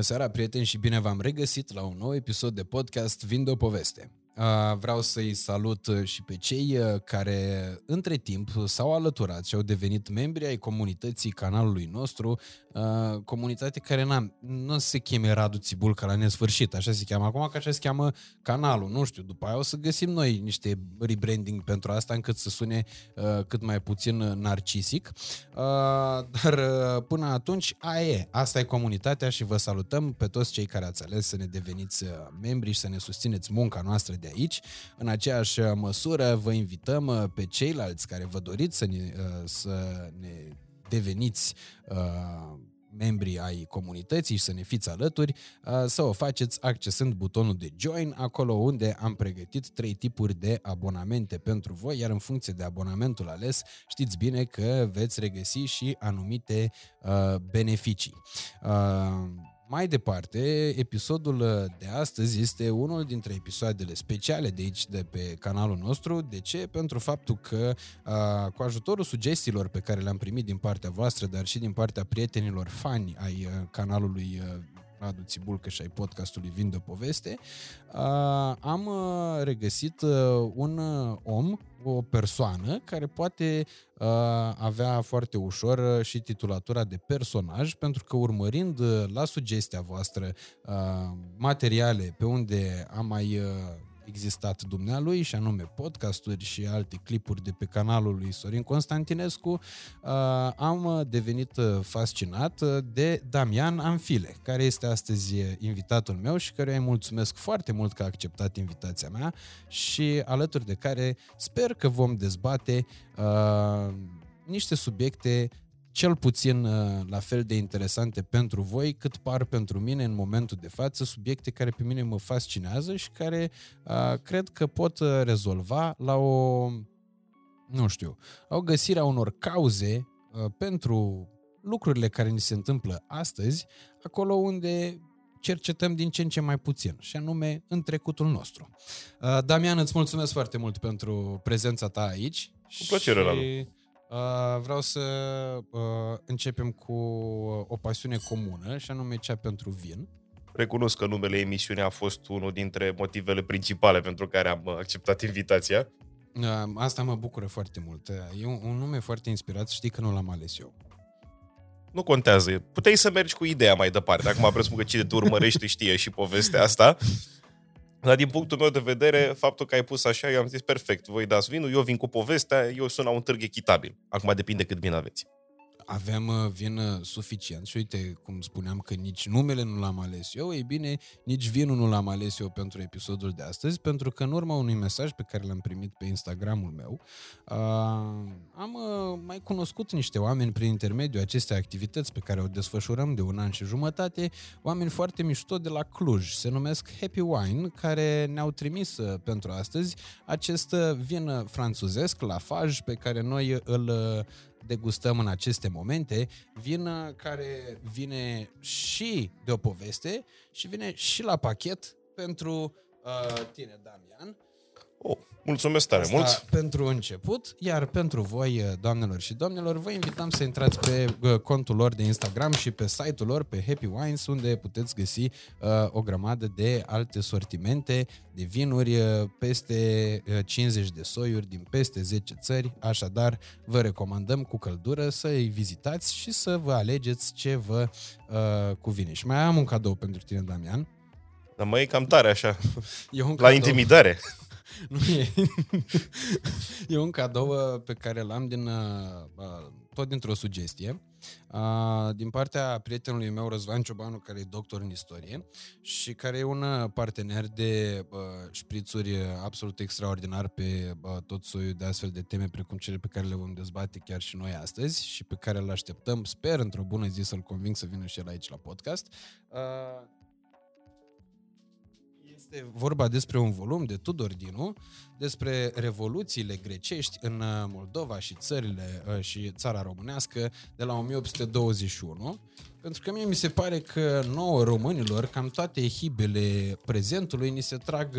Bună seara, prieteni, și bine v-am regăsit la un nou episod de podcast Vind o Poveste. Vreau să-i salut și pe cei care între timp s-au alăturat și au devenit membri ai comunității canalului nostru, comunitate care nu se cheme Radu Țibulca la nesfârșit, așa se cheamă acum, că așa se cheamă canalul, nu știu, după aia o să găsim noi niște rebranding pentru asta încât să sune cât mai puțin narcisic, dar până atunci asta e comunitatea și vă salutăm pe toți cei care ați ales să ne deveniți membri și să ne susțineți munca noastră de aici. În aceeași măsură vă invităm pe ceilalți care vă doriți să ne deveniți membrii ai comunității și să ne fiți alături, să o faceți accesând butonul de Join, acolo unde am pregătit 3 tipuri de abonamente pentru voi, iar în funcție de abonamentul ales, știți bine că veți regăsi și anumite beneficii. Mai departe, episodul de astăzi este unul dintre episoadele speciale de aici, de pe canalul nostru. De ce? Pentru faptul că cu ajutorul sugestiilor pe care le-am primit din partea voastră, dar și din partea prietenilor fani ai canalului Radu Țibulcă și ai podcastului Vind o Poveste, am regăsit un om, o persoană care poate avea foarte ușor și titulatura de personaj, pentru că urmărind la sugestia voastră materiale pe unde am mai existat dumnealui, și anume podcasturi și alte clipuri de pe canalul lui Sorin Constantinescu, am devenit fascinat de Damian Anfile, care este astăzi invitatul meu și căruia îi mulțumesc foarte mult că a acceptat invitația mea și alături de care sper că vom dezbate niște subiecte cel puțin la fel de interesante pentru voi, cât par pentru mine în momentul de față, subiecte care pe mine mă fascinează și care cred că pot rezolva la o găsirea unor cauze pentru lucrurile care ni se întâmplă astăzi, acolo unde cercetăm din ce în ce mai puțin, și anume în trecutul nostru. Damian, îți mulțumesc foarte mult pentru prezența ta aici. Cu plăcere, Radu. Vreau să începem cu o pasiune comună, și anume cea pentru vin. Recunosc că numele emisiunii a fost unul dintre motivele principale pentru care am acceptat invitația. Asta mă bucură foarte mult. E un nume foarte inspirat, știi că nu l-am ales eu. Nu contează. Puteai să mergi cu ideea mai departe. Acum presupun că cine te urmărește știe și povestea asta. Dar din punctul meu de vedere, faptul că ai pus așa, eu am zis perfect, voi dați vinul, eu vin cu povestea, eu sunt la un târg echitabil. Acum depinde cât vin aveți. Avem vin suficient și uite, cum spuneam că nici numele nu l-am ales eu, ei bine, nici vinul nu l-am ales eu pentru episodul de astăzi, pentru că în urma unui mesaj pe care l-am primit pe Instagramul meu, am mai cunoscut niște oameni prin intermediul acestei activități pe care o desfășurăm de 1 an și jumătate, oameni foarte mișto de la Cluj, se numesc Happy Wine, care ne-au trimis pentru astăzi acest vin franțuzesc, Lafarge, pe care noi îl degustăm în aceste momente, vin care vine și de o poveste și vine și la pachet pentru tine, Damian. Mulțumesc tare mult! Pentru început, iar pentru voi, doamnelor și domnilor, vă invităm să intrați pe contul lor de Instagram și pe site-ul lor, pe Happy Wines, unde puteți găsi o grămadă de alte sortimente de vinuri, peste 50 de soiuri din peste 10 țări, așadar vă recomandăm cu căldură să îi vizitați și să vă alegeți ce vă cuvine. Și mai am un cadou pentru tine, Damian. Dar mă, e cam tare așa, la intimidare. Nu e. E un cadou pe care l-am tot dintr-o sugestie din partea prietenului meu Răzvan Ciobanu, care e doctor în istorie și care e un partener de șprițuri absolut extraordinar pe tot soiul de astfel de teme precum cele pe care le vom dezbate chiar și noi astăzi și pe care îl așteptăm, sper într-o bună zi să-l conving să vină și el aici la podcast. Este vorba despre un volum de Tudor Dinu, despre revoluțiile grecești în Moldova și țara românească de la 1821, pentru că mie mi se pare că nouă românilor cam toate hibele prezentului ni se trag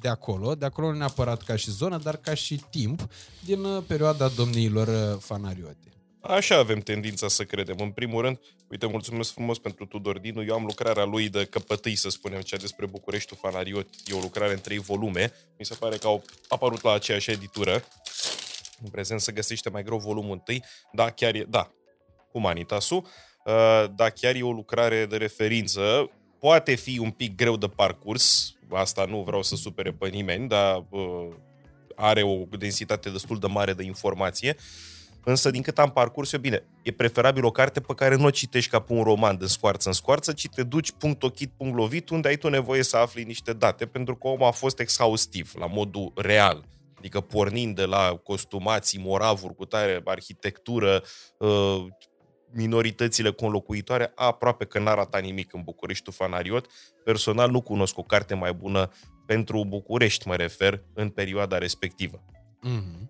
de acolo neapărat ca și zonă, dar ca și timp din perioada domniilor fanariote. Așa avem tendința să credem. În primul rând, uite, mulțumesc frumos pentru Tudor Dinu. Eu am lucrarea lui de căpătâi, să spunem, cea despre Bucureștiul Fanariot. E o lucrare în 3 volume. Mi se pare că au apărut la aceeași editură. În prezent se găsește mai greu volumul 1. Da, chiar e, da, Humanitas-ul. Da, chiar e o lucrare de referință. Poate fi un pic greu de parcurs. Asta nu vreau să supere pe nimeni, dar are o densitate destul de mare de informație. Însă, din cât am parcurs eu, bine, e preferabil o carte pe care nu o citești ca pe un roman de scoarță în scoarță, ci te duci punct ochit, punct lovit, unde ai tu nevoie să afli niște date, pentru că omul a fost exhaustiv, la modul real. Adică pornind de la costumații, moravuri, cutare, arhitectură, minoritățile conlocuitoare, aproape că n-a ratat nimic în Bucureștiul Fanariot. Personal nu cunosc o carte mai bună pentru București, mă refer, în perioada respectivă. Mm-hmm.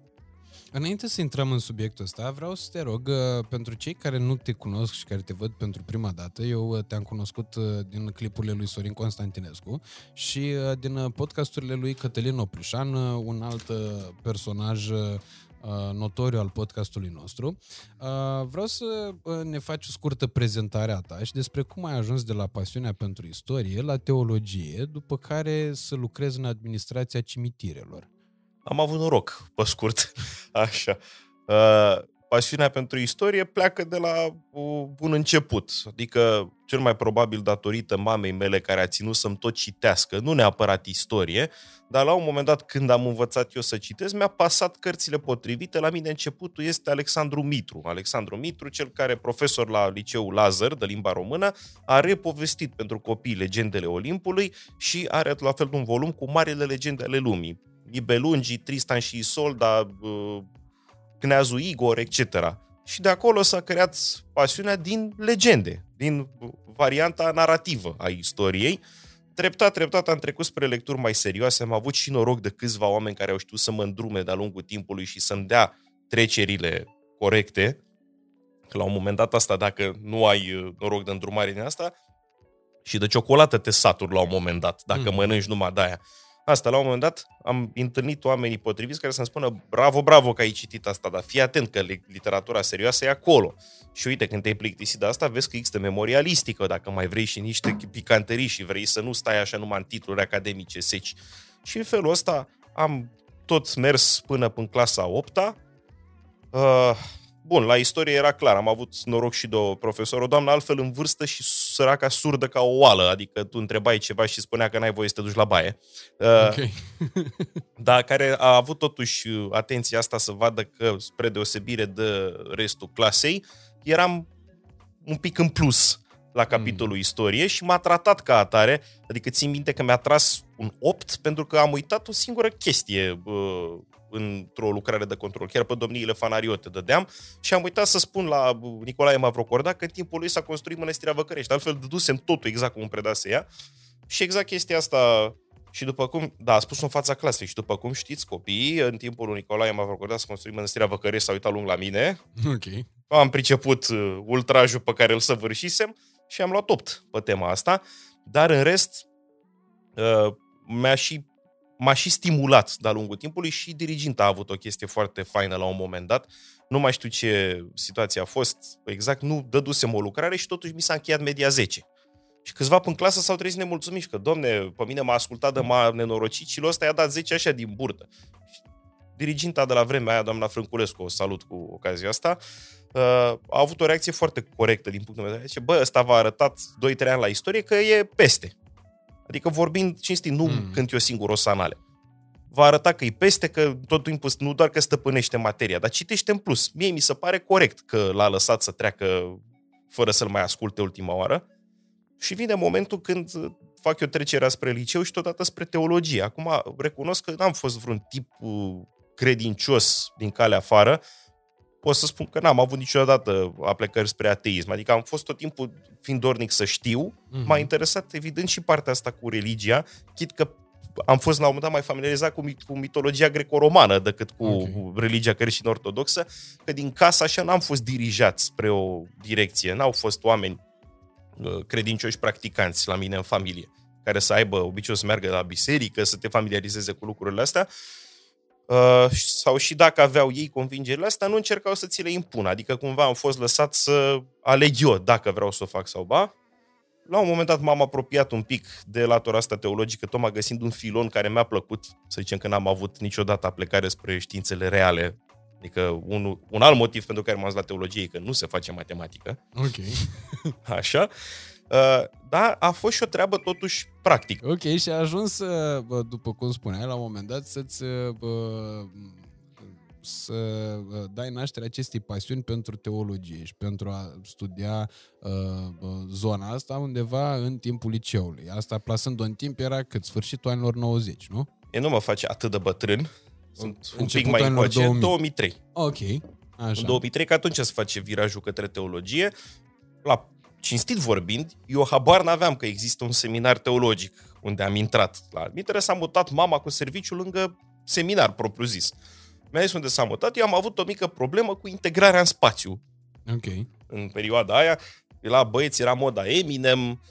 Înainte să intrăm în subiectul ăsta, vreau să te rog, pentru cei care nu te cunosc și care te văd pentru prima dată, eu te-am cunoscut din clipurile lui Sorin Constantinescu și din podcasturile lui Cătălin Oprișan, un alt personaj notoriu al podcastului nostru. Vreau să ne faci o scurtă prezentare a ta și despre cum ai ajuns de la pasiunea pentru istorie la teologie, după care să lucrezi în administrația cimitirelor. Am avut noroc, pe scurt, așa. Pasiunea pentru istorie pleacă de la bun început, adică cel mai probabil datorită mamei mele care a ținut să-mi tot citească, nu neapărat istorie, dar la un moment dat când am învățat eu să citesc, mi-a pasat cărțile potrivite. La mine începutul este Alexandru Mitru. Alexandru Mitru, cel care, profesor la Liceul Lazar de limba română, a repovestit pentru copii legendele Olimpului și are la fel un volum cu marile legende ale lumii. Ibelungii, Tristan și Isolda, Cneazul Igor, etc. Și de acolo s-a creat pasiunea din legende, din varianta narrativă a istoriei. Treptat, treptat am trecut spre lecturi mai serioase, am avut și noroc de câțiva oameni care au știut să mă îndrume de-a lungul timpului și să-mi dea trecerile corecte. Că la un moment dat asta, dacă nu ai noroc de îndrumare din asta, și de ciocolată te saturi la un moment dat, dacă mănânci numai de-aia. Asta, la un moment dat, am întâlnit oamenii potriviți care să-mi spună bravo, bravo că ai citit asta, dar fii atent că literatura serioasă e acolo. Și uite, când te-ai plictisit de asta, vezi că există memorialistică, dacă mai vrei și niște picanterii și vrei să nu stai așa numai în titluri academice seci. Și în felul ăsta am tot mers până în clasa 8-a. Bun, la istorie era clar, am avut noroc și de o profesoră, o doamnă altfel în vârstă și săraca surdă ca o oală, adică tu întrebai ceva și spunea că n-ai voie să te duci la baie. Okay. Dar care a avut totuși atenția asta să vadă că, spre deosebire de restul clasei, eram un pic în plus la capitolul istorie și m-a tratat ca atare, adică țin minte că mi-a tras un 8 pentru că am uitat o singură chestie într-o lucrare de control, chiar pe Domniile Fanariote dădeam și am uitat să spun la Nicolae Mavrocorda că în timpul lui s-a construit Mănăstirea Văcărești, altfel dădusem totul exact cum îmi predase ea și exact chestia asta și după cum, da, a spus în fața clasei și după cum știți copiii, în timpul lui Nicolae Mavrocorda s-a construit Mănăstirea Văcărești, s-a uitat lung la mine, okay. Am priceput ultrajul pe care îl săvârșisem și am luat 8 pe tema asta, dar în rest m-a și stimulat de-a lungul timpului și diriginta a avut o chestie foarte faină la un moment dat. Nu mai știu ce situație a fost exact, nu dădusem o lucrare și totuși mi s-a încheiat media 10. Și câțiva în clasă s-au trezit nemulțumiți că, domne, pe mine m-a ascultat de m-a nenorocit și ăsta i-a dat 10 așa din burtă. Diriginta de la vremea aia, doamna Frânculescu, o salut cu ocazia asta, a avut o reacție foarte corectă din punctul meu de vedere. Zice, bă, ăsta v-a arătat 2-3 ani la istorie că e peste. Adică vorbind cinstit, nu cânt eu singur osanale. Va arăta că e peste, că tot timpul nu doar că stăpânește materia, dar citește în plus. Mie mi se pare corect că l-a lăsat să treacă fără să-l mai asculte ultima oară. Și vine momentul când fac eu trecerea spre liceu și totodată spre teologie. Acum recunosc că n-am fost vreun tip credincios din calea afară. Pot să spun că n-am avut niciodată aplecări spre ateism. Adică am fost tot timpul, fiind dornic să știu, m-a interesat evident și partea asta cu religia, chit că am fost la un moment dat mai familiarizat cu mitologia greco-romană decât cu religia creștin-ortodoxă, că din casă așa n-am fost dirijat spre o direcție. N-au fost oameni credincioși practicanți la mine în familie, care să aibă obiceiul să meargă la biserică, să te familiarizeze cu lucrurile astea. sau și dacă aveau ei convingerile astea, nu încercau să ți le impună. Adică cumva am fost lăsat să aleg eu dacă vreau să o fac sau ba. La un moment dat m-am apropiat un pic de latura asta teologică, tocmai găsind un filon care mi-a plăcut, să zicem că n-am avut niciodată aplecare spre științele reale. Adică un alt motiv pentru care m-am zis la teologie e că nu se face matematică. Ok. Așa. Dar a fost și o treabă totuși practică. Ok, și a ajuns, după cum spuneai, la un moment dat să dai naștere acestei pasiuni pentru teologie și pentru a studia zona asta undeva în timpul liceului. Asta plasând-o în timp era cât? Sfârșitul anilor 90, nu? E, nu mă face atât de bătrân. Sunt un pic mai încoace, 2003. Ok, așa. În 2003, că atunci se face virajul către teologie. La cinstit vorbind, eu habar n-aveam că există un seminar teologic unde am intrat. La admitere s-a mutat mama cu serviciu lângă seminar propriu-zis. Mi-a zis unde s-a mutat, eu am avut o mică problemă cu integrarea în spațiu. Ok. În perioada aia, la băieți era moda Eminem,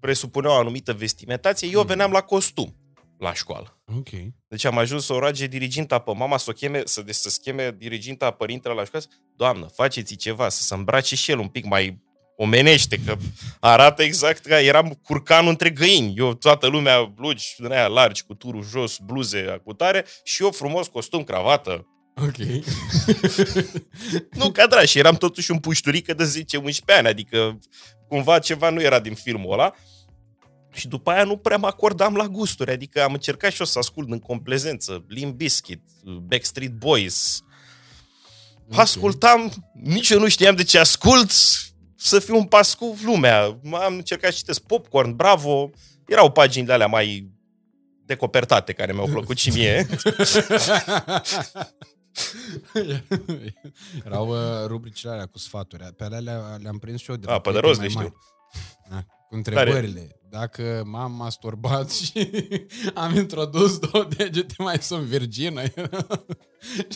presupunea o anumită vestimentație, eu veneam la costum la școală. Okay. Deci am ajuns să o roage diriginta pe mama, să scheme diriginta părintele la școală. Doamnă, faceți ceva, să se îmbrace și el un pic mai omenește, că arată exact că eram curcanul între găini. Eu, toată lumea, blugi din aia largi, cu turul jos, bluze acutare și eu frumos costum, cravată. Ok. Nu cadra și eram totuși un pușturică de 10-11 ani, adică cumva ceva nu era din filmul ăla. Și după aia nu prea mă acordam la gusturi, adică am încercat și eu să ascult în complezență Limp Bizkit, Backstreet Boys. Okay. Ascultam, nici eu nu știam de ce ascult, să fiu un pas cu lumea. Am încercat să citesc Popcorn, Bravo, erau pagini de alea mai decopertate care mi-au plăcut și mie. Erau rubricile alea cu sfaturi, pe alea le-am prins și eu de pe de rost le știu. Întrebările. Tare. Dacă m-am masturbat și am introdus 2 degete, mai sunt virgină.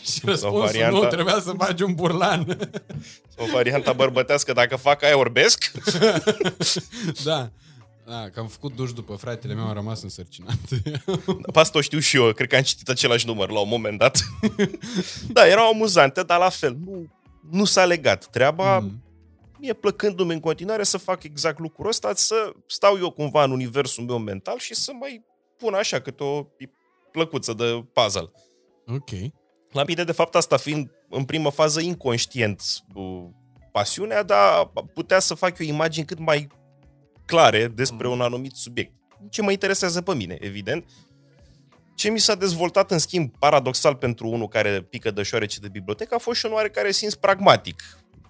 Și răspunsul nu, trebuia să faci un burlan. O variantă bărbătească, dacă fac aia orbesc. Da, că am făcut duș după fratele meu, am rămas însărcinat. Pe asta o știu și eu, cred că am citit același număr la un moment dat. Da, erau amuzante, dar la fel, nu s-a legat treaba. Mie plăcându-mi în continuare să fac exact lucrul ăsta, să stau eu cumva în universul meu mental și să mai pun așa câte o plăcuță de puzzle. Ok. La mine, de fapt, asta fiind în primă fază inconștient pasiunea, dar putea să fac eu imagini cât mai clare despre un anumit subiect. Ce mă interesează pe mine, evident. Ce mi s-a dezvoltat, în schimb, paradoxal pentru unul care pică de șoarece de bibliotecă, a fost și un oarecare simț pragmatic.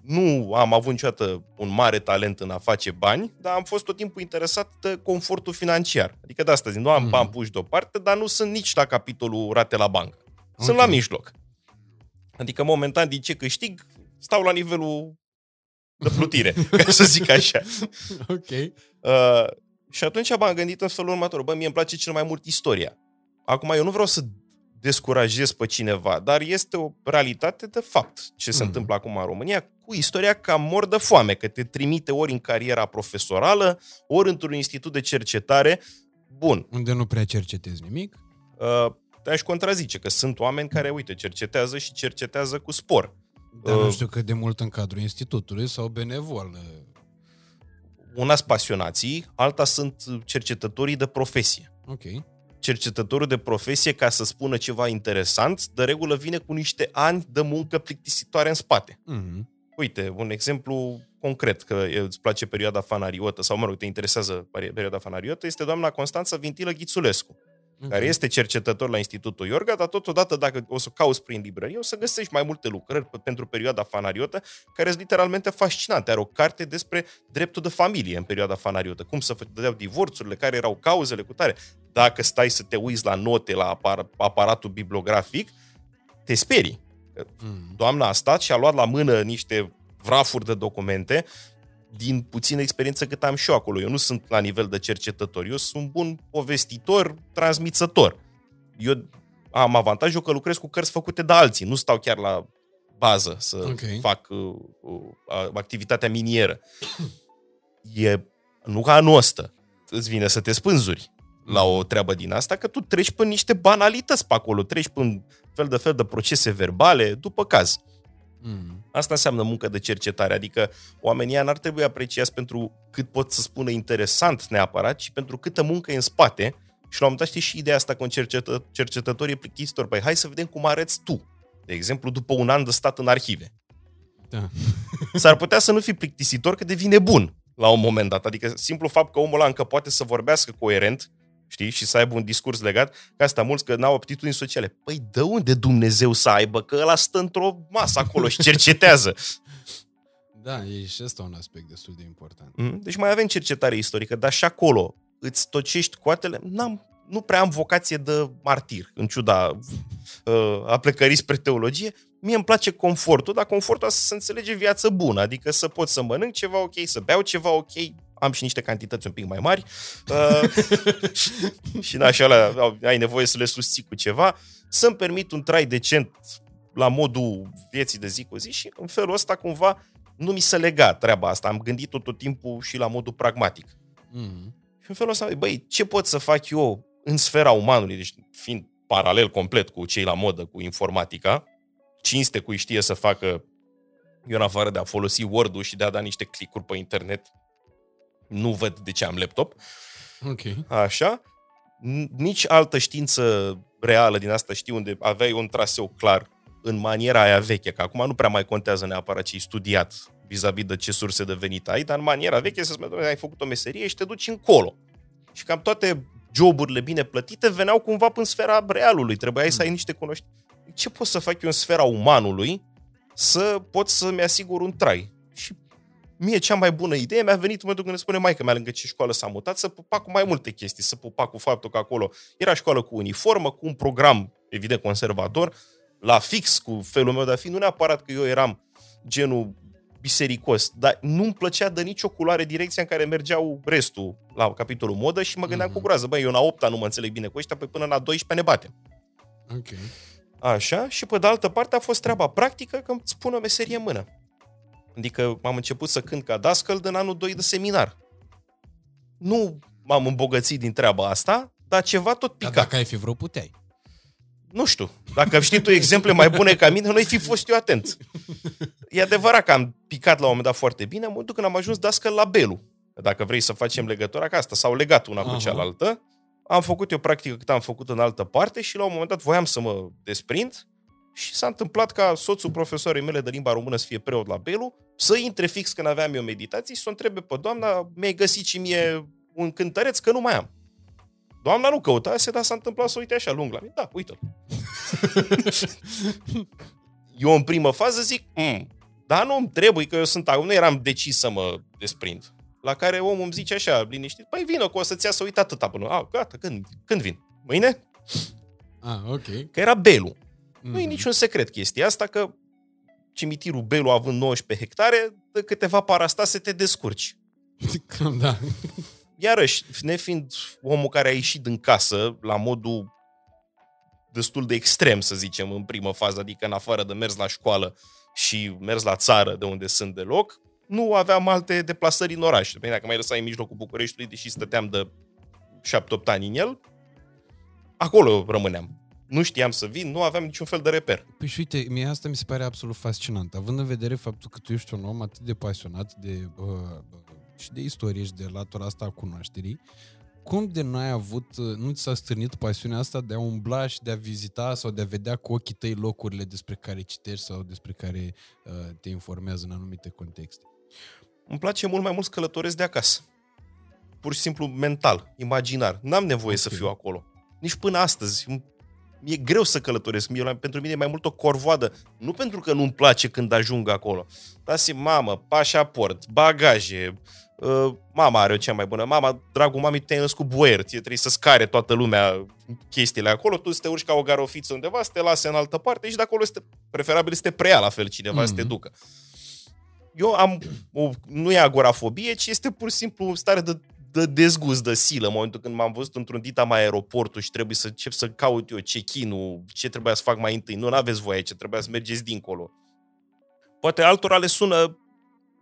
Nu am avut niciodată un mare talent în a face bani, dar am fost tot timpul interesat de confortul financiar. Adică de asta zic, nu am bani puși deoparte, dar nu sunt nici la capitolul rate la bancă. Sunt la mijloc. Adică momentan din ce câștig, stau la nivelul de plutire, ca să zic așa. Okay. Și atunci m-am gândit în felul următor. Mie îmi place cel mai mult istoria. Acum eu nu vreau să descurajez pe cineva, dar este o realitate de fapt ce se întâmplă acum în România cu istoria, ca mor de foame, că te trimite ori în cariera profesorală, ori într-un institut de cercetare. Bun. Unde nu prea cercetezi nimic. Te-aș contrazice că sunt oameni care, uite, cercetează și cercetează cu spor. Dar nu știu cât de mult în cadrul institutului sau benevol. Una sunt pasionații, alta sunt cercetătorii de profesie. Ok. Cercetătorul de profesie, ca să spună ceva interesant, de regulă vine cu niște ani de muncă plictisitoare în spate. Uite, un exemplu concret, că îți place perioada fanariotă, sau mă rog, te interesează perioada fanariotă, este doamna Constanța Vintilă Ghițulescu, care este cercetător la Institutul Iorga, dar totodată, dacă o să cauți prin librărie, o să găsești mai multe lucrări pentru perioada fanariotă, care sunt literalmente fascinante. Are o carte despre dreptul de familie în perioada fanariotă, cum se dădeau divorțurile, care erau cauzele cu tare. Dacă stai să te uiți la note, la aparatul bibliografic, te sperii. Doamna a stat și a luat la mână niște vrafuri de documente, din puțină experiență cât am și eu acolo. Eu nu sunt la nivel de cercetător, eu sunt bun povestitor, transmițător. Eu am avantajul că lucrez cu cărți făcute de alții, nu stau chiar la bază să fac activitatea minieră. E, nu ca anul ăsta, îți vine să te spânzuri. la o treabă din asta, că tu treci prin niște banalități pe acolo, treci prin fel de fel de procese verbale, după caz. Asta înseamnă muncă de cercetare, adică oamenii n-ar trebui apreciați pentru cât pot să spună interesant neapărat, ci pentru câtă muncă e în spate. Și la un moment dat, știi, și ideea asta cu cercetătorii plictisitori, păi hai să vedem cum arăți tu, de exemplu, după un an de stat în arhive. Da. S-ar putea să nu fii plictisitor, că devine bun la un moment dat, adică simplu fapt că omul ăla încă poate să vorbească coerent, știi, și să aibă un discurs legat, că asta mulți că n-au aptitudini sociale. Păi de unde Dumnezeu să aibă, că ăla stă într-o masă acolo și cercetează. Da, e și ăsta un aspect destul de important. Deci mai avem cercetare istorică, dar și acolo îți tocești coatele. Nu prea am vocație de martir, în ciuda a plecării spre teologie. Mie îmi place confortul, dar confortul asta se înțelege viață bună, adică să pot să mănânc ceva ok, să beau ceva ok, am și niște cantități un pic mai mari și în așa ai nevoie să le susții cu ceva, să-mi permit un trai decent la modul vieții de zi cu zi și în felul ăsta cumva nu mi se lega treaba asta, am gândit-o tot timpul și la modul pragmatic. Și în felul ăsta, băi, ce pot să fac eu în sfera umanului, deci fiind paralel complet cu cei la modă, cu informatica, cinste cui știe să facă, eu în afară de a folosi Word-ul și de a da niște click-uri pe internet, nu văd de ce am laptop. Okay. Așa. Nici altă știință reală din asta, știi, unde aveai un traseu clar în maniera aia veche, că acum nu prea mai contează neapărat ce ai studiat vis-a-vis de ce surse de venit ai, dar în maniera veche să-ți mai ai făcut o meserie și te duci încolo. Și cam toate joburile bine plătite veneau cumva în sfera realului. Trebuiai să ai niște cunoștințe. Ce pot să fac eu în sfera umanului să pot să-mi asigur un trai? Și mie cea mai bună idee mi-a venit în momentul când îmi spune maică-mea lângă ce școală s-a mutat, să pupa cu mai multe chestii, să pupa cu faptul că acolo era școală cu uniformă, cu un program, evident, conservator, la fix cu felul meu de a fi, nu neapărat că eu eram genul bisericos, dar nu-mi plăcea de nicio culoare direcția în care mergeau restul la capitolul modă și mă gândeam cu groază, băi, eu la 8-a nu mă înțeleg bine cu ăștia, păi până la 12 ne batem. Okay. Așa, și pe de altă parte a fost treaba practică că îmi spun o meserie în mână. Adică am început să cânt ca dascăl în anul 2 de seminar. Nu m-am îmbogățit din treaba asta, dar ceva tot pica. Dar dacă ai fi vrut, puteai. Nu știu. Dacă știi tu exemple mai bune ca mine, nu-i fi fost eu atent. E adevărat că am picat la un moment dat foarte bine, în momentul când am ajuns dascăl la Belu. Dacă vrei să facem legătura ca asta, s-au legat una cu cealaltă. Am făcut eu practică cât am făcut în altă parte și la un moment dat voiam să mă desprind și s-a întâmplat ca soțul profesorii mele de limba română să fie preot la Belu, să intre fix când aveam eu meditații și să o întrebe pe doamna, mi-ai găsit și mie un cântăreț că nu mai am. Doamna nu căutase, dar s-a întâmplat să uite așa lung la mine. Da, uite-l. Eu în primă fază zic, dar nu-mi trebuie că eu sunt acum, nu eram decis să mă desprind. La care omul îmi zice așa, liniștit, păi vină că o să-ți ia să uita atâta până. A, gata, când vin? Mâine? Ah, ok. Că era Belu. Nu e niciun secret chestia asta, că cimitirul Belu având 19 hectare, de câteva parastase te descurci. Cam da. Iarăși, nefiind omul care a ieșit din casă, la modul destul de extrem, să zicem, în primă fază, adică în afară de mers la școală și mers la țară, de unde sunt deloc, nu aveam alte deplasări în oraș. Bine, dacă mai lăsai în mijlocul Bucureștiului, deși stăteam de 7-8 ani în el, acolo rămâneam. Nu știam să vin, nu aveam niciun fel de reper. Păi și uite, mie asta mi se pare absolut fascinant, având în vedere faptul că tu ești un om atât de pasionat de, și de istorie și de latura asta a cunoașterii, cum de n-ai avut, nu ți s-a stârnit pasiunea asta de a umbla și de a vizita sau de a vedea cu ochii tăi locurile despre care citești sau despre care te informează în anumite contexte? Îmi place mult mai mult să călătoresc de acasă. Pur și simplu mental, imaginar. N-am nevoie să fiu acolo. Nici până astăzi. Mi-e greu să călătoresc. Pentru mine e mai mult o corvoadă. Nu pentru că nu-mi place când ajung acolo. Dar simt, mamă, pașaport, bagaje. Mama are o cea mai bună. Mama, dragul mami, te-ai născut boier. Trebuie să scare toată lumea chestiile acolo. Tu să te urci ca o garofiță undeva, să te lase în altă parte și de acolo preferabil să te preia la fel cineva, să te ducă. Eu am, nu e agorafobie, ci este pur și simplu o stare de dezgust, de silă, în momentul când m-am văzut într-un dita mai aeroportul și trebuie să încep să caut eu check-in-ul, ce trebuia să fac mai întâi, nu aveți voie, ce trebuia să mergeți dincolo. Poate altora le sună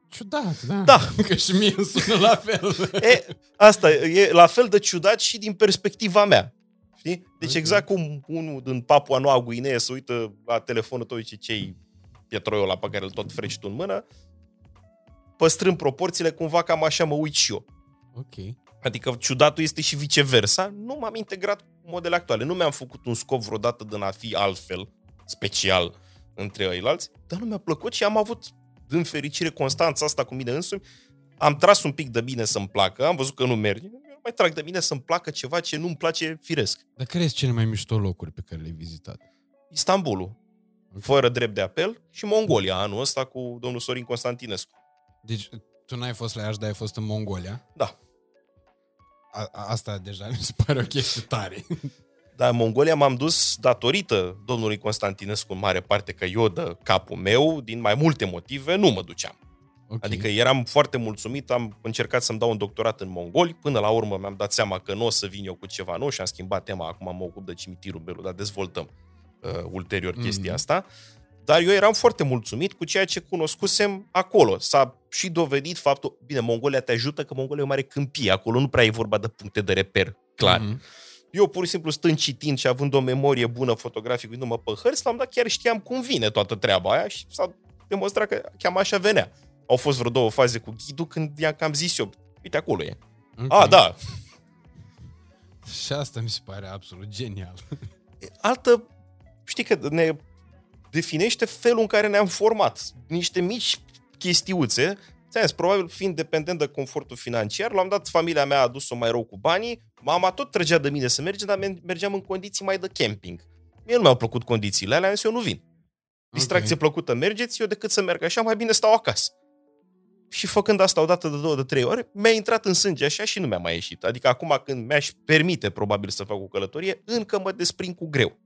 ciudat, da. Da. Că și mie îmi sună la fel. E, asta e la fel de ciudat și din perspectiva mea. Știi? Deci exact cum unul din Papua Noua Guinee se uită la telefonul tău și ce-i pietroiul ăla pe care îl tot freci tu în mână, păstrând proporțiile, cumva cam așa mă uit și eu. Ok. Adică ciudatul este și viceversa. Nu m-am integrat cu modele actuale. Nu mi-am făcut un scop vreodată de a fi altfel, special, între ceilalți, dar nu mi-a plăcut și am avut, din fericire, constanța asta cu mine însumi. Am tras un pic de bine să-mi placă, am văzut că nu merge, eu mai trag de bine să-mi placă ceva ce nu-mi place firesc. Dar care sunt cele mai mișto locuri pe care le-ai vizitat? Istanbulul, fără drept de apel, și Mongolia, anul ăsta cu domnul Sorin Constantinescu. Deci tu n-ai fost la Iași, dar ai fost în Mongolia? Da. Asta deja mi se pare o chestie tare. Dar în Mongolia m-am dus datorită domnului Constantinescu în mare parte, că eu de capul meu, din mai multe motive, nu mă duceam. Okay. Adică eram foarte mulțumit, am încercat să-mi dau un doctorat în mongoli, până la urmă mi-am dat seama că nu o să vin eu cu ceva nou și am schimbat tema, acum mă ocup de cimitirul Belu, dar dezvoltăm ulterior chestia asta. Dar eu eram foarte mulțumit cu ceea ce cunoscusem acolo. S-a și dovedit faptul, bine, Mongolia te ajută că Mongolia e o mare câmpie, acolo nu prea e vorba de puncte de reper, clar. Eu pur și simplu stând citind și având o memorie bună fotografică, uitându-mă pe hărți, l-am dat, chiar știam cum vine toată treaba aia și s-a demonstrat că cam așa venea. Au fost vreo două faze cu ghidul când i-am cam zis eu, uite, acolo e. Okay. A, da! Și asta mi se pare absolut genial. Altă, știi că ne definește felul în care ne-am format. Niște mici chestiuțe. Probabil fiind dependent de confortul financiar, l-am dat, familia mea a dus-o mai rău cu banii, mama tot trăgea de mine să mergem, dar mergeam în condiții mai de camping. Mie nu mi-au plăcut condițiile alea, am zis, eu nu vin. Distracție plăcută, mergeți, eu decât să merg așa, mai bine stau acasă. Și făcând asta odată de 2-3 ori, mi-a intrat în sânge așa și nu mi-a mai ieșit. Adică acum când mi-aș permite probabil să fac o călătorie, încă mă desprind cu greu.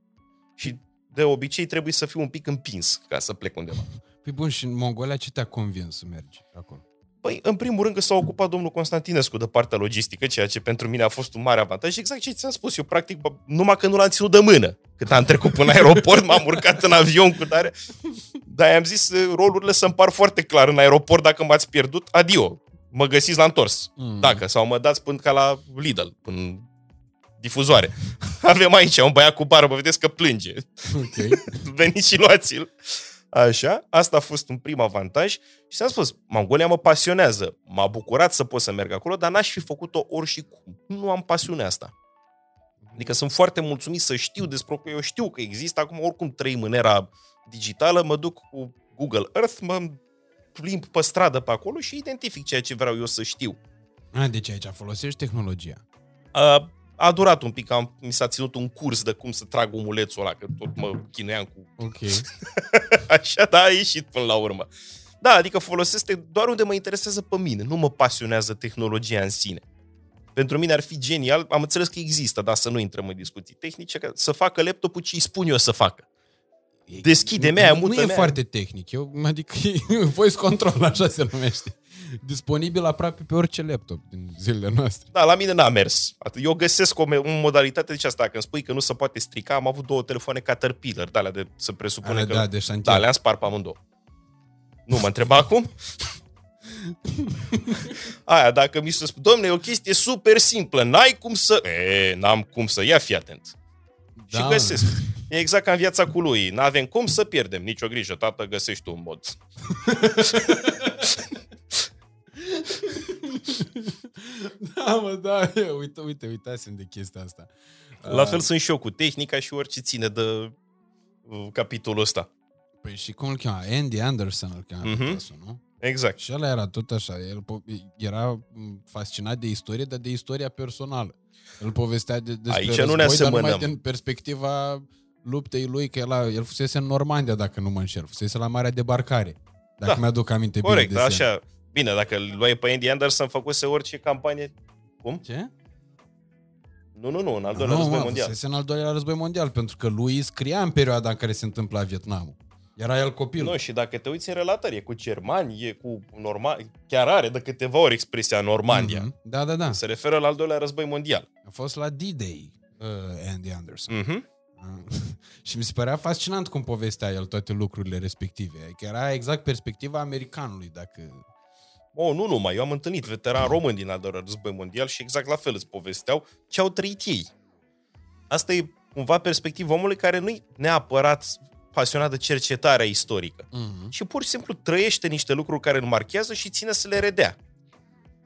Și de obicei trebuie să fiu un pic împins ca să plec undeva. Păi bun, și în Mongolia ce te-a convins să mergi acolo? Păi, în primul rând că s-a ocupat domnul Constantinescu de partea logistică, ceea ce pentru mine a fost un mare avantaj. Exact ce ți-am spus, eu practic, numai că nu l-am ținut de mână. Cât am trecut până aeroport, m-am urcat în avion cu tare. Dar i-am zis, rolurile se împar foarte clar în aeroport, dacă m-ați pierdut, adio, mă găsiți la întors. Dacă, sau mă dați până ca la Lidl, până difuzoare. Avem aici un băiat cu barbă, vedeți că plânge. Okay. Veniți și luați-l. Așa, asta a fost un prim avantaj și ți-am spus, Mongolia mă pasionează, m-a bucurat să pot să merg acolo, dar n-aș fi făcut-o ori și cum. Nu am pasiunea asta. Adică sunt foarte mulțumit să știu despre că eu știu că există, acum oricum trăim în era digitală, mă duc cu Google Earth, mă plimb pe stradă pe acolo și identific ceea ce vreau eu să știu. A, deci aici folosești tehnologia. A durat un pic, mi s-a ținut un curs de cum să trag omulețul ăla, că tot mă chinuiam cu... Ok. Așa, da, a ieșit până la urmă. Da, adică folosesc doar unde mă interesează pe mine, nu mă pasionează tehnologia în sine. Pentru mine ar fi genial, am înțeles că există, dar să nu intrăm în discuții tehnice, că să facă laptopul ce îi spun eu să facă. Deschide-mi aia, mută-mi aia. Nu e foarte tehnic, adică voice control, așa se numește. Disponibil aproape pe orice laptop din zilele noastre. Da, la mine n-a mers. Eu găsesc o modalitate, deci asta, când spui că nu se poate strica, am avut două telefoane Caterpillar, de alea de să presupune alea, că... Da, de șantier. Da, le-am spart pe amândouă. Nu mă întreba acum? Aia, dacă mi se spune, dom'le, e o chestie super simplă, n-ai cum să... N-am cum să, ia fi atent. Da. Și găsesc. E exact ca în viața cu lui. N-avem cum să pierdem, nicio grijă, tată, găsești tu un mod. Da, mă, da, uitați-mi de chestia asta. La fel sunt și eu cu tehnica și orice ține de capitolul ăsta. Păi și cum îl cheamă? Andy Anderson îl cheamă, nu? Exact. Și ăla era tot așa, el era fascinat de istorie, dar de istoria personală. Îl povestea despre aici război, nu, dar numai din perspectiva luptei lui, că el fusese în Normandia, dacă nu mă înșel, fusese la Marea Debarcare, dacă mi-aduc aminte bine. Corect, da, așa. Bine, dacă îl luai pe Andy Anderson, făcuse orice campanie... Cum? Ce? Nu, în al doilea război mondial. Nu, în al doilea război mondial, pentru că lui scria în perioada în care se întâmpla Vietnamul. Era el copil. Nu, și dacă te uiți în relatări, e cu germani, e cu normani, chiar are de câteva ori expresia Normandia. Da. Se referă la al doilea război mondial. A fost la D-Day, Andy Anderson. Și mi se părea fascinant cum povestea el toate lucrurile respective. Că era exact perspectiva americanului, dacă... Oh, nu numai, eu am întâlnit veterani români din al doilea război mondial și exact la fel îți povesteau ce au trăit ei. Asta e cumva perspectiva omului care nu-i neapărat pasionat de cercetarea istorică. Mm-hmm. Și pur și simplu trăiește niște lucruri care îl marchează și ține să le redea.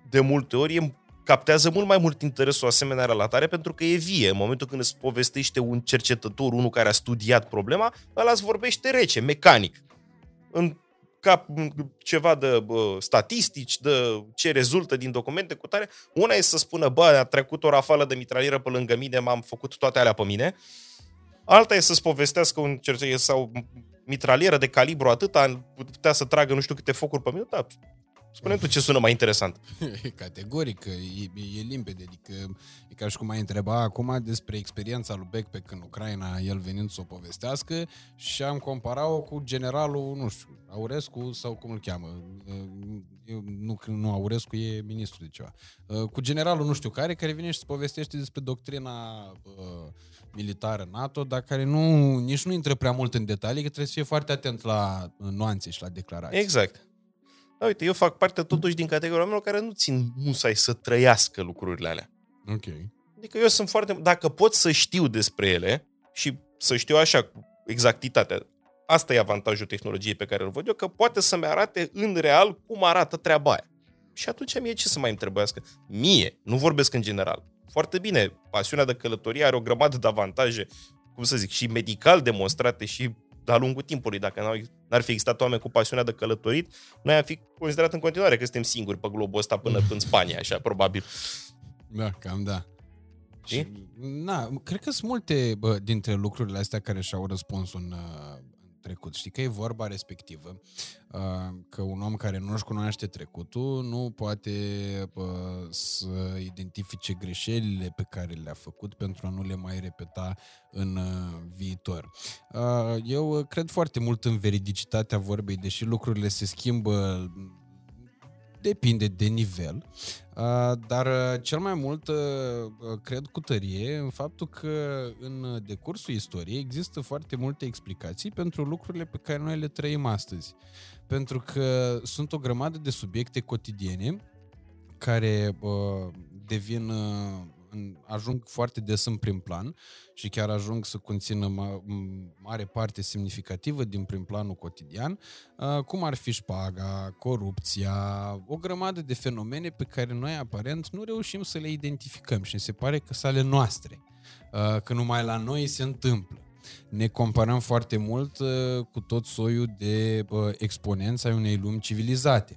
De multe ori îmi captează mult mai mult interesul asemenea relatare pentru că e vie. În momentul când îți povestește un cercetător, unul care a studiat problema, ăla îți vorbește rece, mecanic. În ca ceva de statistici, de ce rezultă din documente cu tare. Una e să spună, bă, a trecut o rafală de mitralieră pe lângă mine, m-am făcut toate alea pe mine. Alta e să-ți povestească un cercetător sau mitralieră de calibru atâta, putea să tragă nu știu câte focuri pe minut, dar spune-mi tu ce sună mai interesant. Categoric, e limpede. Adică, e ca și cum ai întreba acum despre experiența lui Backpack în Ucraina, el venind să o povestească, și am comparat-o cu generalul, nu știu, Aurescu sau cum îl cheamă. Nu Aurescu, e ministru de ceva. Cu generalul nu știu care vine și se povestește despre doctrina militară NATO, dar care nici nu intră prea mult în detalii, că trebuie să fie foarte atent la nuanțe și la declarații. Exact. Da, uite, eu fac parte totuși din categoria oamenilor care nu țin musai să trăiască lucrurile alea. Ok. Adică eu sunt foarte... Dacă pot să știu despre ele și să știu așa cu exactitatea, asta e avantajul tehnologiei pe care îl văd eu, că poate să-mi arate în real cum arată treaba aia. Și atunci mie ce să mai îmi trebuiască? Mie, nu vorbesc în general. Foarte bine, pasiunea de călătorie are o grămadă de avantaje, cum să zic, și medical demonstrate și de-a lungul timpului. Dacă n-ar fi existat oameni cu pasiunea de călătorit, noi am fi considerat în continuare că suntem singuri pe globul ăsta până în Spania, așa, probabil. Da, cam da. Și? Na, cred că sunt multe dintre lucrurile astea care și-au răspuns în trecut. Știi că e vorba respectivă că un om care nu-și cunoaște trecutul nu poate să identifice greșelile pe care le-a făcut pentru a nu le mai repeta în viitor. Eu cred foarte mult în veridicitatea vorbei, deși lucrurile se schimbă, depinde de nivel, dar cel mai mult cred cu tărie în faptul că în decursul istoriei există foarte multe explicații pentru lucrurile pe care noi le trăim astăzi. Pentru că sunt o grămadă de subiecte cotidiene care devin... ajung foarte des în prim plan și chiar ajung să conțină mare parte semnificativă din prim planul cotidian, cum ar fi șpaga, corupția, o grămadă de fenomene pe care noi aparent nu reușim să le identificăm și se pare că sunt ale noastre, că numai la noi se întâmplă. Ne comparăm foarte mult cu tot soiul de exponenți ai unei lumi civilizate.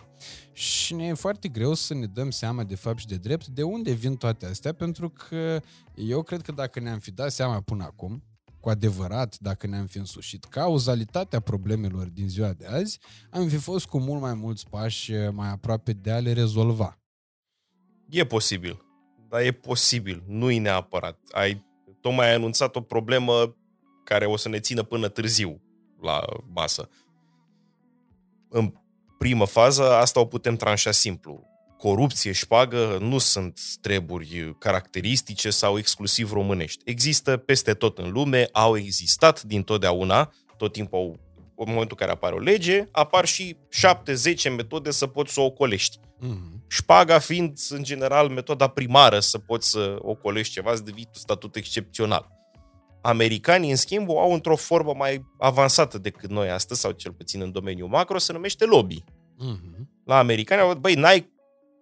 Și ne e foarte greu să ne dăm seama de fapt și de drept de unde vin toate astea, pentru că eu cred că dacă ne-am fi dat seama până acum, cu adevărat, dacă ne-am fi însușit cauzalitatea problemelor din ziua de azi, am fi fost cu mult mai mulți pași mai aproape de a le rezolva. E posibil, dar e posibil, nu-i neapărat. Tocmai ai anunțat o problemă care o să ne țină până târziu la masă. În primă fază, asta o putem tranșa simplu. Corupție, șpagă nu sunt treburi caracteristice sau exclusiv românești. Există peste tot în lume, au existat dintotdeauna, tot timpul, în momentul în care apare o lege, apar și 7-10 metode să poți să o ocolești. Mm-hmm. Șpaga fiind, în general, metoda primară să poți să ocolești ceva, să devii statut excepțional. Americanii, în schimb, o au într-o formă mai avansată decât noi astăzi, sau cel puțin în domeniul macro, se numește lobby. Uh-huh. La americani au zis, băi,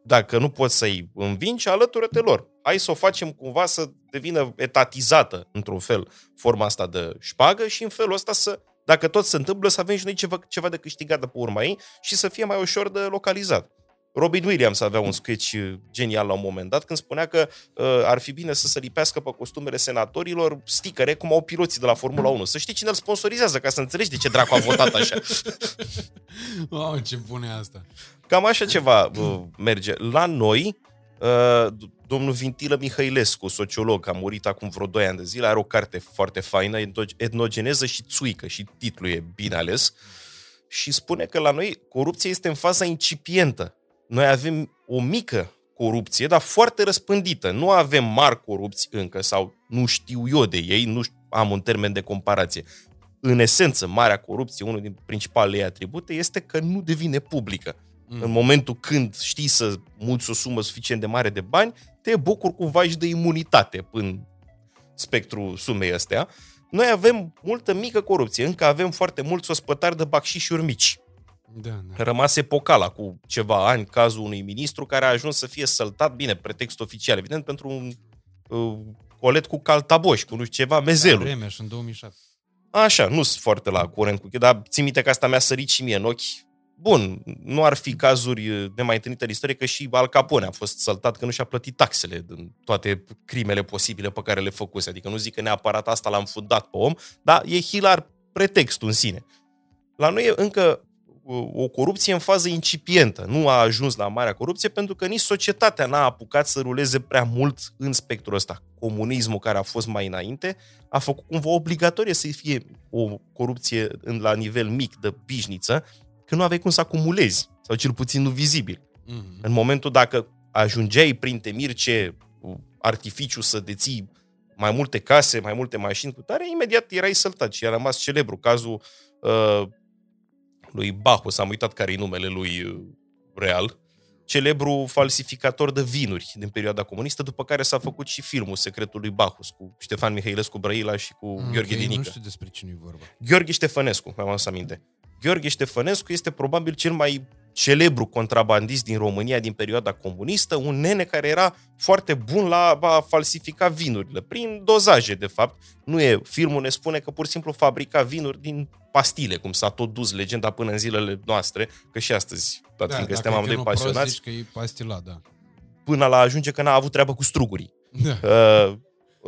dacă nu poți să-i învingi, alătură-te lor. Hai să o facem cumva să devină etatizată, într-un fel, forma asta de șpagă și în felul ăsta să, dacă tot se întâmplă, să avem și noi ceva de câștigat de pe urma ei și să fie mai ușor de localizat. Robin Williams avea un sketch genial la un moment dat când spunea că ar fi bine să se lipească pe costumele senatorilor sticăre cum au piloții de la Formula 1. Să știi cine îl sponsorizează, ca să înțelegi de ce dracu a votat așa. Wow, ce bune asta! Cam așa ceva merge. La noi, domnul Vintilă Mihăilescu, sociolog, a murit acum vreo 2 ani de zile, are o carte foarte faină, Etnogeneză și țuică, și titlul e bine ales, și spune că la noi corupția este în faza incipientă. Noi avem o mică corupție, dar foarte răspândită. Nu avem mari corupți încă, sau nu știu eu de ei, nu am un termen de comparație. În esență, marea corupție, unul din principalele ei atribute, este că nu devine publică. În momentul când știi să mulți o sumă suficient de mare de bani, te bucuri cumva și de imunitate în spectrul sumei astea. Noi avem multă mică corupție, încă avem foarte mulți ospătari de bacșișuri mici. Da, da. Rămase pocala cu ceva ani cazul unui ministru care a ajuns să fie săltat, bine, pretext oficial, evident, pentru un colet cu caltaboș, cu nu știu ceva, mezelul. Remeș, în 2007. Așa, nu sunt foarte la curent cu dar țin minte că asta mi-a sărit și mie în ochi. Bun, nu ar fi cazuri nemai întâlnite în istorie, că și Al Capone a fost săltat că nu și-a plătit taxele din toate crimele posibile pe care le făcuse. Adică nu zic că neapărat asta l-a înfundat pe om, dar e hilar pretextul în sine. La noi e încă o corupție în fază incipientă. Nu a ajuns la marea corupție pentru că nici societatea n-a apucat să ruleze prea mult în spectrul ăsta. Comunismul care a fost mai înainte a făcut cumva obligatorie să fie o corupție la nivel mic de bișniță, că nu aveai cum să acumulezi, sau cel puțin nu vizibil. Mm-hmm. În momentul dacă ajungeai prin temirce artificiu să deții mai multe case, mai multe mașini cu tare, imediat erai săltat și a rămas celebru cazul lui Bacchus, am uitat care-i numele lui real, celebru falsificator de vinuri din perioada comunistă, după care s-a făcut și filmul Secretul lui Bacchus cu Ștefan Mihailescu Brăila și cu Gheorghe Dinică. Nu știu despre cine e vorba. Gheorghe Ștefănescu, mi-am adus aminte. Gheorghe Ștefănescu este probabil cel mai celebru contrabandist din România din perioada comunistă, un nene care era foarte bun la a falsifica vinurile, prin dozaje, de fapt. Nu e, filmul ne spune că pur și simplu fabrica vinuri din pastile, cum s-a tot dus legenda până în zilele noastre, că și astăzi, dat fiindcă suntem amândoi pasionați, că e pastila, da. Până la ajunge că n-a avut treabă cu strugurii. Da.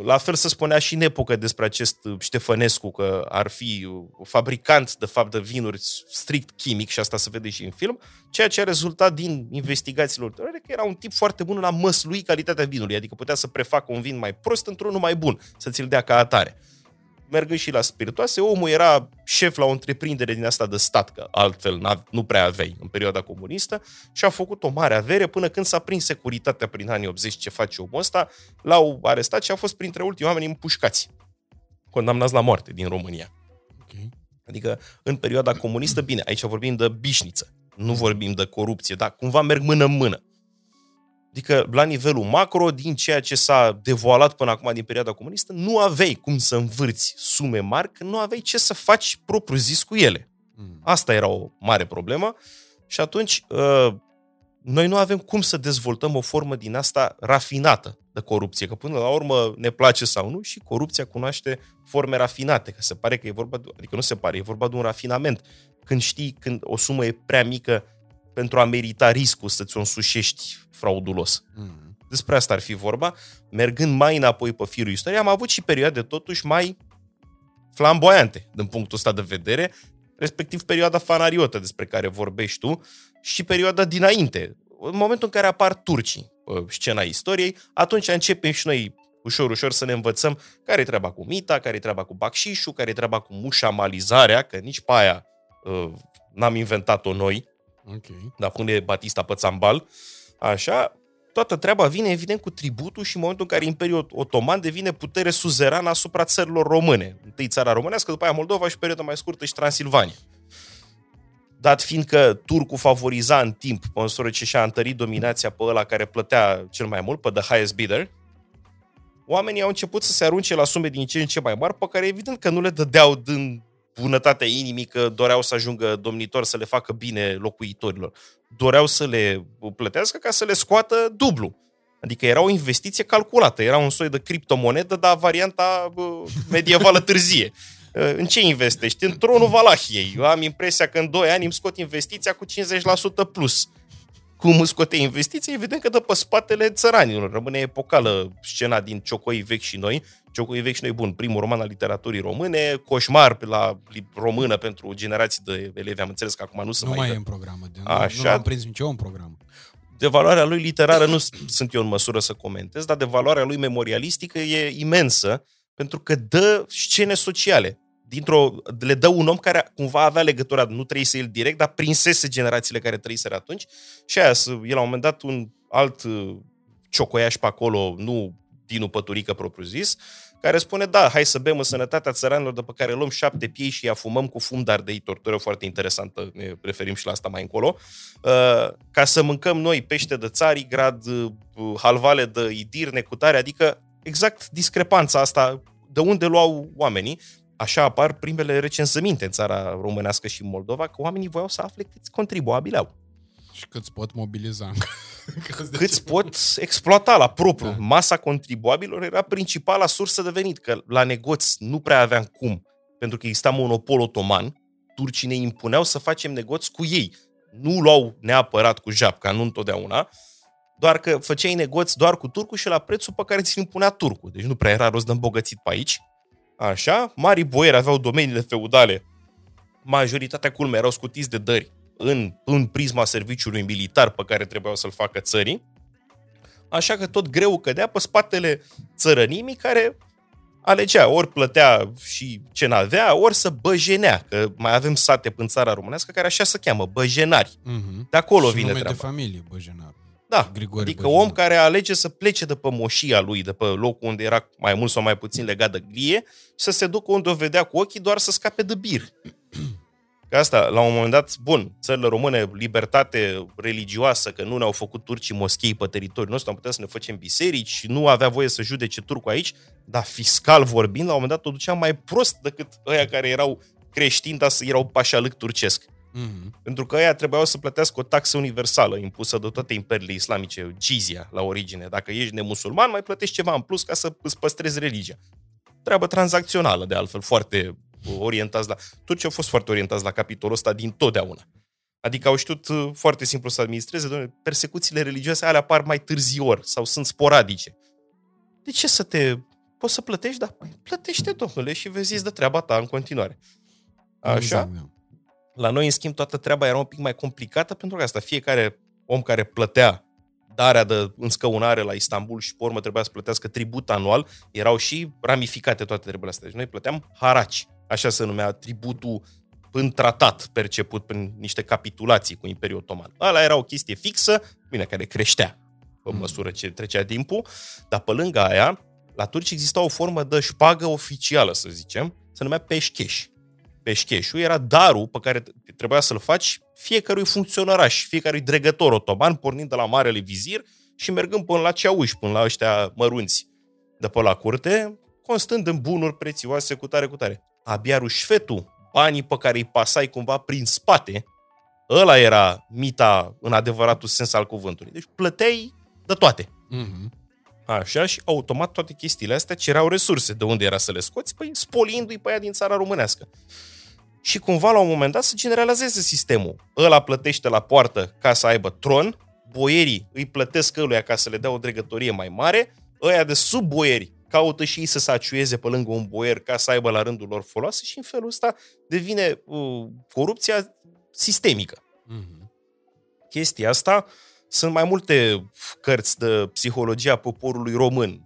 La fel se spunea și în epocă despre acest Ștefănescu, că ar fi fabricant, de fapt, de vinuri strict chimic, și asta se vede și în film, ceea ce a rezultat din investigațiile ulterioare, că era un tip foarte bun la măslui calitatea vinului, adică putea să prefacă un vin mai prost într-unul mai bun, să ți-l dea ca atare. Mergând și la spiritoase, omul era șef la o întreprindere din asta de stat, că altfel nu prea aveai în perioada comunistă, și a făcut o mare avere până când s-a prins securitatea prin anii 80 ce face omul ăsta, l-au arestat și a fost printre ultimii oameni împușcați, condamnați la moarte din România. Okay. Adică în perioada comunistă, bine, aici vorbim de bișniță, nu vorbim de corupție, dar cumva merg mână-n mână. Adică, la nivelul macro, din ceea ce s-a devoalat până acum din perioada comunistă, nu aveai cum să învârți sume mari, că nu aveai ce să faci propriu-zis cu ele. Asta era o mare problemă și atunci noi nu avem cum să dezvoltăm o formă din asta rafinată de corupție, că până la urmă ne place sau nu și corupția cunoaște forme rafinate, că se pare că e vorba de, adică nu se pare, e vorba de un rafinament. Când știi, când o sumă e prea mică pentru a merita riscul să-ți o însușești fraudulos. Despre asta ar fi vorba. Mergând mai înapoi pe firul istoriei, am avut și perioade totuși mai flamboiante din punctul ăsta de vedere, respectiv perioada fanariotă despre care vorbești tu și perioada dinainte. În momentul în care apar turcii pe scena istoriei, atunci începem și noi ușor, ușor să ne învățăm care-i treaba cu mita, care-i treaba cu bacșișul, care-i treaba cu mușamalizarea, că nici pe aia n-am inventat-o noi. Okay. Dar pune Batista pe țambal, așa, toată treaba vine evident cu tributul și în momentul în care Imperiul Otoman devine putere suzerană asupra țărilor române. Întâi țara românească, după aia Moldova și perioada mai scurtă și Transilvania. Dat fiindcă turcul favoriza în timp, pe măsură ce și-a întărit dominația pe ăla care plătea cel mai mult, pe the highest bidder, oamenii au început să se arunce la sume din ce în ce mai mari, pe care evident că nu le dădeau din bunătatea inimii, că doreau să ajungă domnitori, să le facă bine locuitorilor. Doreau să le plătească ca să le scoată dublu. Adică era o investiție calculată, era un soi de criptomonedă, dar varianta medievală târzie. În ce investești? În tronul Valahiei. Eu am impresia că în 2 ani îmi scot investiția cu 50% plus. Cum îmi scote investiția? Evident că dă pe spatele țăranilor. Rămâne epocală scena din Ciocoii Vechi și Noi. Ciocoii Vechi și Noi, bun, primul roman al literaturii române, coșmar la română pentru generații de elevi. Am înțeles că acum nu se mai... Nu mai e în programă. Nu l-am prins nici eu în programă. De valoarea lui literară nu sunt eu în măsură să comentez, dar de valoarea lui memorialistică e imensă, pentru că dă scene sociale. Le dă un om care cumva avea legătura, nu trăise el direct, dar prinsese generațiile care trăiseră atunci. Și aia, e la un moment dat un alt ciocăiaș pe acolo, nu Dinu Păturică propriu-zis, care spune, da, hai să bem în sănătatea țăranilor, după care luăm 7 piei și îi afumăm cu fum de ardei, tortură foarte interesantă, ne referim și la asta mai încolo, ca să mâncăm noi pește de țarigrad, halvale de idir, necutare, adică exact discrepanța asta de unde luau oamenii. Așa apar primele recensăminte în țara românească și în Moldova, că oamenii voiau să afle câți contribuabili au. Și câți pot mobiliza. Câți pot exploata la propriu. Da. Masa contribuabilor era principala sursă de venit, că la negoți nu prea aveam cum, pentru că exista monopol otoman, turcii ne impuneau să facem negoți cu ei. Nu luau neapărat cu japca, nu întotdeauna, doar că făceai negoți doar cu turcul și la prețul pe care ți-l impunea turcul. Deci nu prea era rost de îmbogățit pe aici. Așa, marii boieri aveau domeniile feudale, majoritatea culme erau scutiți de dări în prisma serviciului militar pe care trebuiau să-l facă țării, așa că tot greu cădea pe spatele țărănimii care alegea, ori plătea și ce n-avea, ori să băjenea, că mai avem sate în țara românească care așa se cheamă, băjenari. De acolo și vine treaba. Și nume de familie, băjenar. Da, Grigore adică Băjenar. Om care alege să plece de pe moșia lui, de pe locul unde era mai mult sau mai puțin legat de glie, să se ducă unde o vedea cu ochii doar să scape de bir. Că asta, la un moment dat, bun, țările române, libertate religioasă, că nu ne-au făcut turcii moschei pe teritoriul nostru, am putea să ne facem biserici, nu avea voie să judece turcul aici, dar fiscal vorbind, la un moment dat o duceam mai prost decât ăia care erau creștini, dar erau pașalâc turcesc. Pentru că aia trebuiau să plătească o taxă universală impusă de toate imperiile islamice, jizia la origine. Dacă ești nemusulman, mai plătești ceva în plus ca să îți păstrezi religia. Treabă tranzacțională, de altfel, foarte orientați la... Turcii au fost foarte orientați la capitolul ăsta din totdeauna. Adică au știut foarte simplu să administreze, doamne, persecuțiile religioase alea apar mai târziu sau sunt sporadice. De ce să te... Poți să plătești? Da, plătește, domnule, și vezi de treaba ta în continuare. Așa? La noi, în schimb, toată treaba era un pic mai complicată, pentru că asta, fiecare om care plătea darea de înscăunare la Istanbul și pe urmă trebuia să plătească tribut anual, erau și ramificate toate treburile astea. Deci noi plăteam haraci, așa se numea tributul în tratat, perceput prin niște capitulații cu Imperiul Otoman. Ala era o chestie fixă, bine, care creștea pe măsură ce trecea timpul, dar pe lângă aia, la turci exista o formă de șpagă oficială, să zicem, se numea peșcheș. Peșcheșul era darul pe care trebuia să-l faci fiecărui funcționăraș, fiecărui dregător otoman, pornind de la marele vizir și mergând până la ceauși, până la ăștia mărunți de pe la curte, constând în bunuri prețioase cu tare, cu tare. Abia rușfetul, banii pe care îi pasai cumva prin spate, ăla era mita în adevăratul sens al cuvântului. Deci plăteai de toate. Așa, și automat toate chestiile astea cereau resurse. De unde era să le scoți? Păi spoliindu-i pe aia din țara românească. Și cumva, la un moment dat, se generalizeze sistemul. Ăla plătește la poartă ca să aibă tron, boierii îi plătesc ăluia ca să le dea o dregătorie mai mare, ăia de sub boieri caută și ei să se aciuieze pe lângă un boier ca să aibă la rândul lor foloase și în felul ăsta devine corupția sistemică. Chestia asta... Sunt mai multe cărți de psihologia poporului român.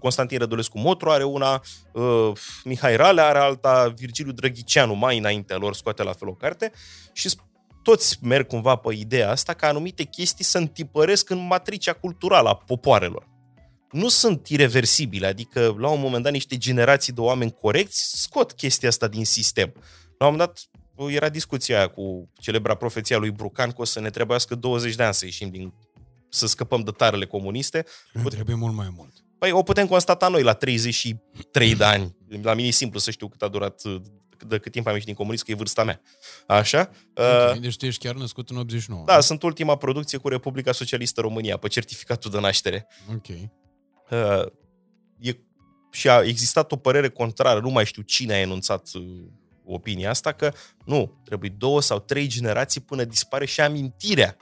Constantin Rădulescu Motru are una, Mihai Rale are alta, Virgiliu Drăghiceanu mai înaintea lor scoate la fel o carte și toți merg cumva pe ideea asta că anumite chestii se întipăresc în matricea culturală a popoarelor. Nu sunt irreversibile, adică la un moment dat niște generații de oameni corecți scot chestia asta din sistem. La un moment dat era discuția aia cu celebra profeția lui Brucan că o să ne trebuiască 20 de ani să ieșim să scăpăm de tarele comuniste. Ne trebuie mult mai mult. Păi o putem constata noi la 33 de ani. La mine e simplu să știu cât a durat, de cât timp am ieșit din comunism, că e vârsta mea. Așa? Deci tu ești chiar născut în 89. Da, sunt ultima producție cu Republica Socialistă România, pe certificatul de naștere. Ok. Și a existat o părere contrară, nu mai știu cine a enunțat... opinia asta că nu, trebuie 2 sau 3 generații până dispare și amintirea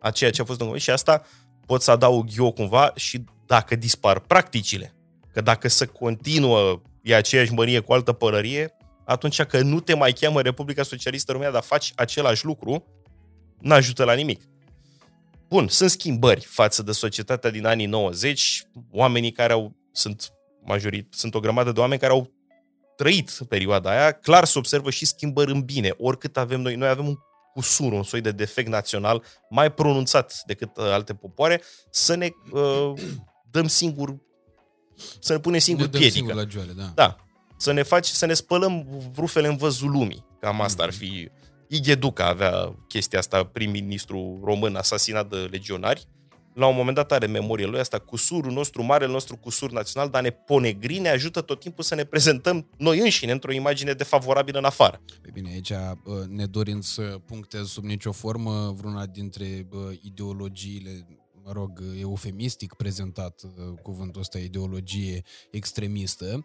a ceea ce a fost în comunism. Și asta pot să adaug eu cumva și dacă dispar practicile. Că dacă se continuă e aceeași mărie cu altă părărie, atunci că nu te mai cheamă Republica Socialistă România, dar faci același lucru, n-ajută la nimic. Bun, sunt schimbări față de societatea din anii 90, oamenii care sunt o grămadă de oameni care au trăit perioada aia, clar se observă și schimbări în bine, oricât avem noi avem un cu sur, un soi de defect național mai pronunțat decât alte popoare, să ne dăm singur, să ne punem singur piedică. Singur la joale, da. Da. Să ne spălăm rufele în văzul lumii. Cam asta ar fi. Ighe Duca avea chestia asta, prim-ministru român asasinat de legionari. La un moment dat are memoria lui asta, cusurul nostru, marele nostru cusur național, dar ne ponegri, ne ajută tot timpul să ne prezentăm noi înșine într-o imagine defavorabilă în afară. Păi bine, aici, ne dorim să punctez sub nicio formă vreuna dintre ideologiile, mă rog, eufemistic prezentat cuvântul ăsta, ideologie extremistă.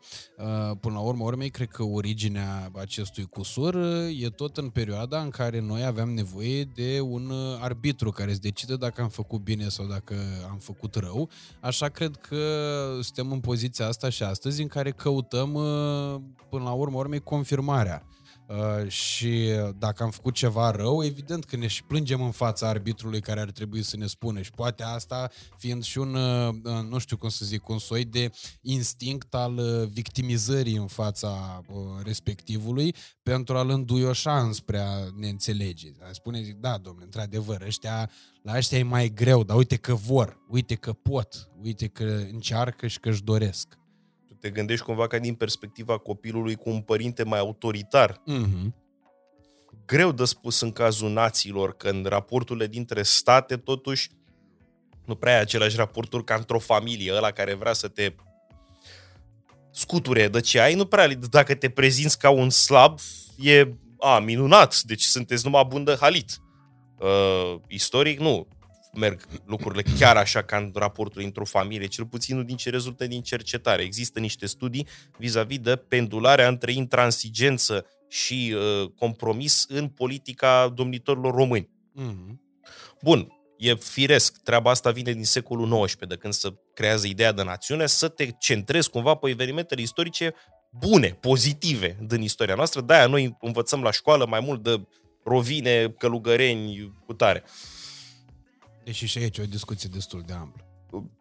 Până la urmă, cred că originea acestui cusur e tot în perioada în care noi aveam nevoie de un arbitru care îți decide dacă am făcut bine sau dacă am făcut rău. Așa cred că suntem în poziția asta și astăzi, în care căutăm, până la urmă, confirmarea. Și dacă am făcut ceva rău, evident că ne și plângem în fața arbitrului care ar trebui să ne spună, și poate asta fiind și un, nu știu cum să zic, un soi de instinct al victimizării în fața respectivului pentru a-l înduioșa înspre a ne înțelege. Spune, zic, da, domnule, într-adevăr, la ăștia e mai greu, dar uite că vor, uite că pot, uite că încearcă și că își doresc. Te gândești cumva ca din perspectiva copilului cu un părinte mai autoritar. Mm-hmm. Greu de spus în cazul națiilor, că în raporturile dintre state, totuși, nu prea e același raporturi ca într-o familie. Ăla care vrea să te scuture de ce ai, nu prea, dacă te prezinți ca un slab, e minunat, deci sunteți numai bun de halit. Istoric, nu merg lucrurile chiar așa ca în raportul într-o familie, cel puțin nu din ce rezultă din cercetare. Există niște studii vis-a-vis de pendularea între intransigență și compromis în politica domnitorilor români. Mm-hmm. Bun, e firesc, treaba asta vine din secolul XIX, de când se creează ideea de națiune, să te centrezi cumva pe evenimentele istorice bune, pozitive din istoria noastră, de-aia noi învățăm la școală mai mult de Rovine, Călugăreni, cutare. Deci și aici o discuție destul de amplă.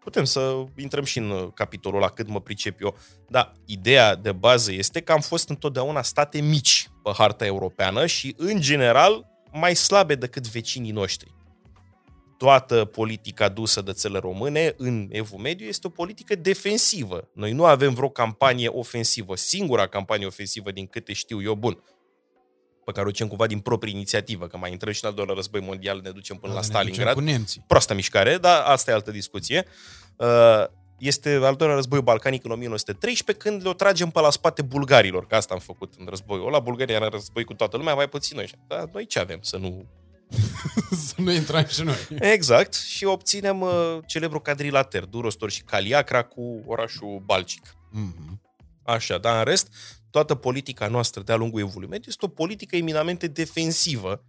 Putem să intrăm și în capitolul ăla, cât mă pricep eu. Dar ideea de bază este că am fost întotdeauna state mici pe harta europeană și, în general, mai slabe decât vecinii noștri. Toată politica dusă de țările române în Evul Mediu este o politică defensivă. Noi nu avem vreo campanie ofensivă. Singura campanie ofensivă, din câte știu eu, bun, pe care o ducem cumva din proprie inițiativă, că mai intrăm și în al doilea război mondial, ne ducem până la Stalingrad. Proastă mișcare, dar asta e altă discuție. Este al doilea război balcanic în 1913, când le-o tragem pe la spate bulgarilor, că asta am făcut în războiul ăla. Bulgaria era în război cu toată lumea, mai puțin noi. Dar noi ce avem? Să nu... să nu intrăm și noi. Exact. Și obținem celebrul cadrilater, Durostor și Caliacra cu orașul Balcic. Mm-hmm. Așa, dar în rest... Toată politica noastră de-a lungul Evului Mediu este o politică eminamente defensivă.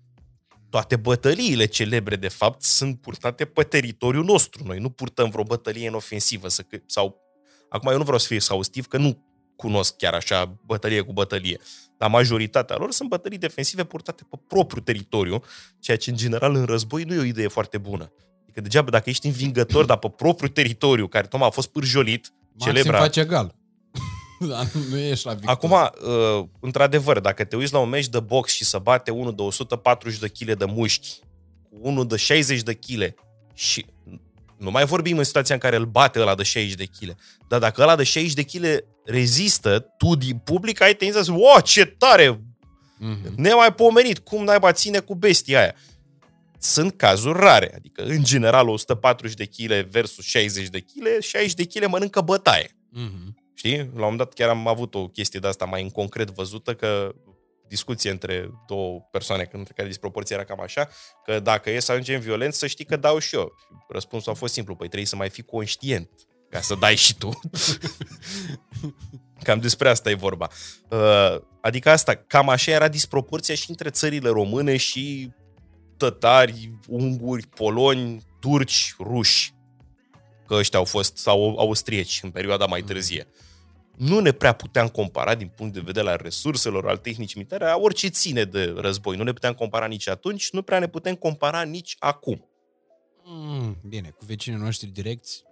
Toate bătăliile celebre, de fapt, sunt purtate pe teritoriul nostru. Noi nu purtăm vreo bătălie în ofensivă. Sau... Acum eu nu vreau să fiu exhaustiv, că nu cunosc chiar așa bătălie cu bătălie. Dar majoritatea lor sunt bătălii defensive purtate pe propriul teritoriu, ceea ce, în general, în război nu e o idee foarte bună. Adică degeaba dacă ești învingător, dar pe propriul teritoriu, care tocmai a fost pârjolit, celebra... face egal. Da, nu ești la victor. Acum, într-adevăr, dacă te uiți la un meci de box și să bate unul de 140 de kg de mușchi, unul de 60 de kg, și nu mai vorbim în situația în care îl bate ăla de 60 de kg, dar dacă ăla de 60 de kg rezistă, tu din public ai tendința să zici, o, ce tare, nemaipomenit, cum naiba ține cu bestia aia. Sunt cazuri rare, adică în general 140 de kg versus 60 de kg, 60 de kg mănâncă bătaie. Știi? La un moment dat chiar am avut o chestie de asta mai în concret văzută, că discuție între două persoane, între care disproporția era cam așa, că dacă e să ajunge în violență, să știi că dau și eu. Răspunsul a fost simplu, păi trebuie să mai fii conștient ca să dai și tu. Cam despre asta e vorba. Adică asta, cam așa era disproporția și între țările române și tătari, unguri, poloni, turci, ruși, că ăștia au fost, sau austrieci în perioada mai târzie. Nu ne prea puteam compara din punct de vedere al resurselor, al tehnicii militare, a orice ține de război. Nu ne puteam compara nici atunci, nu prea ne putem compara nici acum. Bine, cu vecinii noștri direcți,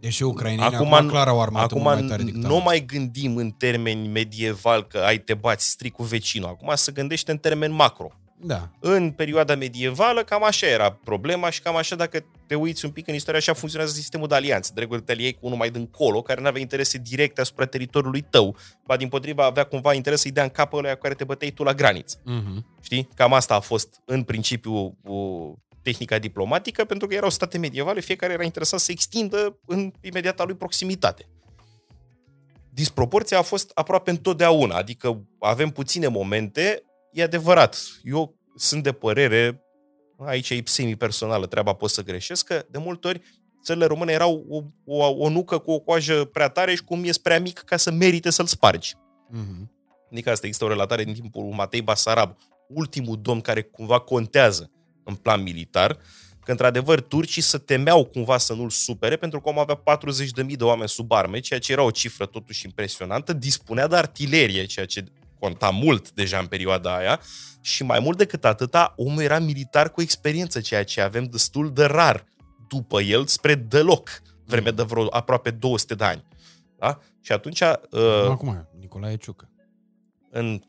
deși ucrainenii acum clar au armată mai tare decât. Acum nu mai gândim în termeni medieval că ai te bați strict cu vecinul. Acum se gândește în termeni macro. Da. În perioada medievală cam așa era problema și cam așa, dacă te uiți un pic în istoria, așa funcționează sistemul de alianțe. De regulă te aliai cu unul mai dincolo, care nu avea interese directe asupra teritoriului tău, ba dimpotrivă avea cumva interes să-i dea în capul ăla cu care te băteai tu la graniță. Uh-huh. Știi? Cam asta a fost în principiu tehnica diplomatică, pentru că erau state medievale, fiecare era interesat să extindă în imediata lui proximitate. Disproporția a fost aproape întotdeauna, adică avem puține momente, e adevărat, eu sunt de părere, aici e semi-personală, treaba pot să greșesc, că de multe ori țările române erau o nucă cu o coajă prea tare și cu un miez prea mic ca să merite să-l spargi. Mm-hmm. Adică asta există o relatare din timpul lui Matei Basarab, ultimul domn care cumva contează în plan militar, că într-adevăr turcii se temeau cumva să nu-l supere, pentru că om avea 40.000 de oameni sub arme, ceea ce era o cifră totuși impresionantă, dispunea de artilerie, ceea ce conta mult deja în perioada aia, și mai mult decât atâta, omul era militar cu experiență, ceea ce avem destul de rar după el, spre deloc, vreme de vreo aproape 200 de ani. Da? Și atunci... Acum, Nicolae Ciucă. În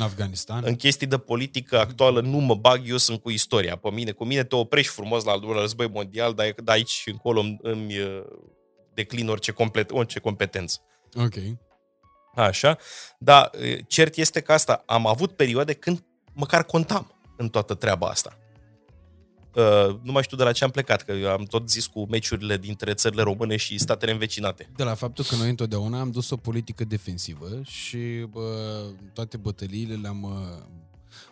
Afganistan. În chestii de politică actuală nu mă bag, eu sunt cu istoria. Cu mine te oprești frumos la al doilea război mondial, dar de aici și încolo îmi declin orice competență. Ok. Așa, dar cert este că asta, am avut perioade când măcar contam în toată treaba asta. Nu mai știu de la ce am plecat, că eu am tot zis cu meciurile dintre țările române și statele învecinate. De la faptul că noi întotdeauna am dus o politică defensivă și toate bătăliile le-am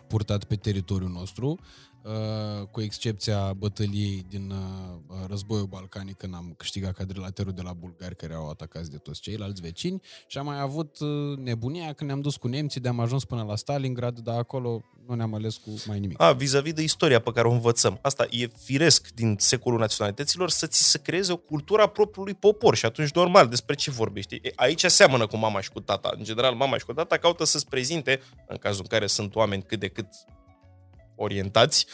purtat pe teritoriul nostru, cu excepția bătăliei din războiul balcanic, când am câștigat cadrilaterul de la bulgari, care erau atacați de toți ceilalți vecini, și am mai avut nebunia când ne-am dus cu nemții, de-am ajuns până la Stalingrad, dar acolo nu ne-am ales cu mai nimic. Vis-a-vis de istoria pe care o învățăm, asta e firesc din secolul naționalităților, să ți se creeze o cultură a propriului popor și atunci normal, despre ce vorbești? Aici seamănă cu mama și cu tata. În general, mama și cu tata caută să-ți prezinte, în cazul în care sunt oameni cât de cât orientați,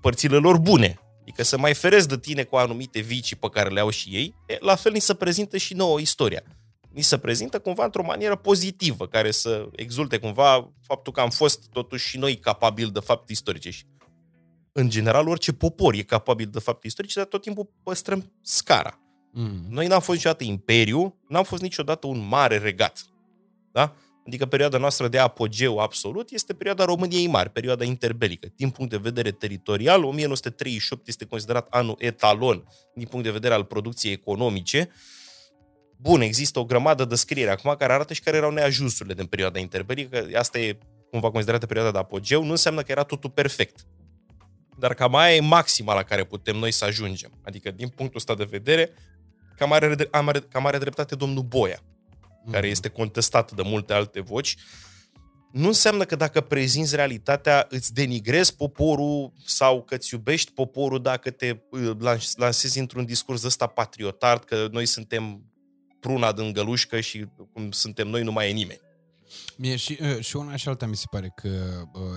părțile lor bune. Adică să mai feresc de tine cu anumite vicii pe care le au și ei, la fel ni se prezintă și nouă istoria. Ni se prezintă cumva într-o manieră pozitivă, care să exulte cumva faptul că am fost totuși și noi capabili de fapte istorice. Și în general, orice popor e capabil de fapte istorice, dar tot timpul păstrăm scara. Mm. Noi n-am fost niciodată imperiu, n-am fost niciodată un mare regat. Da? Adică perioada noastră de apogeu absolut este perioada României Mari, perioada interbelică. Din punct de vedere teritorial, 1938 este considerat anul etalon din punct de vedere al producției economice. Bun, există o grămadă de scrieri acum care arată și care erau neajunsurile din perioada interbelică. Asta e cumva considerată perioada de apogeu, nu înseamnă că era totul perfect. Dar cam aia e maxima la care putem noi să ajungem. Adică din punctul ăsta de vedere, cam are dreptate domnul Boia, care este contestat de multe alte voci. Nu înseamnă că dacă prezinți realitatea îți denigrezi poporul sau că îți iubești poporul dacă te lansezi într-un discurs ăsta patriotard, că noi suntem pruna din gălușcă și cum suntem noi nu mai e nimeni. Mie și una și alta mi se pare că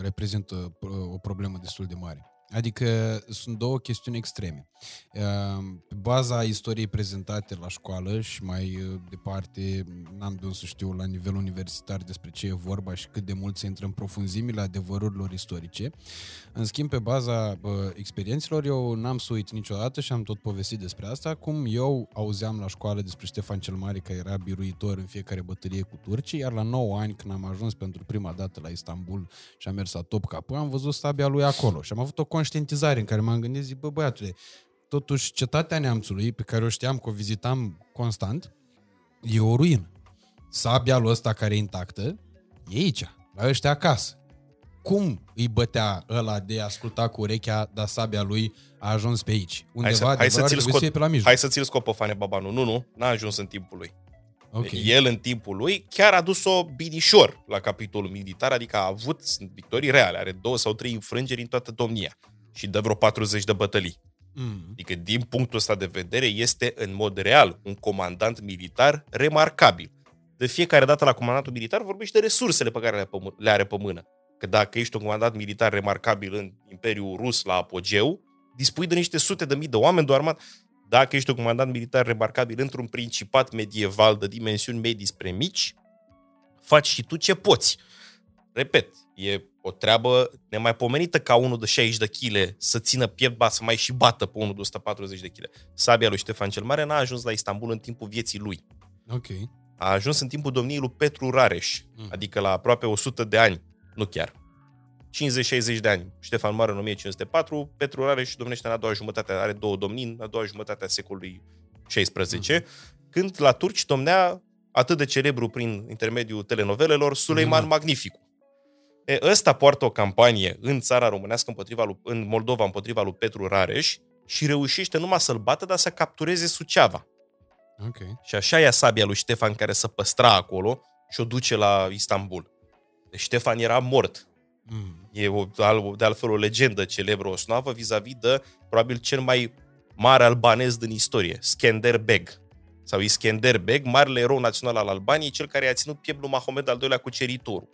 reprezintă o problemă destul de mare. Adică sunt două chestiuni extreme. Pe baza istoriei prezentate la școală și mai departe, n-am de unde să știu la nivel universitar despre ce e vorba și cât de mult se intră în profunzimile adevărurilor istorice. În schimb, pe baza experiențelor, eu n-am să uit niciodată și am tot povestit despre asta, cum eu auzeam la școală despre Ștefan cel Mare, că era biruitor în fiecare bătălie cu turcii, iar la 9 ani, când am ajuns pentru prima dată la Istanbul și am mers la Topkapı, am văzut sabia lui acolo și am avut o conștientizare în care m-am gândit, zic, băiatule, totuși cetatea neamțului, pe care o știam că o vizitam constant, e o ruină. Sabia lui ăsta care e intactă e aici, la ăștia acasă. Cum îi bătea ăla de asculta cu urechea, dar sabia lui a ajuns pe aici? Undeva hai să ți-l scot pe Fane Babanu. Nu, n-a ajuns în timpul lui. Okay. El în timpul lui chiar a dus-o binișor la capitolul militar, adică a avut victorii reale, are 2 sau 3 înfrângeri în toată domnia și dă vreo 40 de bătălii. Mm. Adică din punctul ăsta de vedere este în mod real un comandant militar remarcabil. De fiecare dată la comandantul militar vorbești de resursele pe care le are pe mână. Că dacă ești un comandant militar remarcabil în Imperiul Rus la apogeu, dispui de niște sute de mii de oameni de armat. Dacă ești un comandant militar remarcabil într-un principat medieval de dimensiuni medii spre mici, faci și tu ce poți. Repet, e O treabă nemaipomenită ca unul de 60 de kg să țină piept, ba să mai și bată pe unul de 140 de kg. Sabia lui Ștefan cel Mare n-a ajuns la Istanbul în timpul vieții lui. Okay. A ajuns în timpul domniei lui Petru Rareș, adică la aproape 100 de ani, nu chiar. 50-60 de ani. Ștefan Mare în 1504, Petru Rareș domnește în a doua jumătate, are două domnii, în a doua jumătate a secolului 16, când la turci domnea atât de celebru prin intermediul telenovelelor Suleiman Magnificul. E, ăsta poartă o campanie în țara românească, în Moldova, împotriva lui Petru Rareș și reușește numai să-l bată, dar să captureze Suceava. Okay. Și așa ia sabia lui Ștefan, care se păstra acolo, și o duce la Istanbul. Deci Ștefan era mort. E de altfel o legendă celebră osnovă vis-a-vis de probabil cel mai mare albanez din istorie, Skenderbeg. Sau Iskenderbeg, marele erou național al Albaniei, cel care i-a ținut piept lui Mahomed al II-lea cuceritorul.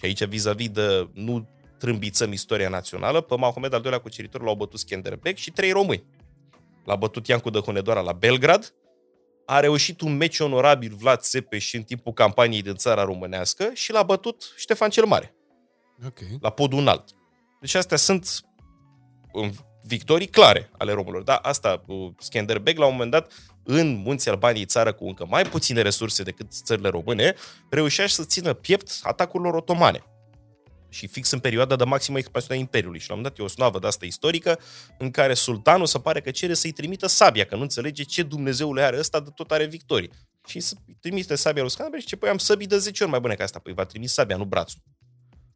Și aici, vis-a-vis de nu trâmbițăm istoria națională, pe Mahomed al II-lea cuceritor l-au bătut Skenderbeg și 3 români. L-a bătut Iancu Dăhunădoara la Belgrad, a reușit un meci onorabil Vlad Țepeș în timpul campaniei din țara românească și l-a bătut Ștefan cel Mare. Okay. La podul înalt. Deci astea sunt victorii clare ale românilor. Da, asta, Skenderbeg, la un moment dat, în munții Albaniei, țară cu încă mai puține resurse decât țările române, reușea să țină piept atacurilor otomane. Și fix în perioada de maximă expansiune a Imperiului. Și la un moment dat e o slavă de asta istorică în care sultanul se pare că cere să-i trimită sabia, că nu înțelege ce Dumnezeule are ăsta, de tot are victorii. Și să-i trimite sabia lui Skenderbeg și ce, păi am săbii de 10 ori mai bune ca asta. Păi va trimis sabia, nu brațul.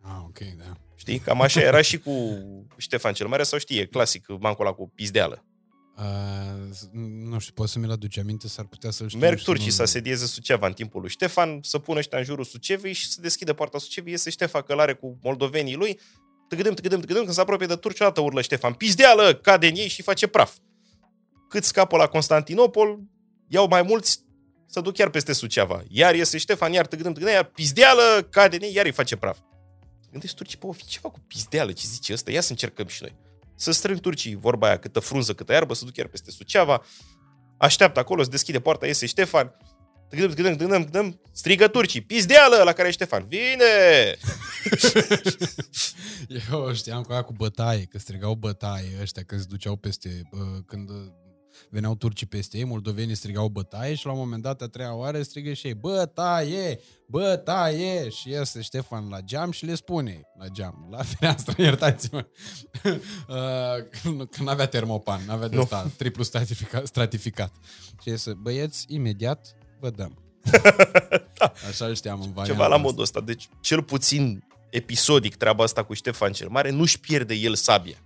Ah, ok, da. Știi? Cam așa era și cu Ștefan cel Mare, sau știe, clasic, mancul ăla cu pizdeală. Nu știu, poți să mi-l aduci aminte, s-ar putea să-l știu. Merg turcii să asedieze Suceava în timpul lui Ștefan, să pună ăștia în jurul Sucevei și să deschide poarta Sucevei, iese Ștefan călare cu moldovenii lui, tăgădăm, când se apropie de turci, o dată urlă Ștefan, pizdeală, cade în ei și face praf. Cât scapă la Constantinopol, iau mai mulți, să duc iar peste Suceava. Iar iese Ștefan, iar tăgădăm, iar pizdeală, cade în ei, iar îi face praf. Gândești turcii, păi, o fi ceva cu pizdeală, ce zice ăsta? Ia să încercăm și noi. Să strâng turcii, vorba aia, câtă frunză, câtă iarbă, să duc iar peste Suceava, așteaptă acolo, se deschide poarta, iese Ștefan, strigă turcii, pizdeală, la care e Ștefan, vine! Eu știam că aia cu bătaie, că strigau bătaie ăștia, că se duceau peste, când veneau turcii peste ei, moldovenii strigau bătaie și la un moment dat, a treia oară, strigă și ei, bătaie, bătaie! Și iese Ștefan la geam și le spune, la geam, la fereastră, iertați-mă, că n-avea termopan, n-avea de stat, triplu stratificat. Și iese, băieți, imediat vă dăm. Da. Așa îl știam în varianta. Ceva la modul ăsta, deci cel puțin episodic treaba asta cu Ștefan cel Mare, nu-și pierde el sabia.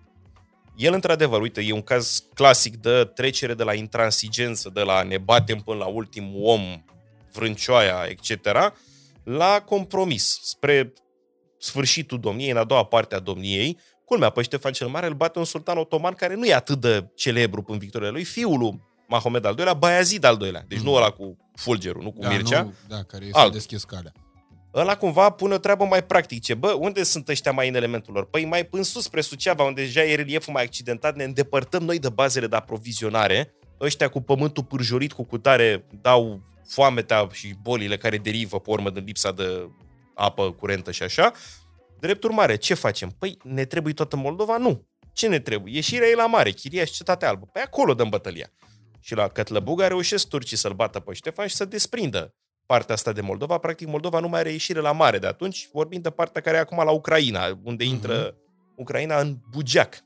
El, într-adevăr, uite, e un caz clasic de trecere de la intransigență, de la ne batem până la ultimul om, vrâncioaia, etc., la compromis, spre sfârșitul domniei, în a doua parte a domniei. Culmea, pe Ștefan cel Mare îl bate un sultan otoman care nu e atât de celebru în victoria lui, fiul lui Mahomed al II-lea, Bayazid al II-lea. Deci nu ăla cu fulgerul, nu cu Mircea. Nu, care e să deschis calea. Ăla cumva pune o treabă mai practice. Bă, unde sunt ăștia mai în elementul lor? Păi mai până sus, spre Suceava, unde deja e relieful mai accidentat, ne îndepărtăm noi de bazele de aprovizionare. Ăștia cu pământul pârjolit, cu cutare, dau foametea și bolile care derivă pe urmă din lipsa de apă curentă și așa. Drept urmare, ce facem? Păi ne trebuie toată Moldova? Nu. Ce ne trebuie? Ieșirea ei la mare, Chiria și Cetatea Albă. Păi acolo dăm bătălia. Și la Cătlăbuga reușesc turcii să-l bată pe Ștefan și să desprindă partea asta de Moldova. Practic, Moldova nu mai are ieșire la mare de atunci, vorbind de partea care e acum la Ucraina, unde intră Ucraina în Bugeac.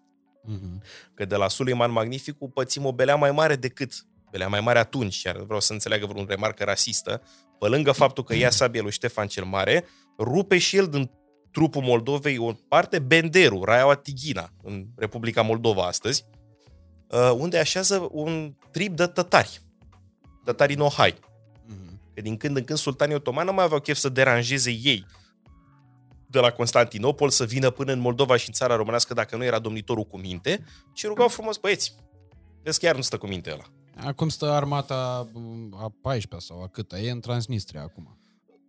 Că de la Suleiman Magnificul pățim o belea mai mare decât belea mai mare atunci, iar vreau să înțeleagă vreun remarcă rasistă, pe lângă faptul că ia sabia lui Ștefan cel Mare, rupe și el din trupul Moldovei o parte, Benderu, Raiaua Tighina, în Republica Moldova astăzi, unde așează un trib de tătari, tătarii Nohai. Că din când în când sultanii otomani nu mai aveau chef să deranjeze ei de la Constantinopol, să vină până în Moldova și în țara românească, dacă nu era domnitorul cu minte, și rugau frumos, băieți, vezi că iar nu stă cu minte ăla. Acum stă armata a 14-a sau a câta, e în Transnistria acum.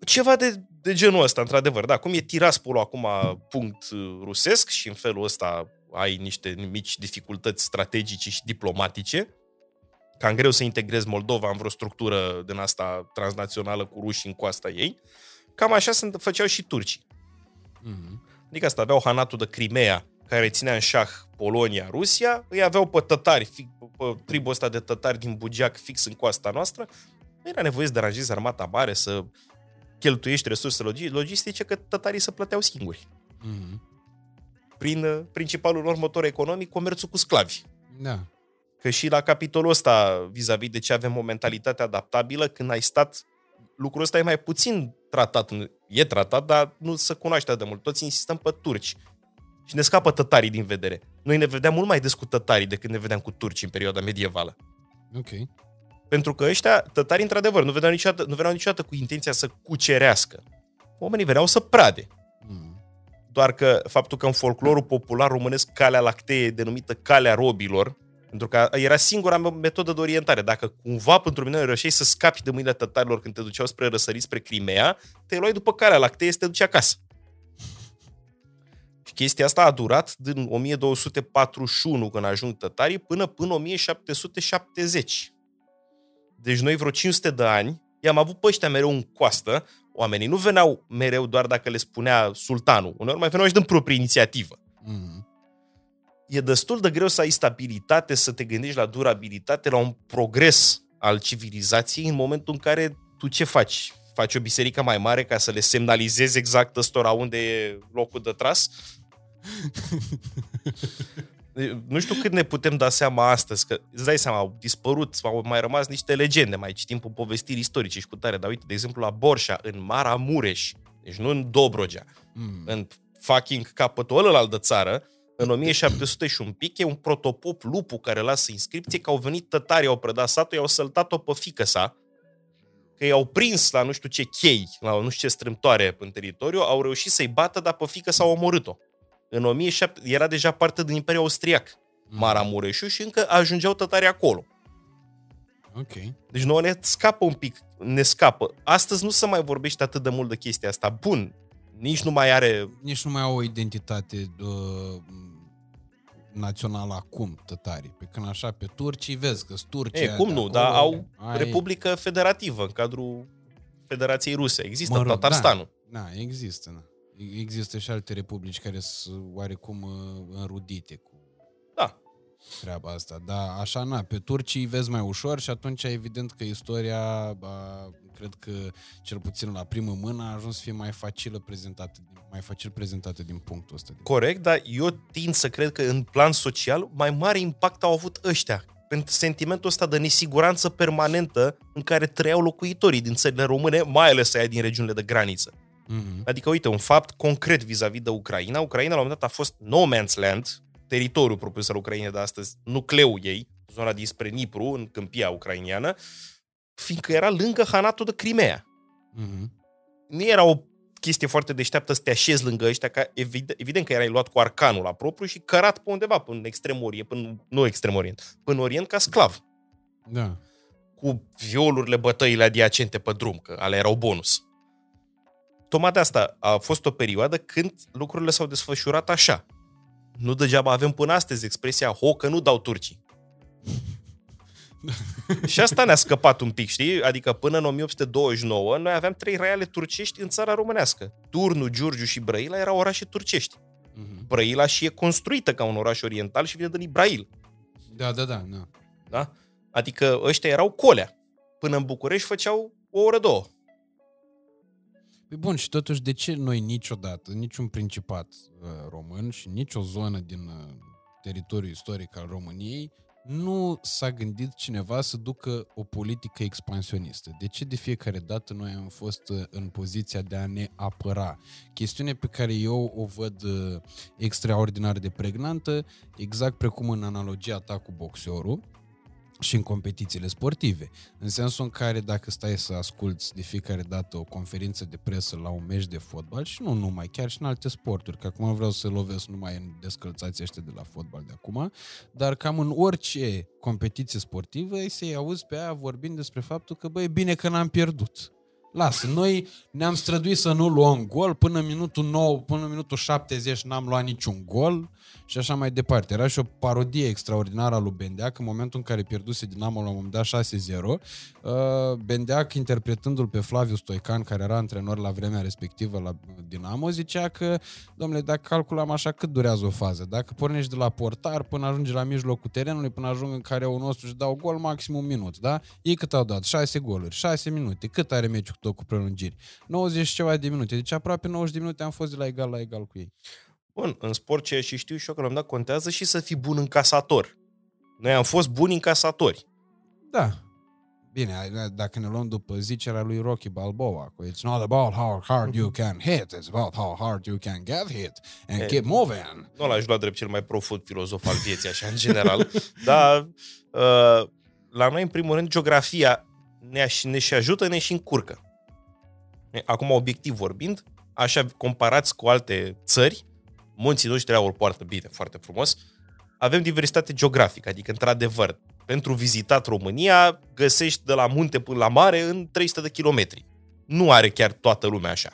Ceva de genul ăsta, într-adevăr, da, cum e Tiraspolul acum punct rusesc și în felul ăsta ai niște mici dificultăți strategice și diplomatice, cam greu să integrezi Moldova în vreo structură din asta transnațională cu rușii în coasta ei, cam așa se făceau și turcii. Adică asta, aveau Hanatul de Crimea, care ținea în șah Polonia, Rusia, îi aveau pe tătari, pe tribul ăsta de tătari din Bugeac, fix în coasta noastră. Nu era nevoie să deranjezi armata mare, să cheltuiești resurse logistice, că tătarii se plăteau singuri. Mm-hmm. Prin principalul lor motor economic, comerțul cu sclavi. Da. Că și la capitolul ăsta, vis-a-vis de ce avem o mentalitate adaptabilă, când ai stat, lucrul ăsta e mai puțin tratat, e tratat, dar nu se cunoaște de mult. Toți insistăm pe turci. Și ne scapă tătarii din vedere. Noi ne vedeam mult mai des cu tătarii decât ne vedeam cu turcii în perioada medievală. Ok. Pentru că ăștia, tătarii, într-adevăr, nu veneau niciodată cu intenția să cucerească. Oamenii veneau să prade. Doar că faptul că în folclorul popular românesc calea lactee e denumită calea robilor, pentru că era singura metodă de orientare. Dacă cumva pentru mine reușeai să scapi de mâinile tătarilor când te duceau spre răsărit, spre Crimea, te luai după calea lactee să te duci acasă. Și chestia asta a durat din 1241, când ajung tătarii, până 1770. Deci noi vreo 500 de ani i-am avut pe ăștia mereu în coastă. Oamenii nu veneau mereu doar dacă le spunea sultanul. Uneori mai veneau și din proprie inițiativă. Mm. E destul de greu să ai stabilitate, să te gândești la durabilitate, la un progres al civilizației în momentul în care tu ce faci? Faci o biserică mai mare ca să le semnalizezi exact ăstora unde e locul de tras? Nu știu cât ne putem da seama astăzi, că îți dai seama, au dispărut, au mai rămas niște legende, mai citim pe povestiri istorice și cu tare, dar uite, de exemplu, la Borșa, în Maramureș, deci nu în Dobrogea, în fucking capătul ălălalt de țară, în 1700 și un pic, e un protopop lupu care lasă inscripție că au venit tătarii, au predat satul, i-au săltat-o pe fică-sa, că i-au prins la nu știu ce chei, la nu știu ce strâmtoare în teritoriu, au reușit să-i bată, dar pe fică s-au omorât-o. În 1700 era deja parte din Imperiul Austriac, Maramureșul, și încă ajungeau tătarii acolo. Ok. Deci nouă ne scapă un pic, ne scapă. Astăzi nu se mai vorbește atât de mult de chestia asta. Bun, nici nu mai au o identitate națională acum, tătarii. Pe când așa, pe turcii, vezi că-s turcii. Cum nu, acolo, dar au Republică Federativă în cadrul Federației Ruse. Există Tatarstanul. Da, există, da. Există și alte republici care sunt oarecum înrudite cu treaba asta. Dar așa, pe turcii vezi mai ușor și atunci evident că istoria, cred că cel puțin la primă mână, a ajuns să fie mai facil prezentată din punctul ăsta. Corect, dar eu tind să cred că în plan social mai mare impact au avut ăștia. Pentru sentimentul ăsta de nesiguranță permanentă în care trăiau locuitorii din țările române, mai ales aia din regiunile de graniță. Adică, uite, un fapt concret vis-a-vis de Ucraina. Ucraina, la un moment dat, a fost no man's land, teritoriul propriu al Ucrainei de astăzi, nucleul ei, zona dinspre Nipru, în câmpia ucrainiană, fiindcă era lângă Hanatul de Crimea. Nu era o chestie foarte deșteaptă să te așezi lângă ăștia, că evident că erai luat cu arcanul la propriu și cărat pe undeva, până în Extrem Orient, până în Orient ca sclav. Da. Cu violurile, bătăile adiacente pe drum, că alea erau bonus. Tocmai de asta a fost o perioadă când lucrurile s-au desfășurat așa. Nu degeaba avem până astăzi expresia ho, că nu dau turcii. Și asta ne-a scăpat un pic, știi? Adică până în 1829 noi aveam 3 raiale turcești în țara românească. Turnu, Giurgiu și Brăila erau orașe turcești. Brăila și e construită ca un oraș oriental și vine din Ibrail. Da? Adică ăștia erau colea. Până în București făceau o oră, două. Bun, și totuși, de ce noi niciodată, niciun principat român și nicio zonă din teritoriul istoric al României nu s-a gândit cineva să ducă o politică expansionistă? De ce de fiecare dată noi am fost în poziția de a ne apăra? Chestiune pe care eu o văd extraordinar de pregnantă, exact precum în analogia ta cu boxeorul, și în competițiile sportive. În sensul în care dacă stai să asculți de fiecare dată o conferință de presă la un meci de fotbal, și nu numai, chiar și în alte sporturi, că acum vreau să lovesc numai în descălțații ăștia de la fotbal de acum, dar cam în orice competiție sportivă să-i auzi pe aia vorbind despre faptul că, băi, bine că n-am pierdut. Lasă, noi ne-am străduit să nu luăm gol până în minutul 9, până în minutul 70 n-am luat niciun gol și așa mai departe. Era și o parodie extraordinară a lui Bendeac în momentul în care pierduse Dinamo la un moment dat 6-0. Bendeac, interpretându-l pe Flaviu Stoican, care era antrenor la vremea respectivă la Dinamo, zicea că, domnule, dacă calculăm așa cât durează o fază, dacă pornești de la portar până ajungi la mijlocul terenului, până ajung în care unul nostru și dau gol, maxim un minut, da? Ei cât au dat? 6 goluri, 6 minute. Cât are meciul tot cu prelungiri? 90 ceva de minute. Deci aproape 90 de minute am fost de la egal la egal cu ei. Bun, în sport ceea ce știu și eu că l-am dat contează și să fii bun încasator. Noi am fost buni încasatori. Da. Bine, dacă ne luăm după zicerea lui Rocky Balboa, cu it's not about how hard you can hit, it's about how hard you can get hit and keep moving. Nu l-aș lua drept cel mai profund filozof al vieții, așa, în general. Dar la noi, în primul rând, geografia ne și ajută, ne și încurcă. Acum, obiectiv vorbind, așa, comparați cu alte țări, munții noștri au o poartă bine, foarte frumos. Avem diversitate geografică, adică, într-adevăr, pentru vizitat România, găsești de la munte până la mare în 300 de kilometri. Nu are chiar toată lumea așa.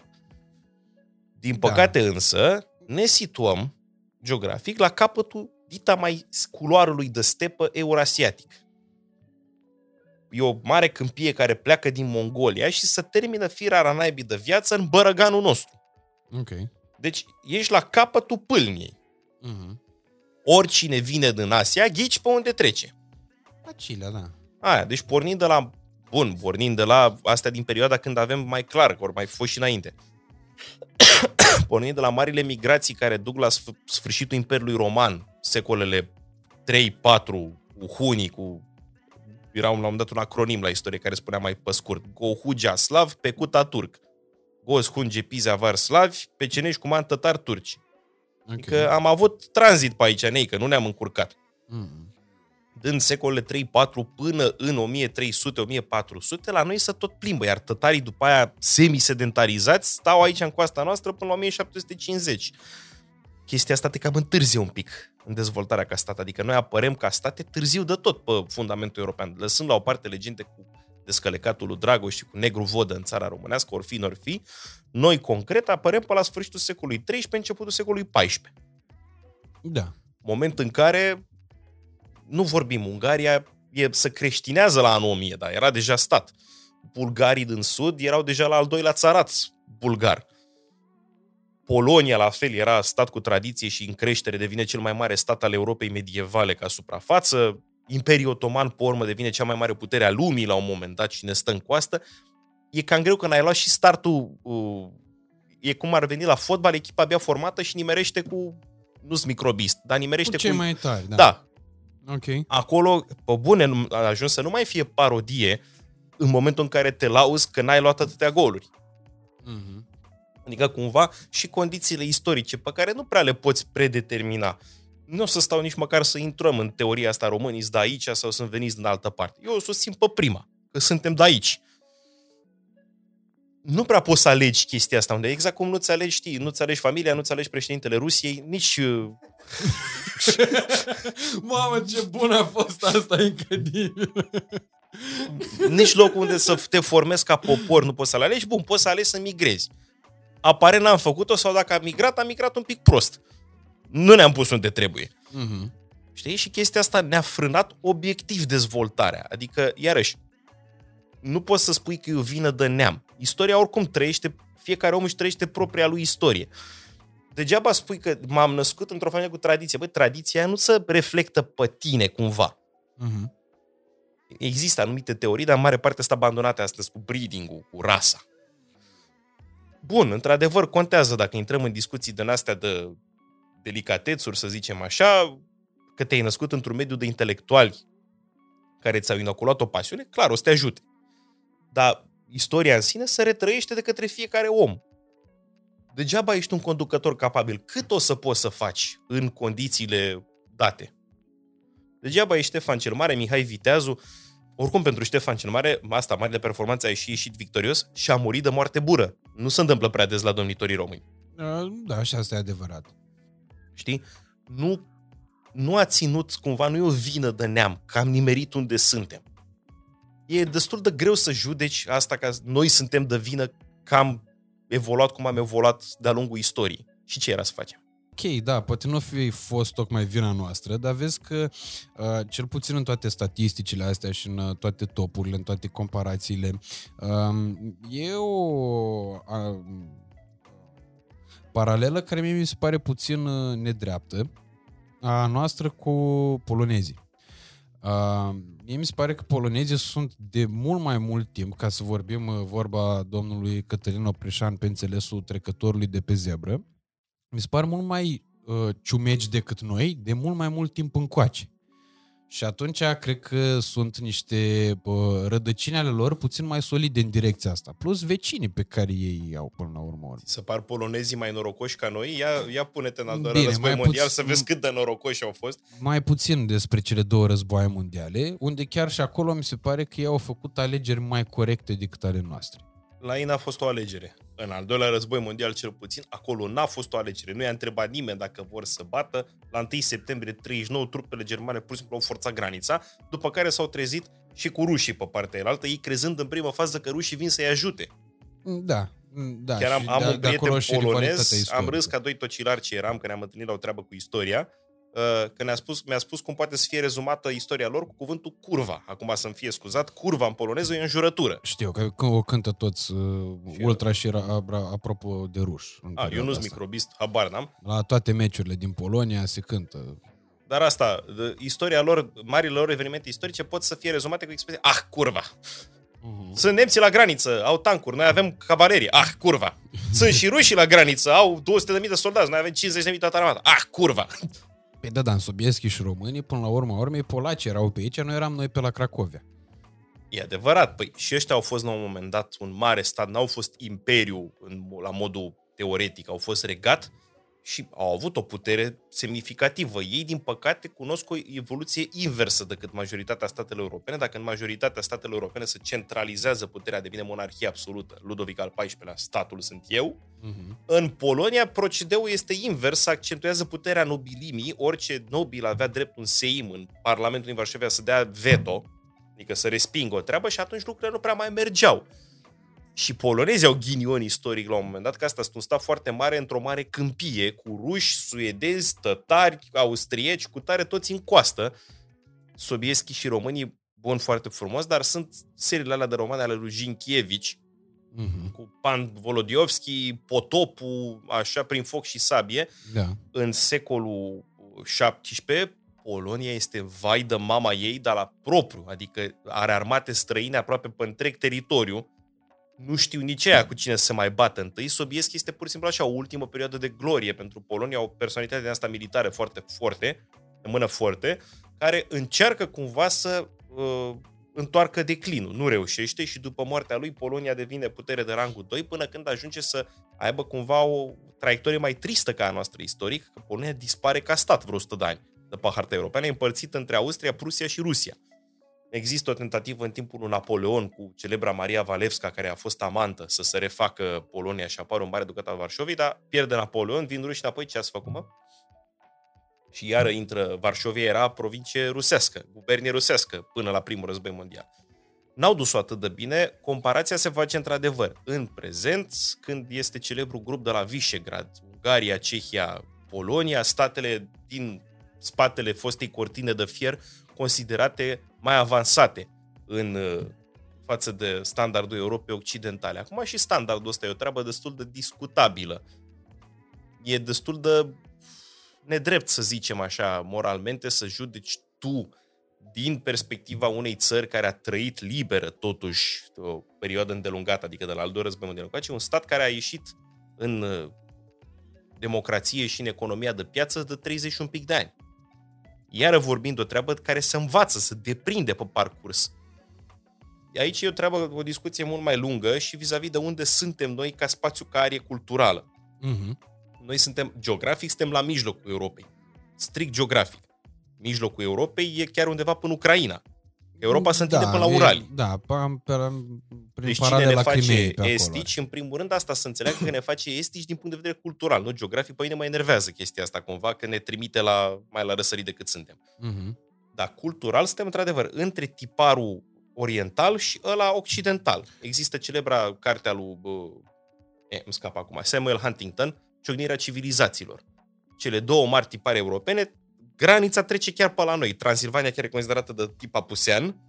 Din păcate însă, ne situăm geografic la capătul dita mai culoarului de stepă eurasiatic. E o mare câmpie care pleacă din Mongolia și se termină firara naibii de viață în Bărăganul nostru. Okay. Deci ești la capătul pâlniei. Uh-huh. Oricine vine din Asia, ghici pe unde trece. La Chile, da. Aia, deci pornind de la... Bun, pornind de la astea din perioada când avem mai clar, că ori mai fost și înainte. Pornind de la marile migrații care duc la sfârșitul Imperiului Roman, secolele 3-4, cu hunii, cu... Era la un moment dat un acronim la istorie care spunea mai pe scurt. Gohugia slav, Pecuta turc. Goz, hunge, piza, var, slavi, pecenești, cuman, tătari, turci. Okay. Adică am avut tranzit pe aici, nei, că nu ne-am încurcat. Mm. Din secolele 3-4 până în 1300-1400, la noi se tot plimbă, iar tătarii după aia semisedentarizați stau aici în coasta noastră până la 1750. Chestia asta te cam întârzie un pic în dezvoltarea ca stat, adică noi apărem ca state târziu de tot pe fundamentul european, lăsând la o parte legende cu descălecatul lui Dragoș și cu Negru Vodă în țara românească, ori fi, noi concret apărem pe la sfârșitul secolului 13, începutul secolului 14. Da. Moment în care nu vorbim, Ungaria se creștinează la anul 1000, dar era deja stat. Bulgarii din sud erau deja la al doilea țarat bulgar. Polonia, la fel, era stat cu tradiție și în creștere, devine cel mai mare stat al Europei medievale ca suprafață. Imperiul Otoman, pe urmă, devine cea mai mare putere a lumii la un moment dat și ne stă în coastă. E cam greu că n-ai luat și startul. E cum ar veni la fotbal, echipa abia formată și nimerește cu... Nu-s microbist, dar nimerește cu... cei mai tari, da. Da. Okay. Acolo, pe bune, a ajuns să nu mai fie parodie în momentul în care te lauzi că n-ai luat atâtea goluri. Mm-hmm. Adică cumva și condițiile istorice pe care nu prea le poți predetermina. Nu o să stau nici măcar să intrăm în teoria asta, românii sunt de aici sau sunt veniți din altă parte. Eu o susțin pe prima, că suntem de aici. Nu prea poți să alegi chestia asta, unde exact cum nu-ți alegi, știi, nu-ți alegi familia, nu-ți alegi președintele Rusiei, nici... Mamă, ce bun a fost asta, incredibil! Nici locul unde să te formezi ca popor nu poți să-l alegi, bun, poți să alegi să migrezi. Aparent n-am făcut-o sau dacă am migrat un pic prost. Nu ne-am pus unde trebuie. Uh-huh. Știi? Și chestia asta ne-a frânat obiectiv dezvoltarea. Adică, iarăși, nu poți să spui că e o vină de neam. Istoria oricum trăiește, fiecare om își trăiește propria lui istorie. Degeaba spui că m-am născut într-o familie cu tradiție. Băi, tradiția nu se reflectă pe tine cumva. Uh-huh. Există anumite teorii, dar în mare parte sunt abandonate astăzi cu breeding-ul, cu rasa. Bun, într-adevăr, contează dacă intrăm în discuții din astea de delicatețuri, să zicem așa, că te-ai născut într-un mediu de intelectuali care ți-au inoculat o pasiune, clar, o să te ajute. Dar istoria în sine se retrăiește de către fiecare om. Degeaba ești un conducător capabil. Cât o să poți să faci în condițiile date? Degeaba ești Ștefan cel Mare, Mihai Viteazu. Oricum, pentru Ștefan cel Mare, asta, mare de performanță, a ieșit victorios și a murit de moarte bură. Nu se întâmplă prea des la domnitorii români. Da, și asta e adevărat. Știi? Nu a ținut, cumva, nu e o vină de neam, că am nimerit unde suntem. e destul de greu să judeci asta că noi suntem de vină că am evoluat cum am evoluat de-a lungul istoriei. Și ce era să facem? Ok, da, poate nu fi fost tocmai vina noastră, dar vezi că, cel puțin în toate statisticile astea și în toate topurile, în toate comparațiile, e o paralelă care mie mi se pare puțin nedreaptă a noastră cu polonezii. Mie mi se pare că polonezii sunt de mult mai mult timp, ca să vorbim vorba domnului Cătălin Opreșan pe înțelesul trecătorului de pe zebră, mi se par mult mai ciumegi decât noi, de mult mai mult timp încoace. Și atunci cred că sunt niște rădăcini ale lor puțin mai solide în direcția asta. Plus vecinii pe care ei au până la urmă. Să par polonezii mai norocoși ca noi? Ia pune-te în al doilea război mondial să vezi cât de norocoși au fost. Mai puțin despre cele două războaie mondiale, unde chiar și acolo mi se pare că ei au făcut alegeri mai corecte decât ale noastre. La ei n-a fost o alegere. În al doilea război mondial, cel puțin, acolo n-a fost o alegere. Nu i-a întrebat nimeni dacă vor să bată. La 1 septembrie 39, trupele germane pur și simplu au forțat granița, după care s-au trezit și cu rușii pe partea altă, ei crezând în prima fază că rușii vin să-i ajute. Da. Chiar am un prieten polonez, am râs ca doi tocilari ce eram, că ne-am întâlnit la o treabă cu istoria, că mi-a spus cum poate să fie rezumată istoria lor cu cuvântul curva. Acum să-mi fie scuzat, curva în poloneză e înjurătură. Știu, că o cântă toți ultra și apropo de ruși. Eu nu-s microbist, habar n-am. La toate meciurile din Polonia se cântă. Dar asta, istoria lor, marile lor evenimente istorice pot să fie rezumate cu expresia ah, curva. Sunt nemții la graniță, au tancuri, noi avem cavalerie, ah, curva. Sunt și rușii la graniță, au 200.000 de soldați, noi avem 50.000 toată armata, ah, curva. Păi da, în Sobieski și românii, până la urmă, polacii erau pe aici, noi eram pe la Cracovia. E adevărat, păi și ăștia au fost la un moment dat un mare stat, n-au fost imperiu la modul teoretic, au fost regat și au avut o putere semnificativă. Ei, din păcate, cunosc o evoluție inversă decât majoritatea statelor europene. Dacă în majoritatea statelor europene se centralizează puterea, devine monarhie absolută. Ludovic al XIV-lea, statul sunt eu. Uh-huh. În Polonia, procedeul este invers, accentuează puterea nobilimii. Orice nobil avea drept un seim în Parlamentul din Varșovia să dea veto, adică să respingă o treabă și atunci lucrurile nu prea mai mergeau. Și polonezii au ghinion istoric la un moment dat, că asta sunt un stat foarte mare într-o mare câmpie, cu ruși, suedezi, tătari, austrieci, cu tare toți în coastă. Sobieski și românii, bun, foarte frumos, dar sunt seriile alea de romane ale lui Zienkiewicz, cu Pan Volodiovski, Potopul, așa, prin foc și sabie. Da. În secolul XVII, Polonia este vai de mama ei, dar la propriu, adică are armate străine aproape pe întreg teritoriu. Nu știu nici aia cu cine să se mai bată întâi. Sobieski este pur și simplu așa o ultimă perioadă de glorie pentru Polonia, o personalitate din asta militară foarte forte, de mână forte, care încearcă cumva să întoarcă declinul. Nu reușește și după moartea lui Polonia devine putere de rangul 2 până când ajunge să aibă cumva o traiectorie mai tristă ca a noastră istoric, că Polonia dispare ca stat vreo 100 de ani de pe harta europeană, e împărțită între Austria, Prusia și Rusia. Există o tentativă în timpul lui Napoleon cu celebra Maria Walewska, care a fost amantă, să se refacă Polonia și apară un mare ducat al Varșoviei, dar pierde Napoleon, vin ruși înapoi, ce ați făcut, mă? Și iară intră, Varșovia era provincie rusească, guvernie rusească, până la primul război mondial. N-au dus-o atât de bine, comparația se face într-adevăr. În prezent, când este celebrul grup de la Visegrad, Ungaria, Cehia, Polonia, statele din spatele fostei cortine de fier, considerate mai avansate în față de standardul Europei Occidentale. Acum și standardul ăsta e o treabă destul de discutabilă. E destul de nedrept, să zicem așa, moralmente, să judeci tu din perspectiva unei țări care a trăit liberă, totuși, o perioadă îndelungată, adică de la al doilea război mondial, un stat care a ieșit în democrație și în economia de piață de 31 pic de ani. Iară vorbind o treabă care se învață, se deprinde pe parcurs. Aici e o treabă, o discuție mult mai lungă și vis-a-vis de unde suntem noi ca spațiu, ca arie culturală. Uh-huh. Noi suntem, geografic, suntem la mijlocul Europei. Strict geografic. Mijlocul Europei e chiar undeva până Ucraina. Europa se întinde până la Urali. Da, prin deci cine ne face estici, în primul rând, asta să înțeleagă că ne face estici din punct de vedere cultural, nu geografic. Pe mine mă enervează chestia asta cumva, că ne trimite mai la răsărit decât suntem. Uh-huh. Dar cultural suntem într-adevăr între tiparul oriental și ăla occidental. Există celebra cartea lui, îmi scap acum, Samuel Huntington, Ciocnirea civilizațiilor. Cele două mari tipare europene, granița trece chiar pe la noi. Transilvania chiar e considerată de tip apusean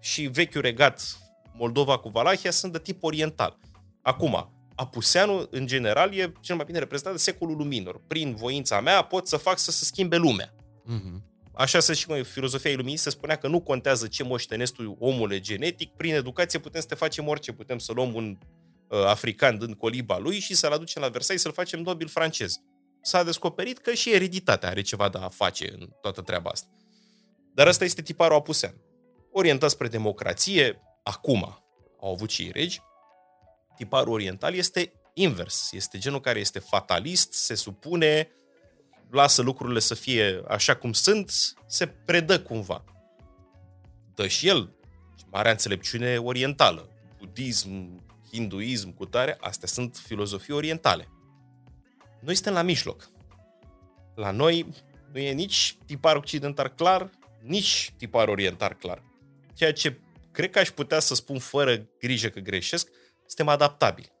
și vechiul regat Moldova cu Valahia sunt de tip oriental. Acum, apuseanul, în general, e cel mai bine reprezentat de secolul luminilor. Prin voința mea pot să fac să se schimbe lumea. Mm-hmm. Așa se și cu filozofia iluminist, se spunea că nu contează ce moștenesc tu, omule, genetic, prin educație putem să te facem orice, putem să luăm un african din coliba lui și să-l aducem la Versailles, să-l facem nobil francez. S-a descoperit că și ereditatea are ceva de a face în toată treaba asta. Dar asta este tiparul apusean. Orientat spre democrație, acum au avut și regi, tiparul oriental este invers. Este genul care este fatalist, se supune, lasă lucrurile să fie așa cum sunt, se predă cumva. Dă și el marea înțelepciune orientală. Budism, hinduism, cutare, astea sunt filozofii orientale. Noi suntem la mijloc. La noi nu e nici tipar occidental clar, nici tipar oriental clar. Ceea ce cred că aș putea să spun fără grijă că greșesc, suntem adaptabili.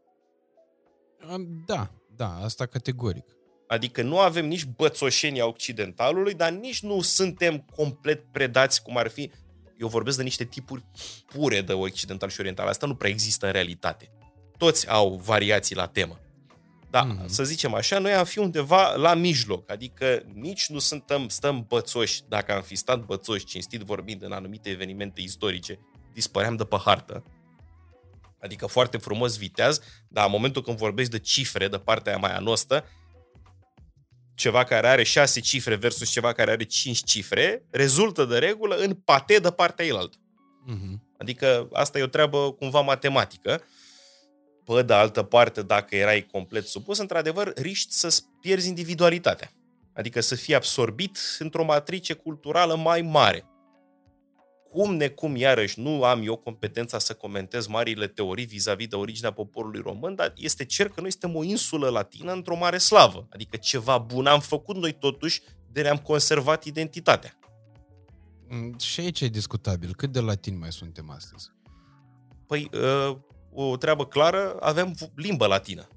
Da, da, asta categoric. Adică nu avem nici bățoșenia occidentalului, dar nici nu suntem complet predați cum ar fi. Eu vorbesc de niște tipuri pure de occidental și oriental. Asta nu prea există în realitate. Toți au variații la temă. Dar, să zicem așa, noi am fi undeva la mijloc. Adică nici nu stăm bățoși. Dacă am fi stat bățoși, cinstit vorbind, în anumite evenimente istorice, dispăream de pe hartă. Adică foarte frumos viteaz, dar în momentul când vorbești de cifre, de partea aia mai anostă, ceva care are 6 cifre versus ceva care are 5 cifre, rezultă de regulă în pate de partea ilaltă. Adică asta e o treabă cumva matematică. Pă, de altă parte, dacă erai complet supus, într-adevăr, riști să-ți pierzi individualitatea. Adică să fii absorbit într-o matrice culturală mai mare. Cum, iarăși, nu am eu competența să comentez marile teorii vis-a-vis de originea poporului român, dar este cer că noi suntem o insulă latină într-o mare slavă. Adică ceva bun am făcut noi totuși, de ne-am conservat identitatea. Și aici e discutabil. Cât de latini mai suntem astăzi? Păi, o treabă clară, avem limbă latină.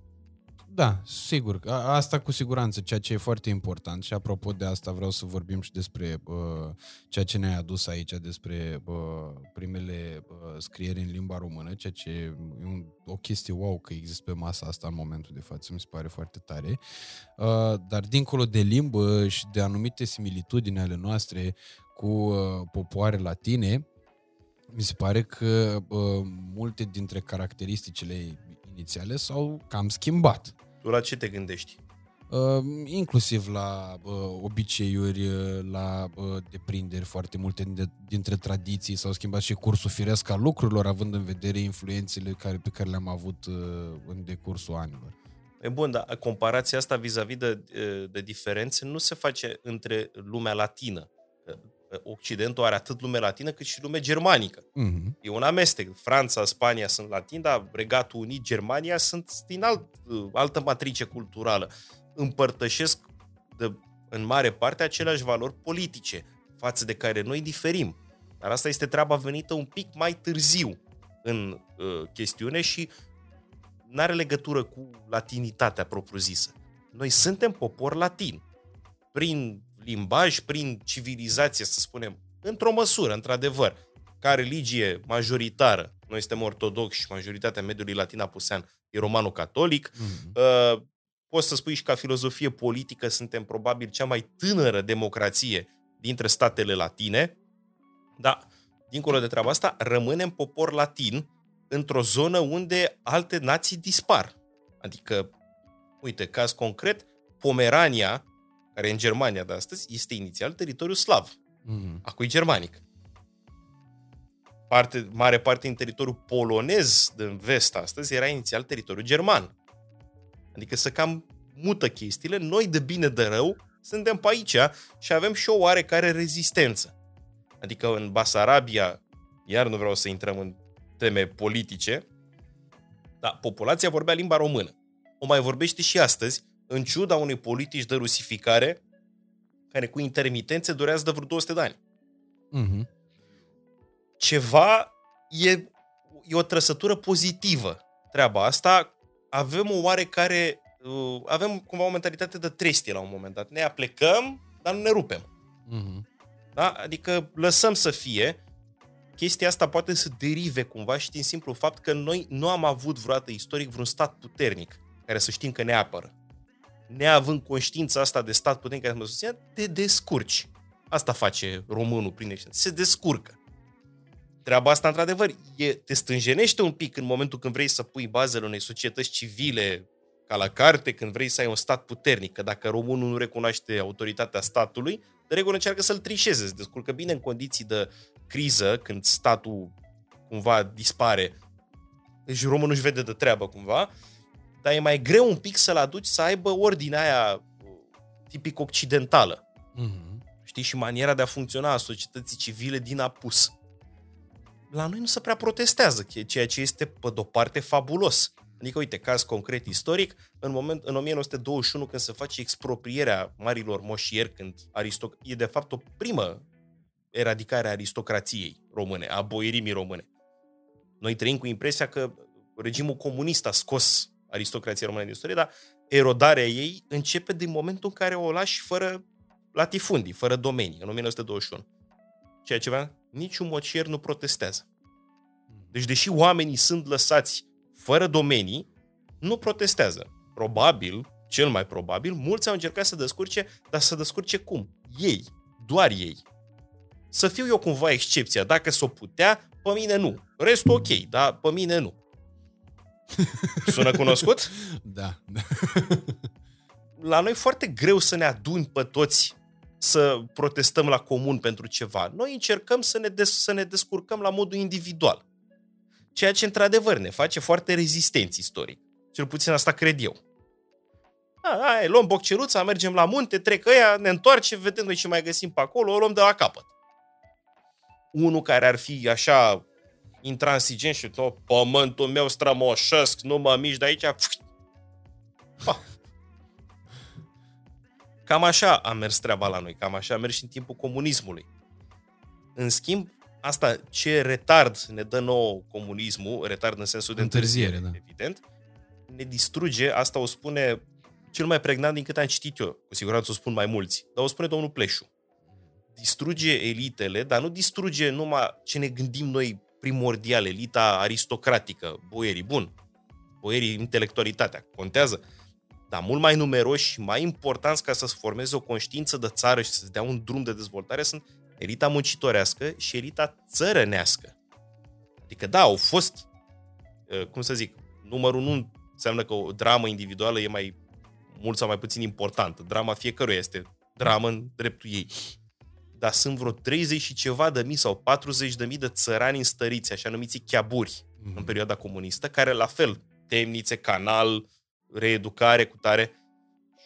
Da, sigur. Asta cu siguranță, ceea ce e foarte important. Și apropo de asta vreau să vorbim și despre ceea ce ne-ai adus aici, despre primele scrieri în limba română, ceea ce e o chestie wow că există pe masa asta în momentul de față, mi se pare foarte tare. Dar dincolo de limbă și de anumite similitudini ale noastre cu popoare latine, mi se pare că multe dintre caracteristicile inițiale s-au cam schimbat. Tu la ce te gândești? Inclusiv la obiceiuri, la deprinderi, foarte multe dintre tradiții s-au schimbat și cursul firesc al lucrurilor, având în vedere influențele pe care le-am avut în decursul anilor. E bun, dar comparația asta vis-a-vis de diferențe nu se face între lumea latină. Occidentul are atât lume latină cât și lume germanică. Mm-hmm. E un amestec. Franța, Spania sunt latini, dar Regatul Unit, Germania sunt din altă matrice culturală. Împărtășesc în mare parte aceleași valori politice față de care noi diferim. Dar asta este treaba venită un pic mai târziu în chestiune și n-are legătură cu latinitatea propriu-zisă. Noi suntem popor latin. Prin limbaj, prin civilizație, să spunem, într-o măsură, într-adevăr, ca religie majoritară, noi suntem ortodoxi și majoritatea mediului latin-apusean e romano-catolic, poți să spui și ca filozofie politică suntem probabil cea mai tânără democrație dintre statele latine, dar, dincolo de treaba asta, rămânem popor latin într-o zonă unde alte nații dispar. Adică, uite, caz concret, Pomerania, care în Germania de astăzi, este inițial teritoriul slav. Acum e germanic. Mare parte din teritoriul polonez din vest astăzi era inițial teritoriul german. Adică să cam mută chestiile. Noi, de bine de rău, suntem pe aici și avem și o oarecare rezistență. Adică în Basarabia, iar nu vreau să intrăm în teme politice, dar populația vorbea limba română. O mai vorbește și astăzi, în ciuda unei politici de rusificare care cu intermitențe durează de vreo 200 de ani. Ceva e o trăsătură pozitivă treaba asta. Avem o oarecare... avem cumva o mentalitate de trestie la un moment dat. Ne aplecăm, dar nu ne rupem. Mm-hmm. Da? Adică lăsăm să fie. Chestia asta poate să derive cumva și din simplu fapt că noi nu am avut vreodată istoric vreun stat puternic care să știm că ne apără. Neavând conștiința asta de stat puternic care să mă susține, te descurci. Asta face românul prin excelență. Se descurcă. Treaba asta, într-adevăr, te stânjenește un pic în momentul când vrei să pui bazele unei societăți civile ca la carte, când vrei să ai un stat puternic. Că dacă românul nu recunoaște autoritatea statului, de regulă încearcă să-l trișeze. Se descurcă bine în condiții de criză, când statul cumva dispare. Deci românul își vede de treabă cumva, dar e mai greu un pic să-l aduci să aibă ordinea aia tipic occidentală. Mm-hmm. Știi? Și maniera de a funcționa a societății civile din apus. La noi nu se prea protestează, ceea ce este pe de-o parte fabulos. Adică, uite, caz concret istoric, în 1921, când se face exproprierea marilor moșieri, când e de fapt o primă eradicare a aristocrației române, a boierimii române. Noi trăim cu impresia că regimul comunist a scos aristocrația română din istorie, dar erodarea ei începe din momentul în care o lași fără latifundii, fără domenii, în 1921. Ceea ce vrea, niciun moșier nu protestează. Deci, deși oamenii sunt lăsați fără domenii, nu protestează. Probabil, cel mai probabil, mulți au încercat să descurce, dar să descurce cum? Ei, doar ei. Să fiu eu cumva excepția, dacă s-o putea, pe mine nu. Restul ok, dar pe mine nu. Sună cunoscut? Da. La noi foarte greu să ne aduni pe toți să protestăm la comun pentru ceva. Noi încercăm să ne descurcăm la modul individual. Ceea ce, într-adevăr, ne face foarte rezistenți istoric. Cel puțin asta cred eu. Hai, luăm bocceluța, mergem la munte, trec ăia, ne întoarcem, vedem noi ce mai găsim pe acolo, o luăm de la capăt. Unul care ar fi așa intransigent și tot, pământul meu strămoșesc, nu mă mișc de aici. Cam așa a mers treaba la noi, cam așa a mers și în timpul comunismului. În schimb, asta ce retard ne dă nouă comunismul, retard în sensul de întârziere, da. Evident, ne distruge, asta o spune cel mai pregnant din cât am citit eu, cu siguranță o spun mai mulți, dar o spune domnul Pleșu. Distruge elitele, dar nu distruge numai ce ne gândim noi primordial, elita aristocratică, boierii, bun, boierii, intelectualitatea, contează, dar mult mai numeroși și mai importanți ca să-ți formeze o conștiință de țară și să-ți dea un drum de dezvoltare sunt elita muncitorească și elita țărănească. Adică da, au fost, cum să zic, numărul nu înseamnă că o dramă individuală e mai mult sau mai puțin importantă. Drama fiecăruia este dramă în dreptul ei. Dar sunt vreo 30 și ceva de mii sau 40 de mii de țărani înstăriți, așa numiți chiaburi, în perioada comunistă, care la fel, temnițe, canal, reeducare, cutare.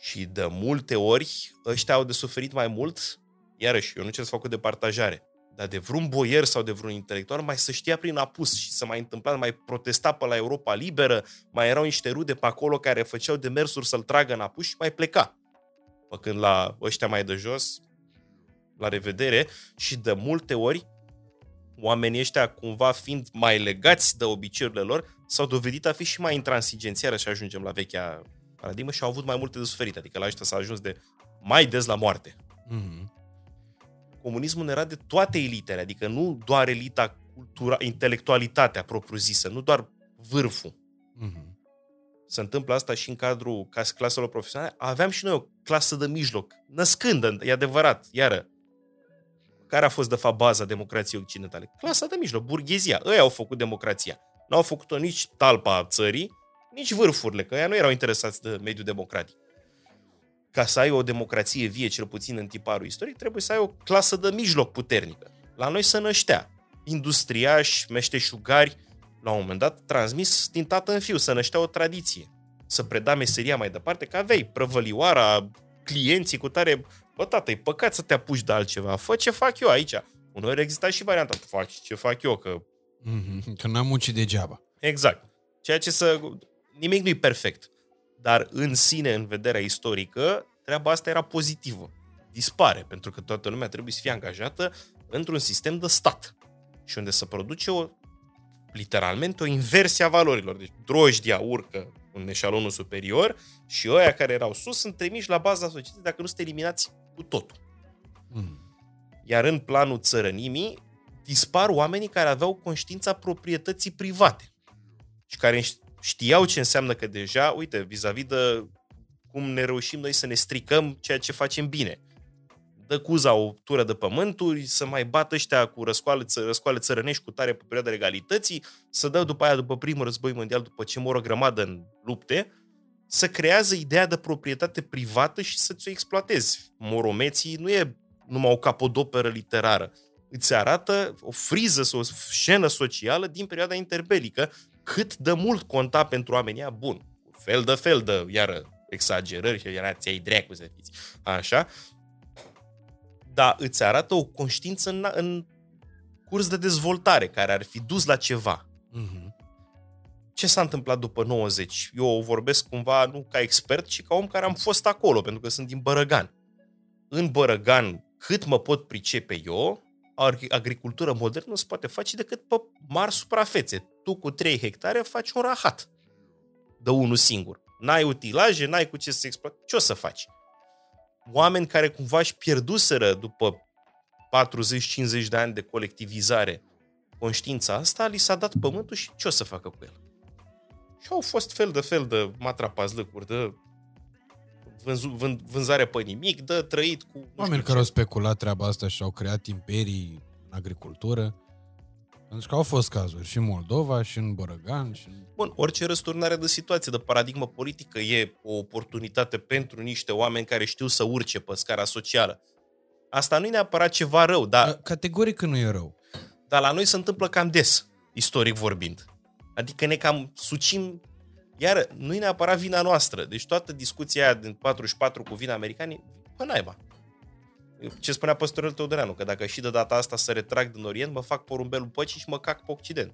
Și de multe ori ăștia au de suferit mai mult. Iarăși, eu nu cer să fac o departajare, dar de vreun boier sau de vreun intelectual mai se știa prin apus și se mai întâmpla, mai protesta pe la Europa Liberă, mai erau niște rude pe acolo care făceau demersuri să-l tragă în apus și mai pleca. Păcând la ăștia mai de jos, la revedere, și de multe ori, oamenii ăștia, cumva fiind mai legați de obiceiurile lor, s-au dovedit a fi și mai intransigenți, iarăși și ajungem la vechea paradigmă, și au avut mai multe de suferit, adică la ăștia s-a ajuns de mai des la moarte. Mm-hmm. Comunismul era de toate elitele, adică nu doar elita, intelectualitatea propriu-zisă, nu doar vârful. Mm-hmm. Se întâmplă asta și în cadrul claselor profesionale. Aveam și noi o clasă de mijloc, născândă, e adevărat, iară. Care a fost, de fapt, baza democrației occidentale? Clasa de mijloc, burghezia. Ei au făcut democrația. N-au făcut-o nici talpa țării, nici vârfurile, că ei nu erau interesați de mediul democratic. Ca să ai o democrație vie, cel puțin în tiparul istoric, trebuie să ai o clasă de mijloc puternică. La noi se năștea industriași, meșteșugari, la un moment dat transmis din tată în fiu, se năștea o tradiție. Să preda meseria mai departe, că aveai prăvălioara, clienții cu tare, bă tată, e păcat să te apuci de altceva, fă ce fac eu aici. Unor exista și varianta, fac ce fac eu, că... că n-am muncit degeaba. Exact. Ceea ce să... Nimic nu-i perfect. Dar în sine, în vederea istorică, treaba asta era pozitivă. Dispare, pentru că toată lumea trebuie să fie angajată într-un sistem de stat și unde se produce o literalmente o inversie a valorilor. Deci drojdia urcă în eșalonul superior și ăia care erau sus sunt trimiși la baza societății dacă nu sunt eliminați cu totul. Iar în planul țărănimii dispar oamenii care aveau conștiința proprietății private și care știau ce înseamnă că deja, uite, vis-a-vis de cum ne reușim noi să ne stricăm ceea ce facem bine. Dă cuza o tură de pământuri, să mai bată ăștia cu răscoale țărănești cu tare pe perioada legalității, să dă după aia, după primul război mondial, după ce mor o grămadă în lupte, să creează ideea de proprietate privată și să ți-o exploatezi. Moromeții nu e numai o capodoperă literară. Îți arată o friză sau o scenă socială din perioada interbelică, cât de mult conta pentru oamenii aia bun. Fel de, iară, exagerări și iară, ți-ai dracu să fiți. Așa. Dar îți arată o conștiință în curs de dezvoltare, care ar fi dus la ceva. Mm-hmm. Ce s-a întâmplat după 90? Eu vorbesc cumva nu ca expert, ci ca om care am fost acolo, pentru că sunt din Bărăgan. În Bărăgan, cât mă pot pricepe eu, agricultură modernă nu se poate face decât pe mari suprafețe. Tu cu 3 hectare faci un rahat de unul singur. N-ai utilaje, n-ai cu ce să exploatezi. Ce o să faci? Oameni care cumva își pierduseră după 40-50 de ani de colectivizare conștiința asta, li s-a dat pământul și ce o să facă cu el? Și au fost fel de matrapazlăcuri, de vânzare pe nimic, de trăit cu... Oameni care au speculat treaba asta și au creat imperii în agricultură. Pentru că au fost cazuri și în Moldova, și în Bărăgan. Și... Bun, orice răsturnare de situație, de paradigmă politică e o oportunitate pentru niște oameni care știu să urce pe scara socială. Asta nu e neapărat ceva rău, dar... Categoric nu e rău. Dar la noi se întâmplă cam des, istoric vorbind. Adică ne cam sucim... Iar nu e neapărat vina noastră. Deci toată discuția aia din 44 cu vina americanii, bă, naiba. Ce spunea păstorul Teodoreanu, că dacă și de data asta se retrag din Orient, mă fac porumbelul păcii și mă cac pe Occident.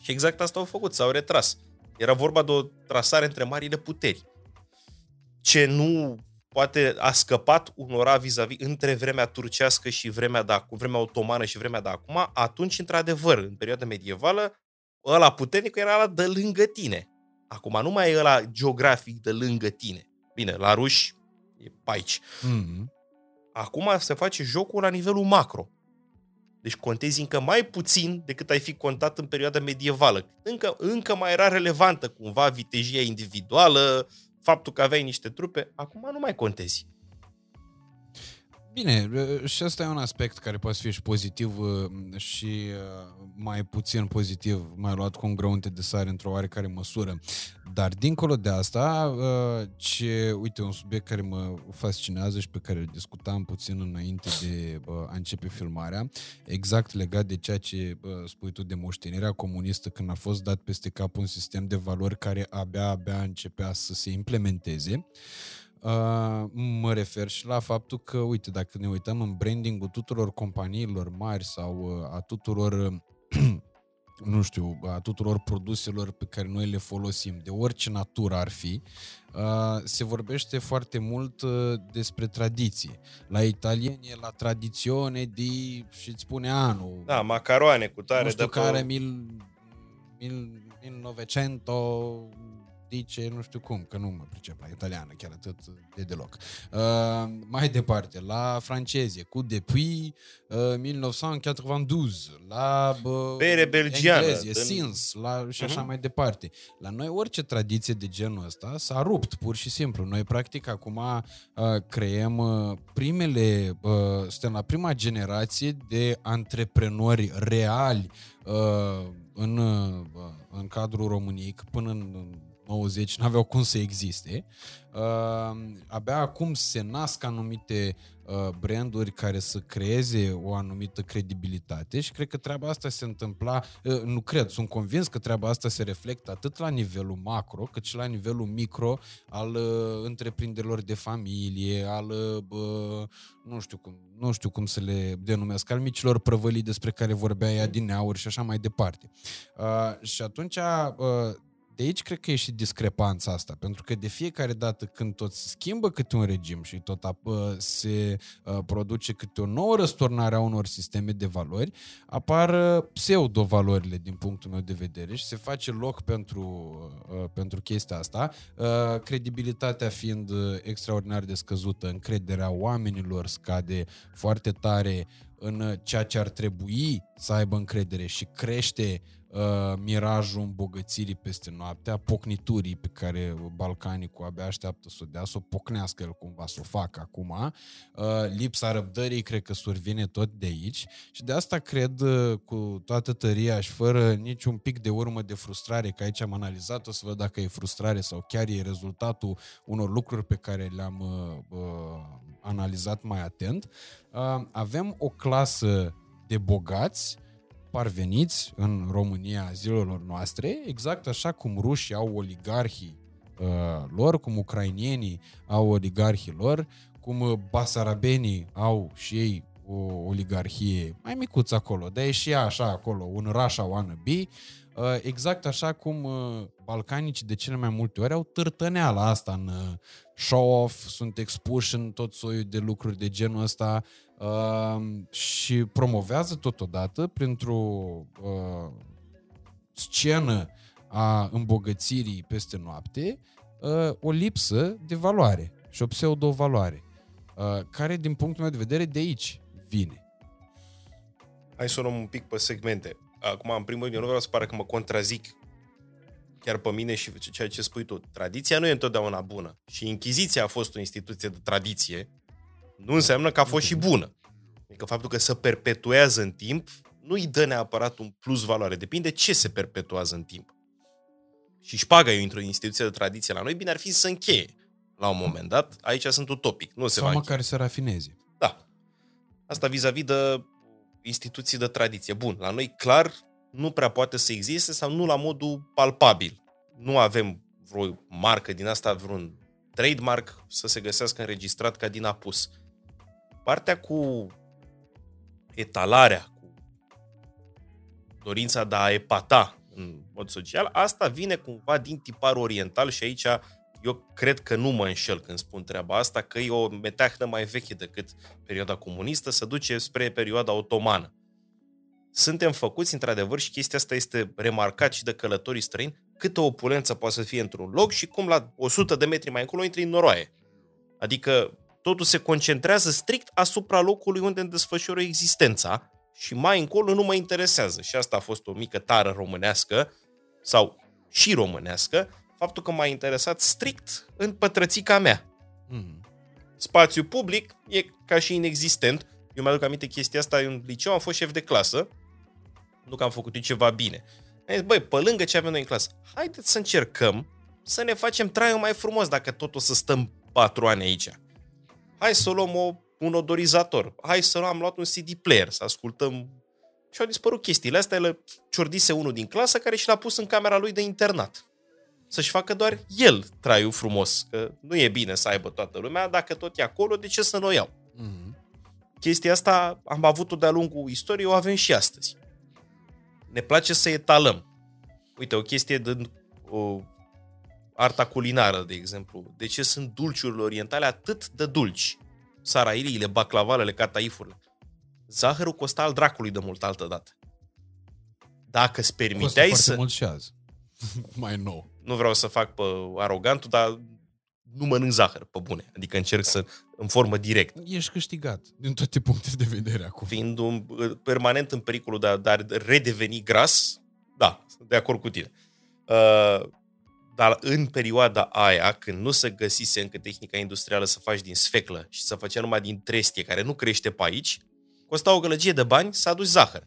Și exact asta au făcut, s-au retras. Era vorba de o trasare între marile puteri. Ce nu poate a scăpat unora vis-a-vis între vremea turcească și vremea otomană și vremea de acum, atunci, într-adevăr, în perioada medievală, ăla puternic era ăla de lângă tine. Acum nu mai e ăla geografic de lângă tine. Bine, la ruși e paici. Mm-hmm. Acum se face jocul la nivelul macro. Deci contezi încă mai puțin decât ai fi contat în perioada medievală. Încă mai era relevantă cumva vitejia individuală, faptul că aveai niște trupe. Acum nu mai contezi. Bine, și asta e un aspect care poate fi și pozitiv și mai puțin pozitiv, mai luat cu un grăunte de sare într-o oarecare măsură. Dar dincolo de asta, uite, un subiect care mă fascinează și pe care îl discutam puțin înainte de a începe filmarea, exact legat de ceea ce spui tu de moștenirea comunistă, când a fost dat peste cap un sistem de valori care abia începea să se implementeze. Mă refer și la faptul că, uite, dacă ne uităm în branding-ul tuturor companiilor mari sau a tuturor, nu știu, a tuturor produselor pe care noi le folosim, de orice natură ar fi, se vorbește foarte mult despre tradiție. La italieni e la tradizione di, și-ți spune anul. Da, macaroane cu tare de... Nu știu de care, 1900... Dice, nu știu cum, că nu mă pricep la italiană chiar atât de deloc. Mai departe, la franceze, cu depuis 1992, la bere belgiană, engleze, sins, la, și așa mai departe. La noi orice tradiție de genul ăsta s-a rupt, pur și simplu. Noi practic acum creăm suntem la prima generație de antreprenori reali în cadrul României, până în 90 n-aveau cum să existe. Abia acum se nasc anumite branduri care să creeze o anumită credibilitate și cred că treaba asta se întâmpla, sunt convins că treaba asta se reflectă atât la nivelul macro, cât și la nivelul micro al întreprinderilor de familie, al nu știu cum să le denumesc, al micilor prăvălii despre care vorbea ea din aur și așa mai departe. Și atunci De aici cred că e și discrepanța asta, pentru că de fiecare dată când tot se schimbă câte un regim și tot se produce câte o nouă răsturnare a unor sisteme de valori, apar pseudo-valorile din punctul meu de vedere și se face loc pentru chestia asta, credibilitatea fiind extraordinar de scăzută, încrederea oamenilor scade foarte tare în ceea ce ar trebui să aibă încredere și crește mirajul îmbogățirii peste noapte, a pocniturii pe care balcanicul abia așteaptă să o dea, să o pocnească el cumva, să o facă acum. Lipsa răbdării cred că survine tot de aici și de asta cred cu toată tăria și fără niciun pic de urmă de frustrare, că aici am analizat, o să văd dacă e frustrare sau chiar e rezultatul unor lucruri pe care le-am analizat mai atent. Avem o clasă de bogați parveniți în România zilelor noastre, exact așa cum rușii au oligarhii lor, cum ucrainienii au oligarhii lor, cum basarabenii au și ei o oligarhie mai micuță acolo, dar e și ea așa acolo, un Russia wannabe, exact așa cum balcanicii de cele mai multe ori au târtăneala asta în show-off, sunt expuși în tot soiul de lucruri de genul ăsta și promovează totodată printr-o scenă a îmbogățirii peste noapte o lipsă de valoare și o pseudo-valoare care din punctul meu de vedere de aici vine. Hai să o luăm un pic pe segmente. Acum, în primul rând, eu nu vreau să pară că mă contrazic chiar pe mine și ceea ce spui tu. Tradiția nu e întotdeauna bună și Inchiziția a fost o instituție de tradiție, nu înseamnă că a fost și bună. Adică faptul că se perpetuează în timp nu îi dă neapărat un plus valoare, depinde ce se perpetuează în timp. Și șpaga e într-o instituție de tradiție la noi, bine ar fi să încheie la un moment dat. Aici sunt utopic, nu se va încheie. Sau măcar să rafineze. Da. Asta vis-a-vis de instituții de tradiție. Bun, la noi clar nu prea poate să existe sau nu la modul palpabil. Nu avem vreo marcă din asta, vreun trademark să se găsească înregistrat ca din apus. Partea cu etalarea, cu dorința de a epata în mod social, asta vine cumva din tipar oriental și aici eu cred că nu mă înșel când spun treaba asta, că e o meteahnă mai veche decât perioada comunistă, se duce spre perioada otomană. Suntem făcuți, într-adevăr, și chestia asta este remarcat și de călătorii străini, câtă opulență poate să fie într-un loc și cum la 100 de metri mai încolo intri în noroaie. Adică totul se concentrează strict asupra locului unde îmi desfășură existența și mai încolo nu mă interesează. Și asta a fost o mică tară românească sau și românească, faptul că m-a interesat strict în pătrățica mea. Spațiul public e ca și inexistent. Eu mi-aduc aminte chestia asta, în liceu am fost șef de clasă, nu că am făcut eu ceva bine. Am zis, băi, pe lângă ce avem noi în clasă, haideți să încercăm să ne facem traiul mai frumos dacă tot o să stăm 4 ani aici. Hai să luăm un odorizator, hai să am luat un CD player, să ascultăm. Și au dispărut chestiile astea, le ciordise unul din clasă care și l-a pus în camera lui de internat. Să-și facă doar el traiul frumos, că nu e bine să aibă toată lumea, dacă tot e acolo, de ce să nu o iau? Mm-hmm. Chestia asta am avut-o de-a lungul istoriei, o avem și astăzi. Ne place să etalăm. Uite, o chestie din arta culinară, de exemplu. De ce sunt dulciurile orientale atât de dulci? Sarailiile, baclavalele, cataifurile. Zahărul costa al dracului de mult altă dată. Dacă îți permiteai să... mult și azi. Mai nou. Nu vreau să fac pe arogantul, dar nu mănânc zahăr, pe bune. Adică încerc să în formă direct. Ești câștigat din toate punctele de vedere acum. Fiind permanent în pericolul de a redeveni gras, da, de acord cu tine. Dar în perioada aia, când nu se găsise încă tehnica industrială să faci din sfeclă și să făcea numai din trestie, care nu crește pe aici, costa o gălăgie de bani să aduci zahăr.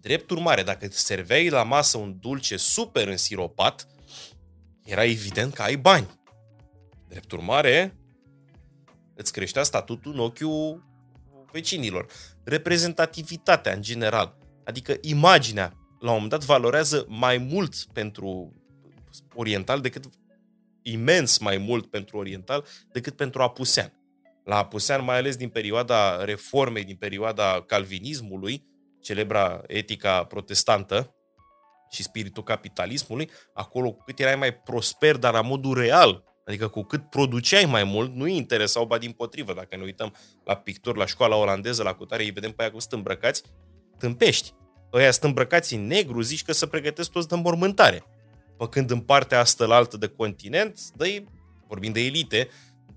Drept urmare, dacă te serveai la masă un dulce super însiropat, era evident că ai bani. Drept urmare, îți creștea statutul în ochiul vecinilor. Reprezentativitatea în general, adică imaginea, la un moment dat valorează mai mult pentru oriental decât imens mai mult pentru oriental decât pentru apusean. La apusean, mai ales din perioada reformei, din perioada calvinismului, celebra etica protestantă, și spiritul capitalismului, acolo cu cât erai mai prosper, dar la modul real, adică cu cât produceai mai mult, nu-i interesau, ba dimpotrivă. Dacă ne uităm la picturi, la școala olandeză, la cutare, îi vedem pe aia cum sunt îmbrăcați, tâmpești. Ăia sunt îmbrăcați în negru, zici că se pregătesc toți de înmormântare. Pă când în partea asta la altă de continent, dă-i, vorbind de elite,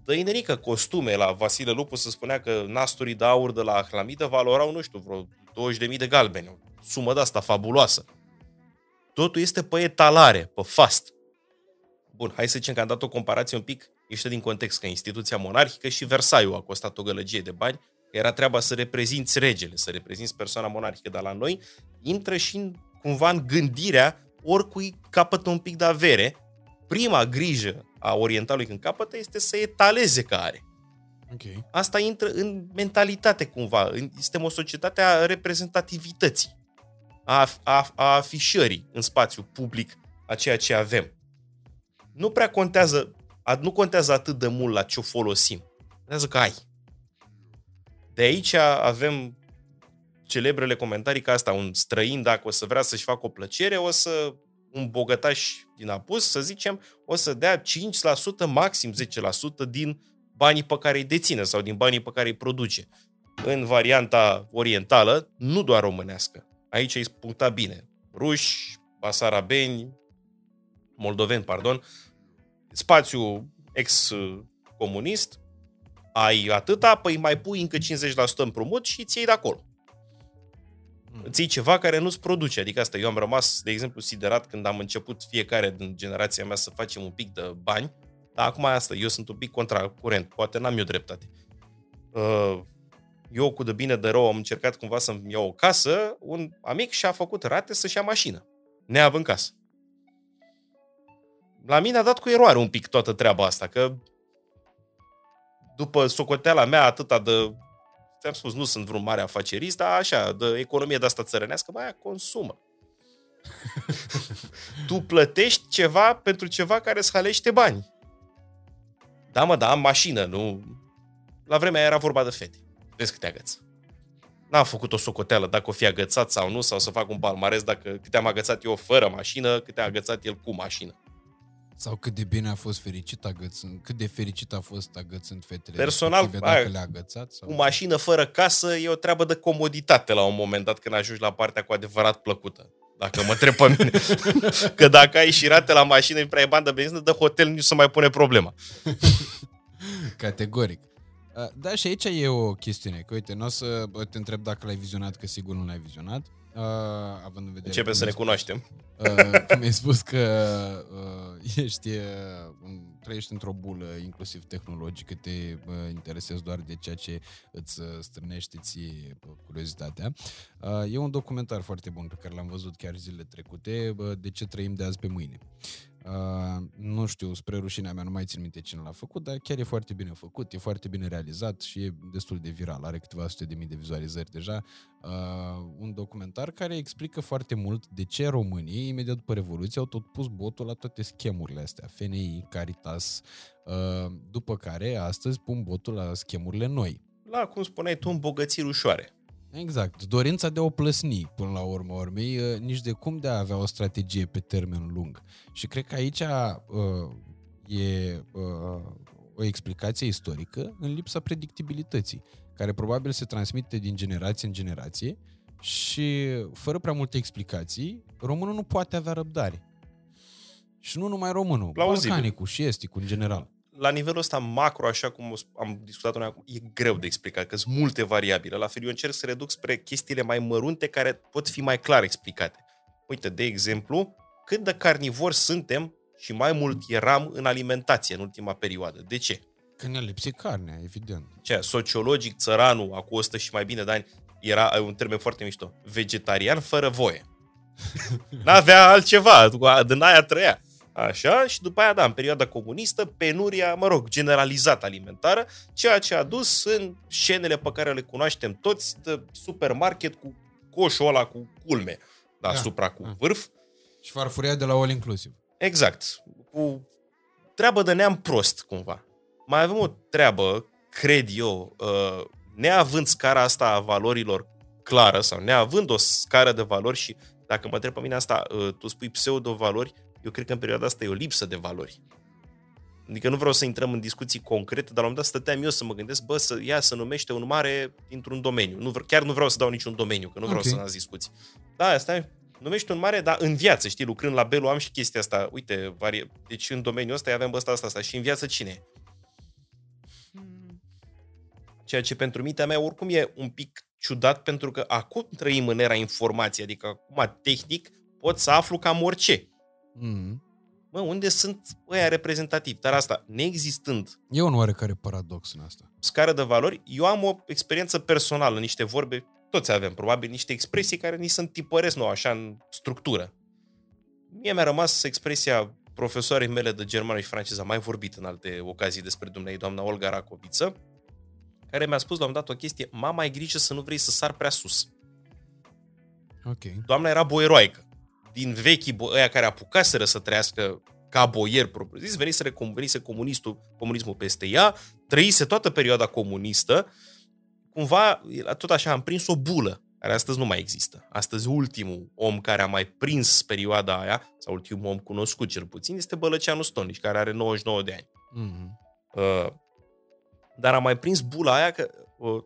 dă-i nerică costume. La Vasile Lupu se spunea că nasturii de aur de la Hlamidă valorau, nu știu, vreo 20.000 de galbeni. O sumă de asta fabuloasă. Totul este pe etalare, pe fast. Bun, hai să zicem că am dat o comparație un pic ieșită din context, că instituția monarhică și Versailles a costat o gălăgie de bani, era treaba să reprezinți regele, să reprezinți persoana monarhică, dar la noi intră și cumva în gândirea oricui capătă un pic de avere. Prima grijă a orientalului când capătă este să etaleze că are. Okay. Asta intră în mentalitate cumva. Suntem o societate a reprezentativității, a afișării în spațiu public a ceea ce avem. Nu prea contează, nu contează atât de mult la ce o folosim. Contează că ai. De aici avem celebrele comentarii ca asta, un străin, dacă o să vrea să-și facă o plăcere, un bogătaș din apus, să zicem, o să dea 5%, maxim 10% din banii pe care îi deține sau din banii pe care îi produce. În varianta orientală, nu doar românească. Aici îi puncta bine. Ruși, basarabeni, moldoveni, pardon, spațiu ex-comunist, ai atâta, păi mai pui încă 50% împrumut și ți iei de acolo. Îți iei ceva care nu-ți produce. Adică asta, eu am rămas, de exemplu, siderat când am început fiecare din generația mea să facem un pic de bani, dar acum asta, eu sunt un pic contracurent, poate n-am eu dreptate. Eu cu de bine de rău am încercat cumva să-mi iau o casă, un amic și-a făcut rate să-și ia mașină, neavând casă. La mine a dat cu eroare un pic toată treaba asta, că după socoteala mea atâta de, ți-am spus, nu sunt vreun mare afacerist, dar așa, de economie de asta țărănească, bă, aia consumă. Tu plătești ceva pentru ceva care îți halește bani. Da, mă, da, am mașină, nu? La vremea era vorba de fete. Vezi câte agăți. N-am făcut o socoteală dacă o fi agățat sau nu, sau să fac un palmares dacă câte am agățat eu fără mașină, câte a agățat el cu mașină. Sau cât de bine a fost fericit agățând, cât de fericit a fost agățând fetele. Personal, le-a agățat, sau... cu mașină fără casă e o treabă de comoditate la un moment dat când ajungi la partea cu adevărat plăcută. Dacă mă întreb pe mine. Că dacă ai și rate la mașină, prea e bani de benzină, de hotel nu se mai pune problema. Categoric. Da, și aici e o chestiune. Că uite, nu o să te întreb dacă l-ai vizionat, că sigur nu l-ai vizionat. Având în vedere începem să ne cunoaștem. Cum ai spus că trăiești într-o bulă, inclusiv tehnologică, te interesezi doar de ceea ce îți strânește ție curiozitatea. E un documentar foarte bun pe care l-am văzut chiar zilele trecute, De ce trăim de azi pe mâine. Nu știu, spre rușinea mea, nu mai țin minte cine l-a făcut, dar chiar e foarte bine făcut, e foarte bine realizat și e destul de viral, are câteva sute de mii de vizualizări deja. Un documentar care explică foarte mult de ce românii, imediat după Revoluție, au tot pus botul la toate schemurile astea, FNI, Caritas, după care astăzi pun botul la schemurile noi. La, cum spuneai tu, îmbogățiri ușoare. Exact, dorința de a o plăsni până la urmă urmei, nici de cum de a avea o strategie pe termen lung. Și cred că aici o explicație istorică în lipsa predictibilității, care probabil se transmite din generație în generație și fără prea multe explicații, românul nu poate avea răbdare. Și nu numai românul, balcanicul și esticul în general. La nivelul ăsta macro, așa cum am discutat noi acum, e greu de explicat, că sunt multe variabile. La fel, eu încerc să reduc spre chestiile mai mărunte care pot fi mai clar explicate. Uite, de exemplu, cât de carnivori suntem și mai mult eram în alimentație în ultima perioadă. De ce? Că ne-a lipsit carnea, evident. Ce? Sociologic, țăranul, acum 100 și mai bine de ani, era un termen foarte mișto, vegetarian fără voie. N-avea altceva, din aia trăia. Așa, și după aia, da, în perioada comunistă, penuria, generalizată alimentară, ceea ce a dus în scenele pe care le cunoaștem toți, supermarket cu coșul ăla cu culme deasupra, cu vârf. Și farfuria de la All Inclusive. Exact. Cu treabă de neam prost, cumva. Mai avem o treabă, cred eu, neavând scara asta a valorilor clară sau neavând o scară de valori și Dacă mă întreb pe mine asta, tu spui pseudo-valori, eu cred că în perioada asta e o lipsă de valori. Adică nu vreau să intrăm în discuții concrete, dar la un moment dat stăteam eu să mă gândesc, bă, să numește un mare dintr-un domeniu. Chiar nu vreau să dau niciun domeniu, că nu vreau să las discuții. Da, stai, numește un mare, dar în viață, știi, lucrând la Belu am și chestia asta. Uite, deci în domeniul ăsta aveam asta și în viață cine? Ceea ce pentru mintea mea oricum e un pic ciudat, pentru că acum trăim în era informației, adică acum tehnic pot să aflu cam orice. Mă, unde sunt ăia reprezentativi? Dar asta, neexistând... E un oarecare paradox în asta. Scară de valori, eu am o experiență personală, niște vorbe, toți avem probabil, niște expresii care ni se întipăresc nouă, așa, în structură. Mie mi-a rămas expresia profesoarei mele de germană și franceză, am mai vorbit în alte ocazii despre dumneavoastră, doamna Olga Racoviță, care mi-a spus la un moment dat o chestie, mama, ai grijă să nu vrei să sar prea sus. Okay. Doamna era boieroaică. Din vechii ăia care apucaseră să trăiască ca boier propriu zis, venise comunismul peste ea, trăise toată perioada comunistă, cumva tot așa am prins o bulă, care astăzi nu mai există. Astăzi ultimul om care a mai prins perioada aia, sau ultimul om cunoscut cel puțin, este Bălăceanu Stonici, care are 99 de ani. Dar a mai prins bula aia, că,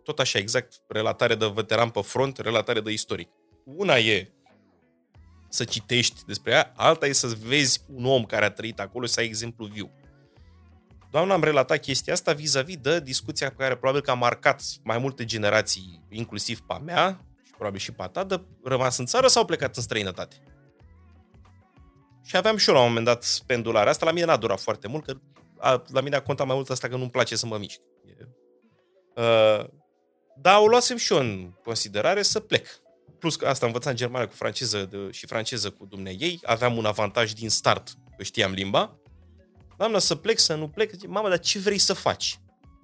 tot așa exact, relatare de veteran pe front, relatare de istoric. Una e să citești despre ea, alta e să vezi un om care a trăit acolo și să ai exemplu viu. Doamna, am relatat chestia asta vis-a-vis de discuția pe care probabil că a marcat mai multe generații, inclusiv pe a mea și probabil și pe a ta, de rămas în țară sau plecat în străinătate. Și aveam și eu la un moment dat pendularea asta, la mine n-a durat foarte mult, că la mine a contat mai mult asta că nu-mi place să mă mișc. Dar o luasem și eu în considerare să plec. Plus că asta învățam germană cu franceză și franceză cu dumneaei, aveam un avantaj din start, că știam limba. Doamna, să plec, să nu plec? Zice, mama, dar ce vrei să faci?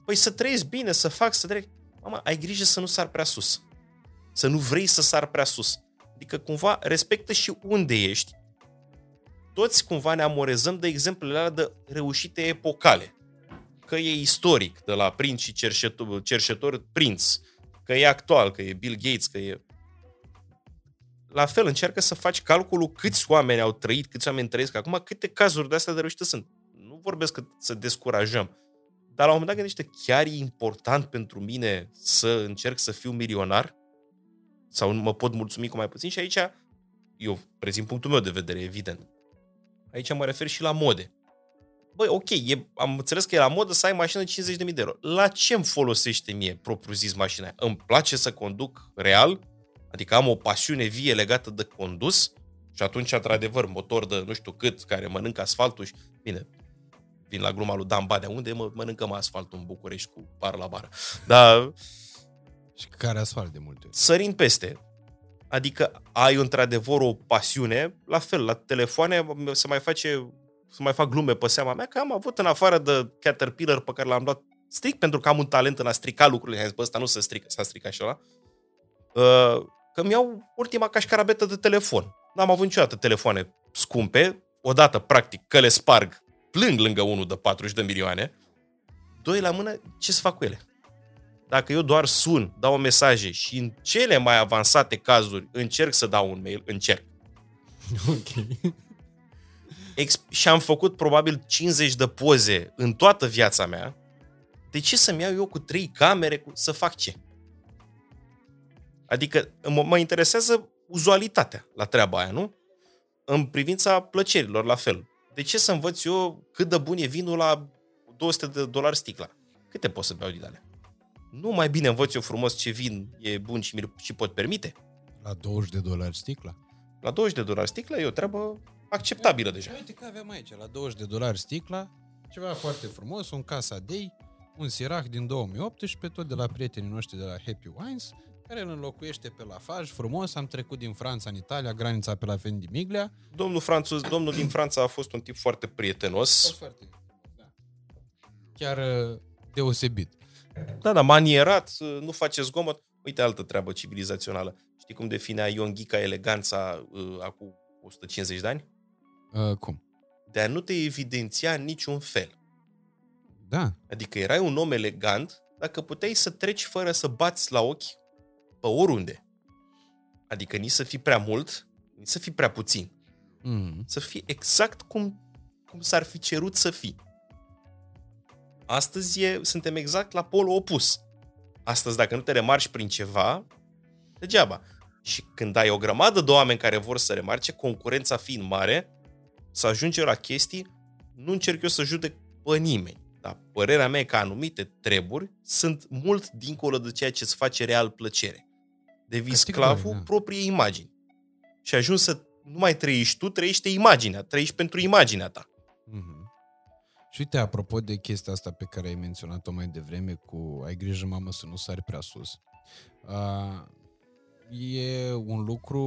Păi să trăiesc bine, să fac, să trec. Mama, ai grijă să nu sar prea sus. Să nu vrei să sar prea sus. Adică cumva respectă și unde ești. Toți cumva ne amorezăm de exemplele alea de reușite epocale. Că e istoric, de la prinț și cerșetor prinț. Că e actual, că e Bill Gates, că e... La fel, încearcă să faci calculul câți oameni au trăit, câți oameni trăiesc acum, câte cazuri de astea de reușită sunt. Nu vorbesc că să descurajăm, dar la un moment dat gândește, chiar e important pentru mine să încerc să fiu milionar? Sau mă pot mulțumi cu mai puțin? Și aici, eu prezint punctul meu de vedere, evident. Aici mă refer și la mode. Băi, ok, am înțeles că e la modă să ai mașină de 50.000 de euro. La ce îmi folosește mie, propriu-zis, mașina? Îmi place să conduc real? Adică am o pasiune vie legată de condus și atunci, într-adevăr, motor de nu știu cât, care mănâncă asfaltul și... Bine, vin la gluma lui Dan Badea, unde mănâncă asfaltul în București cu bar la bar. Dar... Și care asfalt de multe ori? Sărind peste. Adică ai, într-adevăr, o pasiune. La fel, la telefoane se mai fac glume pe seama mea că am avut, în afară de Caterpillar pe care l-am luat strict, pentru că am un talent în a strica lucrurile. Am zis, bă, ăsta nu se strică, s-a stricat și ăla. Că mi-au ultima cașcarabetă de telefon. N-am avut niciodată telefoane scumpe. Odată, practic, că le sparg, plâng lângă unul de 40 de milioane. Doi la mână, ce să fac cu ele? Dacă eu doar sun, dau mesaje și în cele mai avansate cazuri încerc să dau un mail, încerc. Ok. Și am făcut probabil 50 de poze în toată viața mea. De ce să-mi iau eu cu 3 camere să fac ce? Adică mă interesează uzualitatea la treaba aia, nu? În privința plăcerilor, la fel. De ce să învăț eu cât de bun e vinul la $200 sticla? Câte pot să beau din alea? Nu mai bine învăț eu frumos ce vin e bun și mi pot permite? La $20 sticla? La $20 sticla e o treabă acceptabilă deja. Uite că aveam aici, la $20 sticla, ceva foarte frumos, un Casa Dei, un Sirac din 2018, tot de la prietenii noștri de la Happy Wines, care îl înlocuiește pe Lafarge, frumos, am trecut din Franța în Italia, granița pe la Vendimiglia. Domnul din Franța a fost un tip foarte prietenos. Foarte, da. Chiar deosebit. Da, manierat, nu face zgomot. Uite, altă treabă civilizațională. Știi cum definea Ion Ghica eleganța acum 150 de ani? Cum? De a nu te evidenția niciun fel. Da. Adică erai un om elegant dacă puteai să treci fără să bați la ochi pe oriunde. Adică nici să fii prea mult, să fii prea puțin. Să fii exact cum s-ar fi cerut să fii. Astăzi suntem exact la polul opus. Astăzi, dacă nu te remarci prin ceva, degeaba. Și când ai o grămadă de oameni care vor să remarce, concurența fiind mare, să ajunge la chestii, nu încerc eu să judec pe nimeni. Dar părerea mea e că anumite treburi sunt mult dincolo de ceea ce îți face real plăcere. Devii sclavul propriei imagini. Și ajungi să nu mai trăiești tu, trăiește imaginea, trăiești pentru imaginea ta. Mm-hmm. Și uite, apropo de chestia asta pe care ai menționat-o mai devreme cu ai grijă, mamă, să nu sari prea sus. E un lucru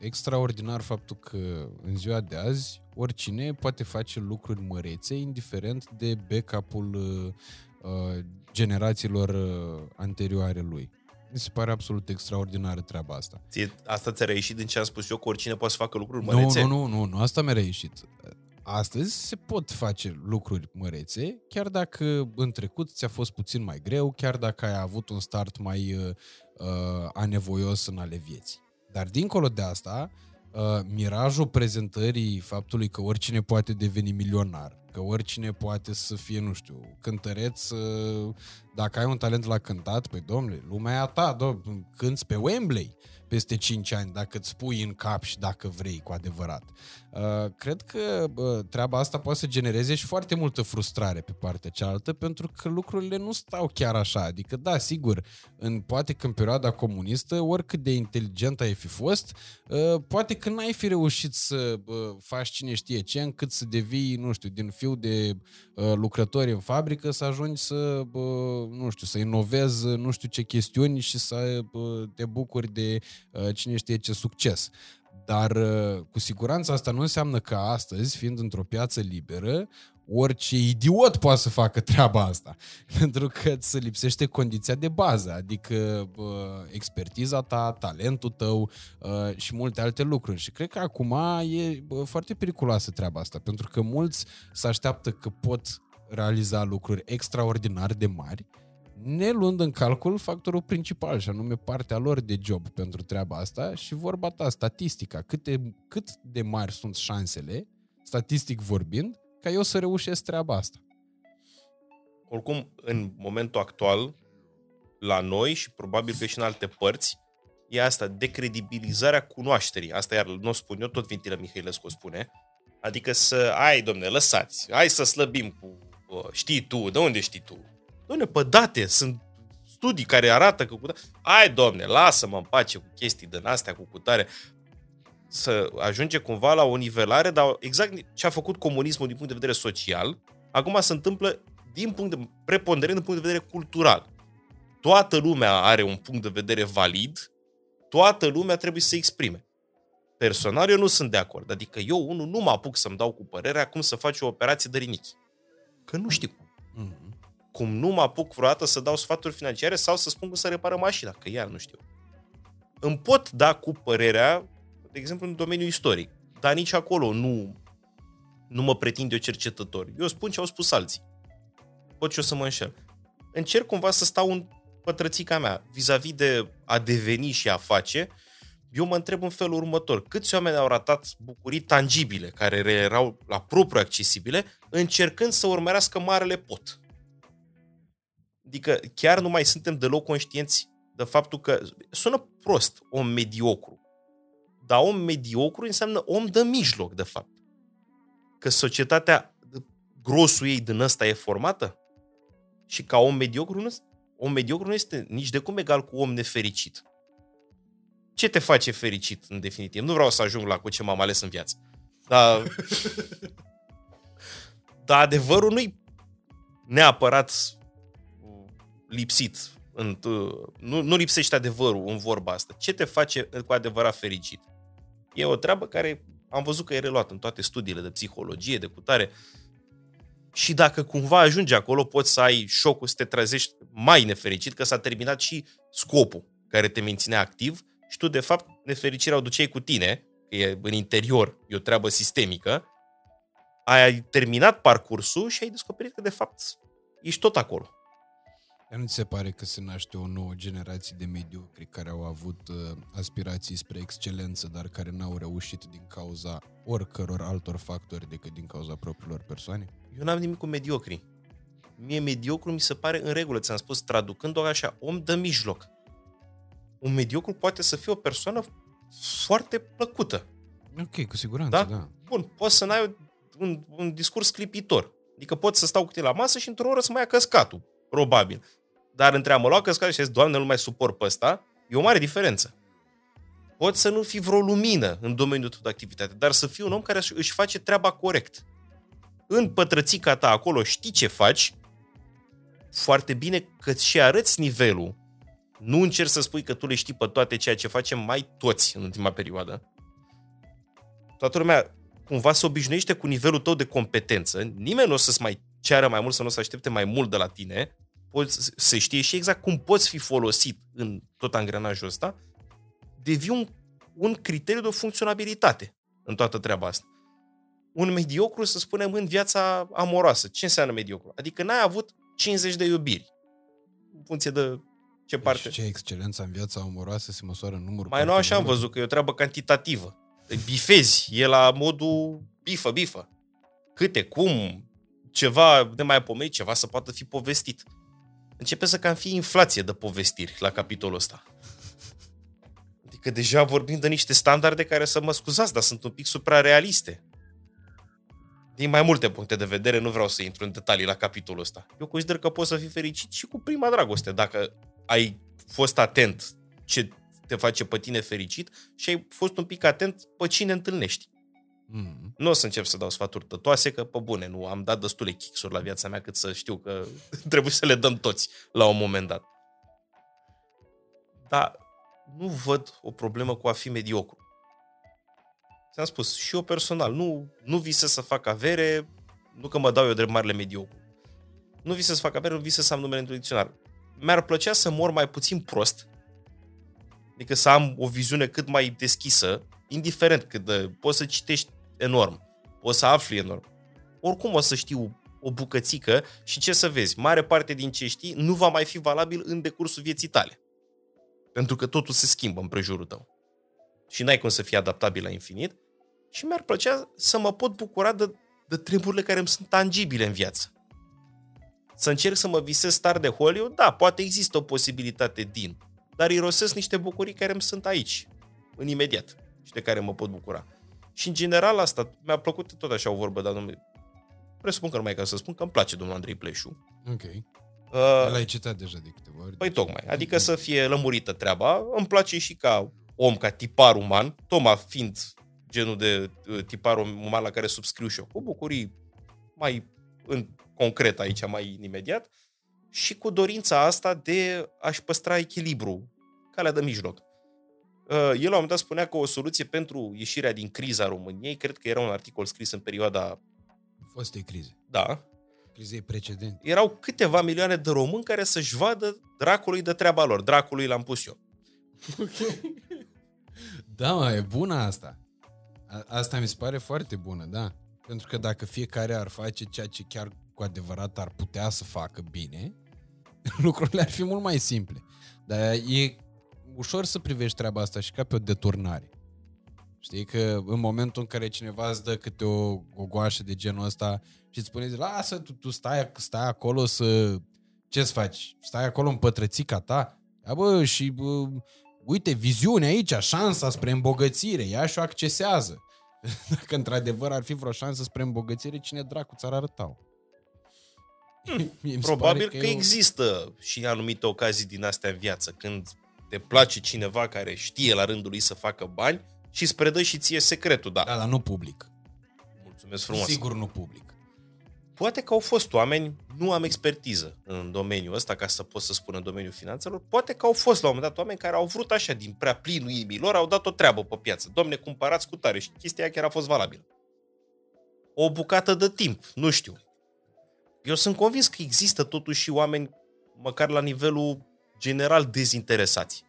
extraordinar faptul că în ziua de azi oricine poate face lucruri mărețe indiferent de backup-ul generațiilor anterioare lui. Mi se pare absolut extraordinară treaba asta. Asta ți-a reieșit din ce am spus eu, că oricine poate să facă lucruri mărețe? Nu, asta mi-a reieșit. Astăzi se pot face lucruri mărețe, chiar dacă în trecut ți-a fost puțin mai greu, chiar dacă ai avut un start mai anevoios în ale vieții. Dar dincolo de asta, mirajul prezentării faptului că oricine poate deveni milionar, că oricine poate să fie, nu știu, cântăreț, dacă ai un talent la cântat, păi domnule, lumea e a ta, cânți pe Wembley peste 5 ani, dacă îți pui în cap și dacă vrei cu adevărat. Cred că treaba asta poate să genereze și foarte multă frustrare pe partea cealaltă, pentru că lucrurile nu stau chiar așa. Adică, da, sigur, poate că în perioada comunistă, oricât de inteligent ai fi fost, poate că n-ai fi reușit să faci cine știe ce, încât să devii, nu știu, din fiu de lucrători în fabrică, să ajungi să, nu știu, să inovezi nu știu ce chestiuni și să te bucuri de cine știe ce succes. Dar cu siguranță asta nu înseamnă că astăzi, fiind într-o piață liberă, orice idiot poate să facă treaba asta, pentru că îți lipsește condiția de bază, adică expertiza ta, talentul tău și multe alte lucruri. Și cred că acum e foarte periculoasă treaba asta, pentru că mulți se așteaptă că pot realiza lucruri extraordinar de mari, ne luând în calcul factorul principal, și anume partea lor de job pentru treaba asta și vorba ta, statistica, cât de mari sunt șansele, statistic vorbind, ca eu să reușesc treaba asta. Oricum, în momentul actual, la noi și probabil că și în alte părți, e asta, decredibilizarea cunoașterii. Asta iar nu o spun eu, tot Vintilă Mihailescu o spune. Adică lăsați, hai să slăbim cu, știi tu, de unde știi tu? Pe date, sunt studii care arată că... lasă-mă în pace cu chestii din astea, cu cutare. Să ajunge cumva la o nivelare, dar exact ce a făcut comunismul din punct de vedere social, acum se întâmplă preponderent din punct de vedere cultural. Toată lumea are un punct de vedere valid, toată lumea trebuie să se exprime. Personal, eu nu sunt de acord. Adică eu, unul, nu mă apuc să-mi dau cu părerea cum să faci o operație de rinichi. Că nu știu cum nu mă apuc vreodată să dau sfaturi financiare sau să spun cum să repară mașina, că iar nu știu. Îmi pot da cu părerea, de exemplu, în domeniul istoric, dar nici acolo nu mă pretind eu cercetător. Eu spun ce au spus alții. Pot și eu să mă înșel. Încerc cumva să stau în pătrățica mea, vis-a-vis de a deveni și a face. Eu mă întreb în felul următor: câți oameni au ratat bucurii tangibile, care erau la propriu accesibile, încercând să urmărească marele pot? Adică chiar nu mai suntem deloc conștienți de faptul că sună prost om mediocru. Dar om mediocru înseamnă om de mijloc, de fapt. Că societatea, grosul ei din ăsta e formată și ca om mediocru nu este nici de cum egal cu om nefericit. Ce te face fericit, în definitiv? Nu vreau să ajung la cu ce m-am ales în viață. Dar adevărul nu-i neapărat lipsit. Nu lipsește adevărul în vorba asta. Ce te face cu adevărat fericit? E o treabă care am văzut că e reluată în toate studiile de psihologie, de cutare. Și dacă cumva ajungi acolo, poți să ai șocul să te trezești mai nefericit, că s-a terminat și scopul care te menținea activ și tu, de fapt, nefericirea o duceai cu tine, că e în interior, e o treabă sistemică. Ai terminat parcursul și ai descoperit că, de fapt, ești tot acolo. Nu ți se pare că se naște o nouă generație de mediocri care au avut aspirații spre excelență, dar care n-au reușit din cauza oricăror altor factori decât din cauza propriilor persoane? Eu n-am nimic cu mediocri. Mie mediocru mi se pare în regulă, ți-am spus, traducând-o așa, om de mijloc. Un mediocru poate să fie o persoană foarte plăcută. Ok, cu siguranță, da. Bun, poți să n-ai un discurs clipitor. Adică pot să stau cu tine la masă și într-o oră să mă ia căscatul. Probabil. Dar între a mă lua căscatul și a zis, Doamne, nu mai suport pe ăsta, e o mare diferență. Poți să nu fii vreo lumină în domeniul tău de activitate, dar să fii un om care își face treaba corect. În pătrățica ta acolo știi ce faci, foarte bine că-ți și arăți nivelul. Nu încerci să spui că tu le știi pe toate, ceea ce facem mai toți în ultima perioadă. Toată lumea cumva se obișnuiește cu nivelul tău de competență. Nimeni nu o să-ți mai ceară mai mult, să nu o să aștepte mai mult de la tine. Poți să știe și exact cum poți fi folosit în tot angrenajul ăsta. Devii un criteriu de funcționabilitate în toată treaba asta. Un mediocru, să spunem, în viața amoroasă. Ce înseamnă mediocru? Adică n-ai avut 50 de iubiri. În funcție de ce parte. Și ce excelența în viața amoroasă se măsoară în numărul. Mai nou așa am văzut că e o treabă cantitativă. Bifezi, e la modul bifă. Câte, cum, ceva de mai pomenit, ceva să poată fi povestit. Începe să cam fi inflație de povestiri la capitolul ăsta. Adică deja vorbim de niște standarde care, să mă scuzați, dar sunt un pic suprarealiste. Din mai multe puncte de vedere, nu vreau să intru în detalii la capitolul ăsta. Eu consider că poți să fii fericit și cu prima dragoste, dacă ai fost atent ce te face pe tine fericit și ai fost un pic atent pe cine întâlnești. Nu o să încep să dau sfaturi tătoase, că pe bune, nu am dat destule kick-uri la viața mea cât să știu că trebuie să le dăm toți la un moment dat. Dar nu văd o problemă cu a fi mediocru. Ți-am spus, și eu personal, nu visez să fac avere, nu că mă dau eu drept marele mediocru. Nu visez să fac avere, nu visez să am numele într-un dicționar. Mi-ar plăcea să mor mai puțin prost, adică să am o viziune cât mai deschisă, indiferent cât de... Poți să citești enorm, poți să afli enorm. Oricum o să știu o bucățică și ce să vezi, mare parte din ce știi nu va mai fi valabil în decursul vieții tale. Pentru că totul se schimbă împrejurul tău. Și n-ai cum să fii adaptabil la infinit. Și mi-ar plăcea să mă pot bucura de treburile care îmi sunt tangibile în viață. Să încerc să mă visez star de Hollywood, da, poate există o posibilitate din... Dar irosesc niște bucurii care îmi sunt aici, în imediat, și de care mă pot bucura. Și în general asta, mi-a plăcut tot așa o vorbă, dar nu... Presupun că numai ca să spun că îmi place domnul Andrei Pleșu. Ok. L-ai citat deja de câteva ori. Păi tocmai, adică să fie lămurită treaba. Îmi place și ca om, ca tipar uman, Toma fiind genul de tipar uman la care subscriu și eu, cu bucurii mai în concret aici, mai imediat. Și cu dorința asta de a-și păstra echilibru, calea de mijloc. El la un moment dat spunea că o soluție pentru ieșirea din criza României, cred că era un articol scris în perioada... Fostei crize. Da. Crizei precedente. Erau câteva milioane de români care să-și vadă dracului de treaba lor. Dracului l-am pus eu. Okay. Da, mă, e bună asta. Asta mi se pare foarte bună, da. Pentru că dacă fiecare ar face ceea ce chiar cu adevărat ar putea să facă bine, lucrurile ar fi mult mai simple. Dar e ușor să privești treaba asta și ca pe o deturnare. Știi că în momentul în care cineva îți dă câte o goașă de genul ăsta și îți spune, lasă, tu stai acolo să... Ce-ți faci? Stai acolo în pătrățica ta? Ia bă, și bă, uite, viziunea aici, șansa spre îmbogățire, ea și-o accesează. Dacă într-adevăr ar fi vreo șansă spre îmbogățire, cine dracu ți-ar arătau? Probabil că există și anumite ocazii din astea în viață, când te place cineva care știe la rândul lui să facă bani și îți predă și ție secretul, da. Da, dar nu public. Mulțumesc frumos. Sigur nu public. Poate că au fost oameni, nu am expertiză în domeniul ăsta, ca să pot să spun în domeniul finanțelor, poate că au fost la un moment dat oameni care au vrut așa, din prea plinul inimii lor, au dat o treabă pe piață. Domne, cumpărați cu tare și chestia chiar a fost valabilă. O bucată de timp, nu știu. Eu sunt convins că există totuși și oameni, măcar la nivelul general, dezinteresați.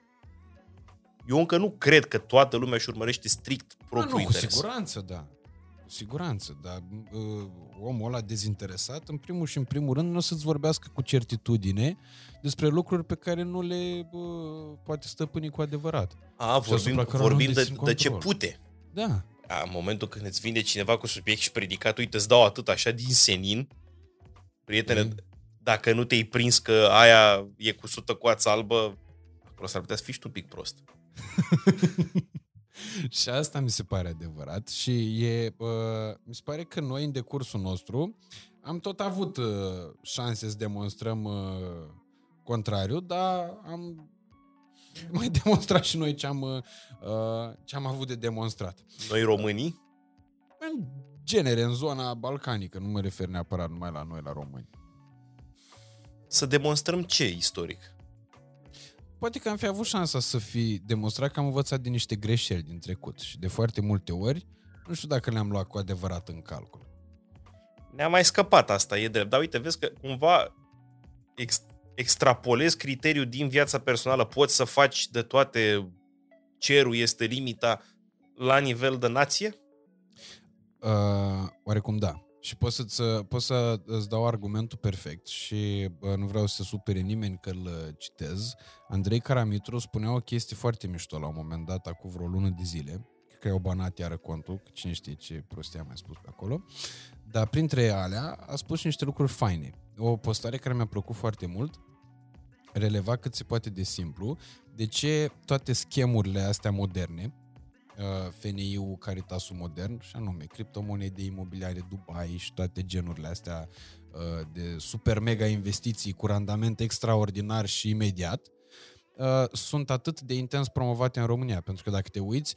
Eu încă nu cred că toată lumea își urmărește strict propriul interes. Cu siguranță, da. siguranță, dar omul ăla dezinteresat, în primul și în primul rând, nu o să-ți vorbească cu certitudine despre lucruri pe care nu le poate stăpâni cu adevărat. Vorbim de ce pute. Da. În momentul când îți vinde cineva cu subiect și predicat, uite, îți dau atât așa din senin, prietene, dacă nu te-ai prins că aia e cu sută coață albă, acolo s-ar putea să fii și tu un pic prost. Și asta mi se pare adevărat și mi se pare că noi în decursul nostru am tot avut șanse să demonstrăm contrariu, dar am mai demonstrat și noi ce am avut de demonstrat. Noi românii? În genere, în zona balcanică, nu mă refer neapărat numai la noi, la români. Să demonstrăm ce istoric? Poate că am fi avut șansa să fi demonstrat că am învățat din niște greșeli din trecut și de foarte multe ori nu știu dacă le-am luat cu adevărat în calcul. Ne-a mai scăpat asta, e drept. Dar uite, vezi că cumva extrapolezi criteriul din viața personală. Poți să faci de toate, cerul este limita la nivel de nație? Oarecum da. Și pot să îți dau argumentul perfect și nu vreau să supere nimeni că îl citez. Andrei Caramitru spunea o chestie foarte mișto la un moment dat, acum vreo lună de zile, că i-au banat iară contul, că cine știe ce prostie a mai spus pe acolo, dar printre alea a spus niște lucruri faine. O postare care mi-a plăcut foarte mult, releva cât se poate de simplu, de ce toate schemurile astea moderne, FNI-ul, Caritasul modern, și anume criptomonede, imobiliare, Dubai și toate genurile astea de super mega investiții cu randament extraordinar și imediat, sunt atât de intens promovate în România, pentru că dacă te uiți,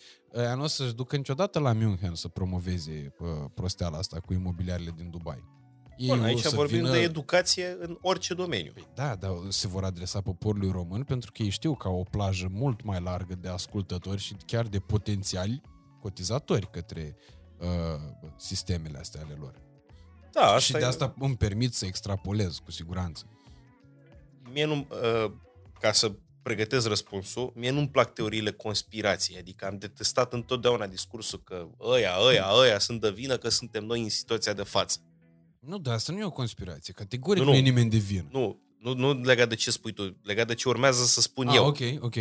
nu o să-și ducă niciodată la München să promoveze prosteala asta cu imobiliarele din Dubai. Bun, aici vorbim de educație în orice domeniu. Da, dar se vor adresa poporului român pentru că ei știu că au o plajă mult mai largă de ascultători și chiar de potențiali cotizatori către sistemele astea ale lor. Da, asta și de asta îmi permit să extrapolez, cu siguranță. Mie nu, ca să pregătesc răspunsul, mie nu-mi plac teoriile conspirației, adică am detestat întotdeauna discursul că ăia sunt de vină că suntem noi în situația de față. Nu, dar asta nu e o conspirație, categoric nu e nimeni de vină. Nu legat de ce spui tu, legat de ce urmează să spun eu. Ok.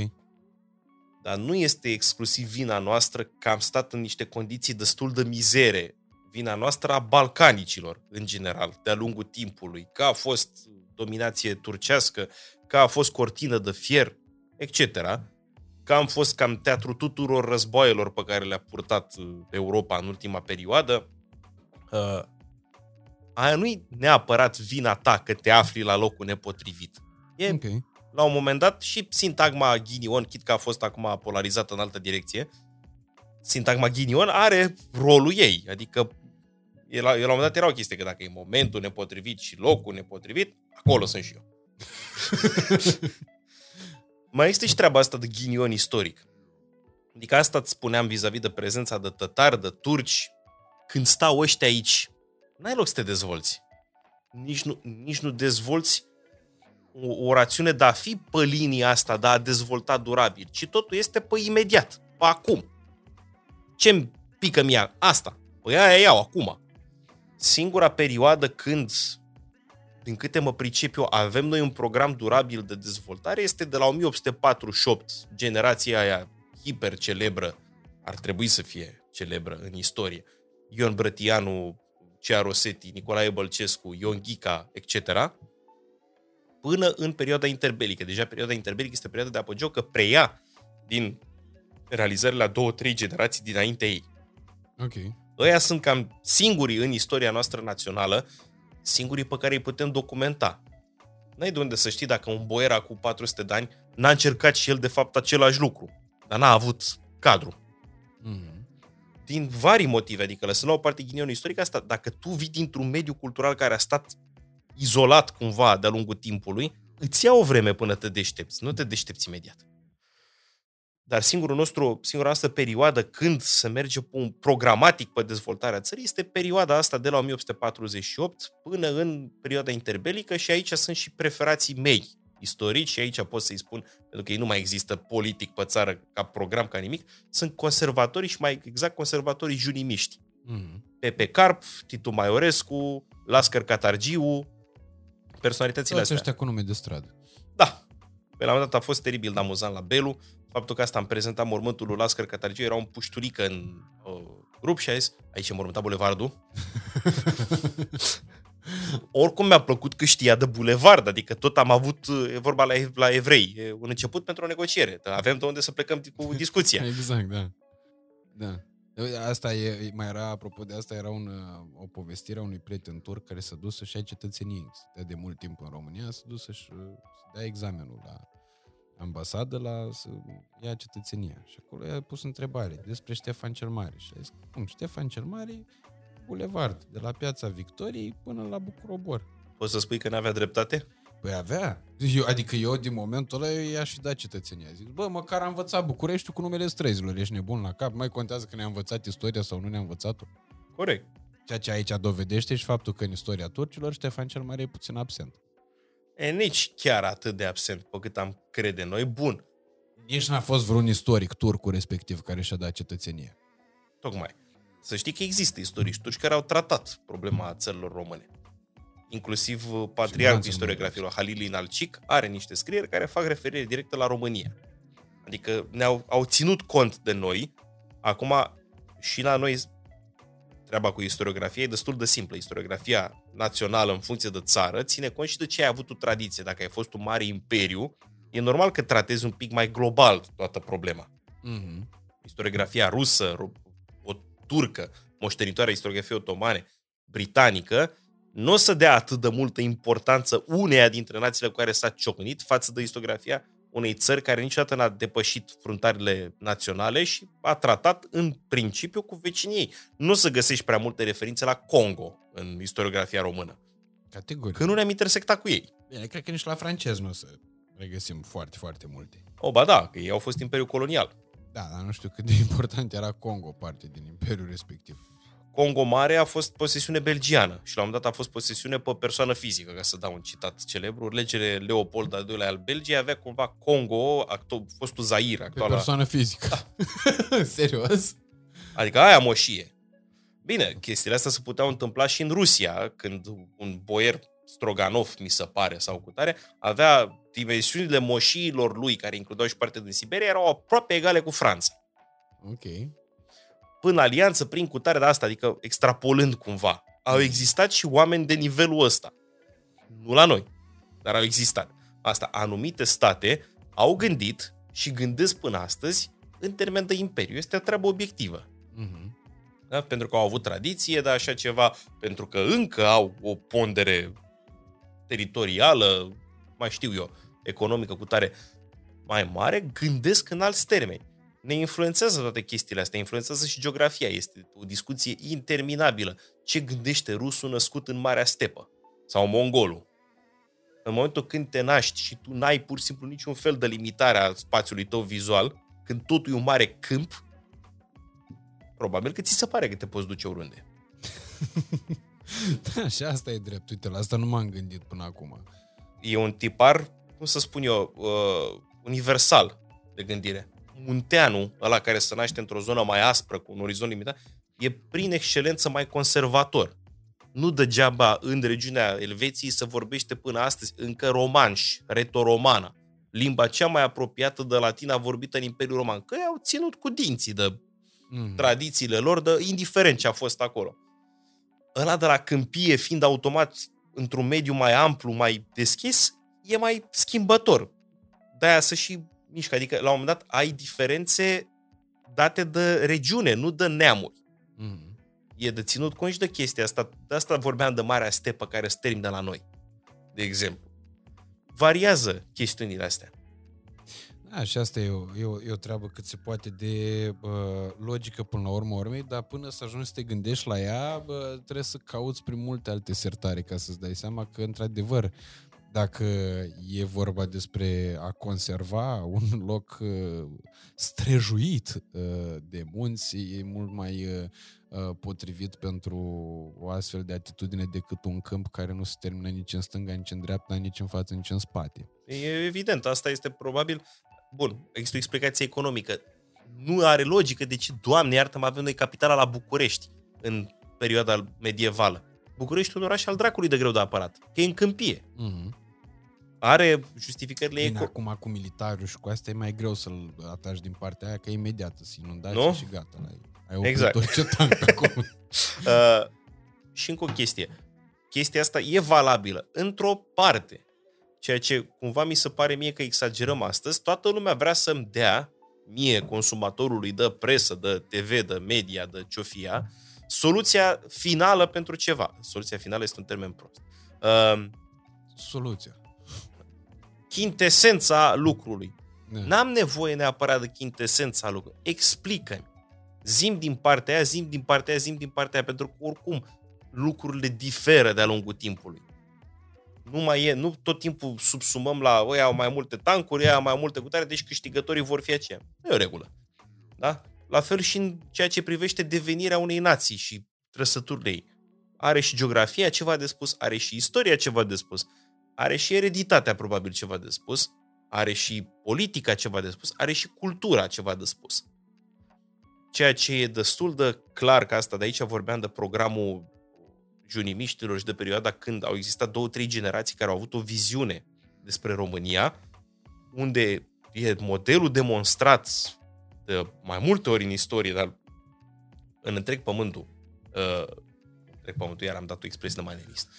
Dar nu este exclusiv vina noastră că am stat în niște condiții destul de mizere. Vina noastră a balcanicilor, în general, de-a lungul timpului, că a fost dominație turcească, că a fost cortină de fier, etc., că am fost cam teatru tuturor războaielor pe care le-a purtat Europa în ultima perioadă. Aia nu-i neapărat vina ta că te afli la locul nepotrivit. E, okay. La un moment dat, și sintagma ghinion, chit că a fost acum polarizată în altă direcție, sintagma ghinion are rolul ei. Adică, la un moment dat era o chestie că dacă e momentul nepotrivit și locul nepotrivit, acolo sunt și eu. Mai este și treaba asta de ghinion istoric. Adică asta îți spuneam vis-a-vis de prezența de tătari, de turci. Când stau ăștia aici, n-ai loc să te dezvolți. Nici nu dezvolți o rațiune de a fi pe linia asta, de a dezvolta durabil, ci totul este pe imediat, pe acum. Ce-mi pică mie asta? Păi aia iau acum. Singura perioadă când, din câte mă pricep eu, avem noi un program durabil de dezvoltare este de la 1848, generația aia hipercelebră, ar trebui să fie celebră în istorie. Ion Brătianu, Cea Rosetti, Nicolae Bălcescu, Ion Ghica, etc., până în perioada interbelică. Deja perioada interbelică este perioada de apogeu, că preia din realizările la 2-3 generații dinainte ei. Okay. Ăia sunt cam singurii în istoria noastră națională, singurii pe care îi putem documenta. N-ai de unde să știi dacă un boiera cu 400 de ani n-a încercat și el de fapt același lucru, dar n-a avut cadru. Mm-hmm. Din vari motive, adică lăsând la o parte ghinionul istoric asta, dacă tu vii dintr-un mediu cultural care a stat izolat cumva de-a lungul timpului, îți ia o vreme până te deștepți, nu te deștepți imediat. Dar singura noastră perioadă când se merge programatic pe dezvoltarea țării este perioada asta de la 1848 până în perioada interbelică și aici sunt și preferații mei istorici și aici pot să-i spun, pentru că ei nu mai există politic pe țară ca program, ca nimic, sunt conservatorii și mai exact conservatorii junimiști. Pepe Carp, Titu Maiorescu, Lascăr Catargiu, personalitățile astea. Toți ăștia cu nume de stradă. Da. Pe la un moment dat a fost teribil de amuzant la Belu. Faptul că asta am prezentat mormântul lui Lascăr Catargiu, era un pușturică în grup și a zis, aici e mormântat bulevardul. Oricum mi-a plăcut că știa de bulevard, adică tot am avut, e vorba la evrei, e un început pentru o negociere. Avem de unde să plecăm cu discuția. Exact, da. Da. Asta e, mai era, apropo de asta, era o povestire a unui prieten turc care s-a dus să-și ia cetățenie de mult timp în România, s-a dus să-și dea examenul la ambasadă, să ia cetățenia. Și acolo i-a pus întrebare despre Ștefan cel Mare. Și a zis, cum, Ștefan cel Mare, bulevard, de la Piața Victoriei până la Bucurobor. Poți să spui că n-avea dreptate? Păi avea. Eu, din momentul ăla, i-aș fi dat cetățenia. Zic, bă, măcar am învățat Bucureștiul cu numele străzilor, ești nebun la cap, mai contează că ne-a învățat istoria sau nu ne-a învățat-o. Corect. Ceea ce aici dovedește și faptul că în istoria turcilor Ștefan cel Mare e puțin absent. E nici chiar atât de absent pe cât am crede noi, bun. Nici n-a fost vreun istoric turcul respectiv care și-a dat cetățenie. Tocmai. Să știi că există istorici turci care au tratat problema țărilor române. Inclusiv patriarhul istoriografiei Halil İnalcik are niște scrieri care fac referire directă la România. Adică au ținut cont de noi. Acum și la noi treaba cu istoriografia e destul de simplă. Istoriografia națională în funcție de țară ține cont și de ce ai avut o tradiție. Dacă ai fost un mare imperiu, e normal că tratezi un pic mai global toată problema. Mm-hmm. Istoriografia rusă, turcă, moștenitoarea istoriografiei otomane, britanică, nu o să dea atât de multă importanță uneia dintre națiile cu care s-a ciocnit față de istoriografia unei țări care niciodată n-a depășit fruntarele naționale și a tratat în principiu cu vecinii ei. Nu o să găsești prea multe referințe la Congo în istoriografia română. Categoric. Că nu ne-am intersectat cu ei. Bine, cred că nici la francez nu o să regăsim foarte, foarte multe. O, ba da, că ei au fost imperiul colonial. Da, dar nu știu cât de important era Congo, parte din imperiul respectiv. Congo Mare a fost posesiune belgiană și la un moment dat a fost posesiune pe persoană fizică, ca să dau un citat celebru. Regele Leopold al II-lea al Belgiei avea cumva Congo, fostul Zaire, actuala... Pe persoană fizică. Da. Serios? Adică aia moșie. Bine, chestiile astea se puteau întâmpla și în Rusia, când un boier Stroganov, mi se pare, sau cutare, avea dimensiunile moșiilor lui, care includeau și parte din Siberia, erau aproape egale cu Franța. Ok. Până alianță, prin cutare de asta, adică extrapolând cumva, au existat și oameni de nivelul ăsta. Nu la noi, dar au existat. Asta, anumite state au gândit și gândesc până astăzi în termen de imperiu. Este o treabă obiectivă. Mhm. Da? Pentru că au avut tradiție, dar așa ceva, pentru că încă au o pondere teritorială, mai știu eu, economică cu tare mai mare, gândesc în alți termeni. Ne influențează toate chestiile astea, influențează și geografia, este o discuție interminabilă. Ce gândește rusul născut în Marea Stepă? Sau mongolul? În momentul când te naști și tu n-ai pur și simplu niciun fel de limitare a spațiului tău vizual, când totul e un mare câmp, probabil că ți se pare că te poți duce oriunde. Da, și asta e drept. Uite, la asta nu m-am gândit până acum. E un tipar, cum să spun eu, universal de gândire. Munteanu, ăla care se naște într-o zonă mai aspră, cu un orizont limitat, e prin excelență mai conservator. Nu degeaba în regiunea Elveției se vorbește până astăzi încă romanș, retoromana, limba cea mai apropiată de latina vorbită în Imperiul Roman, că i-au ținut cu dinții de tradițiile lor, de indiferent ce a fost acolo. Ăla de la câmpie, fiind automat într-un mediu mai amplu, mai deschis, e mai schimbător. De-aia să și mișcă. Adică, la un moment dat, ai diferențe date de regiune, nu de neamuri. Mm-hmm. E de ținut cont și de chestia asta. De asta vorbeam de Marea Stepă, care se termină la noi, de exemplu. Variază chestiunile astea. Da, și asta e o treabă cât se poate de logică până la urmă, dar până să ajungi să te gândești la ea, trebuie să cauți prin multe alte sertare ca să-ți dai seama că, într-adevăr, dacă e vorba despre a conserva un loc strejuit de munți, e mult mai potrivit pentru o astfel de atitudine decât un câmp care nu se termină nici în stânga, nici în dreapta, nici în față, nici în spate. E evident, asta este probabil... Bun, există o explicație economică. Nu are logică de ce, Doamne iartă, mai avem noi capitala la București. în perioada medievală. București un oraș al dracului de greu de apărat, că e în câmpie. Mm-hmm. Are justificările ei. Acum cu militarul și cu asta e mai greu să-l ataci din partea aia, că imediat îți inundați, no? Și gata. Ai oprit exact. Tot ce tank acum. Și încă o chestie. Chestia asta e valabilă într-o parte. Ceea ce cumva mi se pare mie că exagerăm astăzi. Toată lumea vrea să-mi dea mie, consumatorului, de presă, de TV, de media, de ciofia, soluția finală pentru ceva. Soluția finală este un termen prost. Soluția. Chintesența lucrului. Da. N-am nevoie neapărat de chintesența lucrului. Explică-mi. Zi-mi din partea aia, zi-mi din partea aia, zi-mi din partea aia, pentru că oricum lucrurile diferă de-a lungul timpului. Nu mai e, nu tot timpul subsumăm la ăia au mai multe tancuri, ăia au mai multe cutare, deci câștigătorii vor fi aceia. Nu e o regulă. Da? La fel și în ceea ce privește devenirea unei nații și trăsăturile ei. Are și geografia ceva de spus, are și istoria ceva de spus, are și ereditatea probabil ceva de spus, are și politica ceva de spus, are și cultura ceva de spus. Ceea ce e destul de clar că asta de aici vorbeam de programul junimiștilor și de perioada când au existat 2-3 generații care au avut o viziune despre România, unde e modelul demonstrat de mai multe ori în istorie, dar în întreg pământul, iar am dat o expresie de manierist.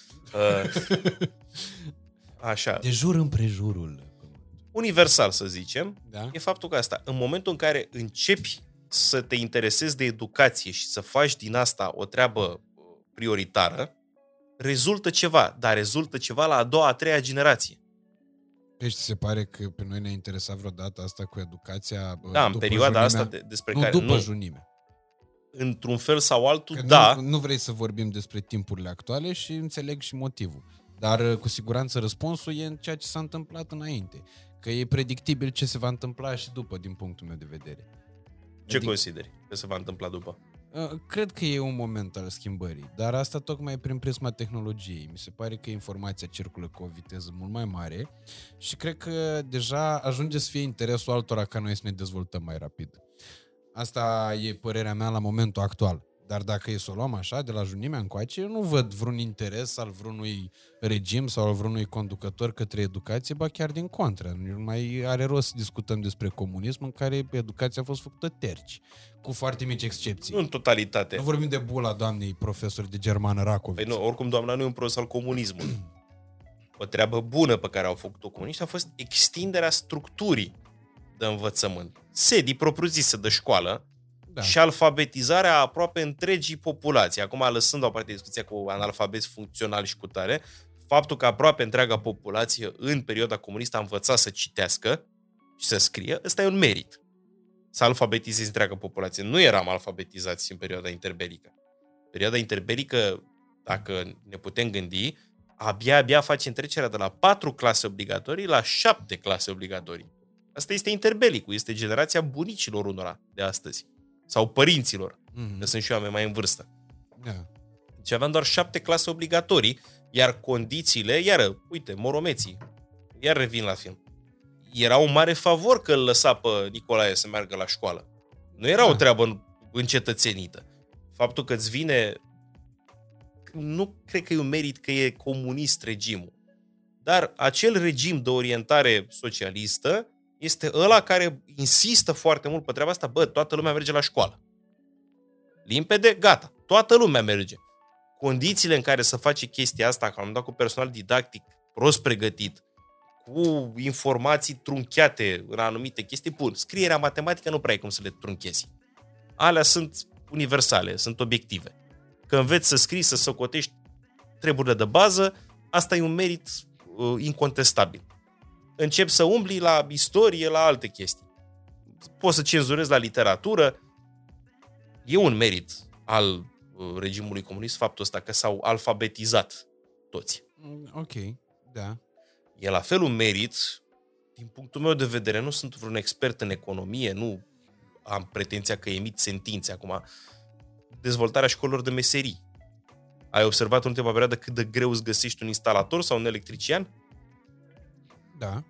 Așa. De jur împrejurul. Universal, să zicem, da? E faptul că asta, în momentul în care începi să te interesezi de educație și să faci din asta o treabă prioritară, rezultă ceva, dar rezultă ceva la a doua, a treia generație. Deci se pare că pe noi ne-a interesat vreodată asta cu educația? Da, în perioada junimea, asta despre nu, care... După junime. Într-un fel sau altul, că da. Nu vrei să vorbim despre timpurile actuale și înțeleg și motivul. Dar cu siguranță răspunsul e în ceea ce s-a întâmplat înainte. Că e predictibil ce se va întâmpla și după, din punctul meu de vedere. Ce consideri că se va întâmpla după? Cred că e un moment al schimbării, dar asta tocmai prin prisma tehnologiei. Mi se pare că informația circulă cu o viteză mult mai mare și cred că deja ajunge să fie interesul altora ca noi să ne dezvoltăm mai rapid. Asta e părerea mea la momentul actual. Dar dacă e să o luăm așa, de la junimea încoace, eu nu văd vreun interes al vreunui regim sau al vreunui conducător către educație, ba chiar din contră. Nu mai are rost să discutăm despre comunism în care educația a fost făcută terci, cu foarte mici excepții. Nu în totalitate. Nu vorbim de bula doamnei profesori de germană Racoviț. Păi nu, oricum doamna nu e un profesor al comunismului. O treabă bună pe care au făcut-o comuniști a fost extinderea structurii de învățământ. Sedii propriu-zise de școală, da. Și alfabetizarea aproape întregii populații. Acum, lăsând la o parte discuția cu analfabeți funcționali și cu tare, faptul că aproape întreaga populație în perioada comunistă a învățat să citească și să scrie, ăsta e un merit. Să alfabetizezi întreaga populație. Nu eram alfabetizați în perioada interbelică. Perioada interbelică, dacă ne putem gândi, abia face întrecerea de la 4 clase obligatorii la 7 clase obligatorii. Asta este interbelicul, este generația bunicilor unora de astăzi. Sau părinților, că sunt și oameni mai în vârstă. Da. Deci aveam doar 7 clase obligatorii, iar condițiile, iară, uite, moromeții, iar revin la film. Era un mare favor că îl lăsa pe Nicolae să meargă la școală. Nu era o treabă încetățenită. Faptul că îți vine, nu cred că e un merit că e comunist regimul, dar acel regim de orientare socialistă este ăla care insistă foarte mult pe treaba asta, bă, toată lumea merge la școală. Limpede, gata, toată lumea merge. Condițiile în care se face chestia asta, că am dat cu personal didactic prost pregătit, cu informații trunchiate în anumite chestii, bun, scrierea matematică nu prea e cum să le trunchezi. Alea sunt universale, sunt obiective. Că înveți să scrii, să socotești treburile de bază, asta e un merit incontestabil. Încep să umbli la istorie, la alte chestii. Poți să cenzurezi la literatură. E un merit al regimului comunist faptul ăsta, că s-au alfabetizat toți. Ok, da. E la fel un merit, din punctul meu de vedere, nu sunt vreun expert în economie, nu am pretenția că emit sentințe acum, dezvoltarea școlilor de meserii. Ai observat în ultima perioadă cât de greu îți găsești un instalator sau un electrician? Da.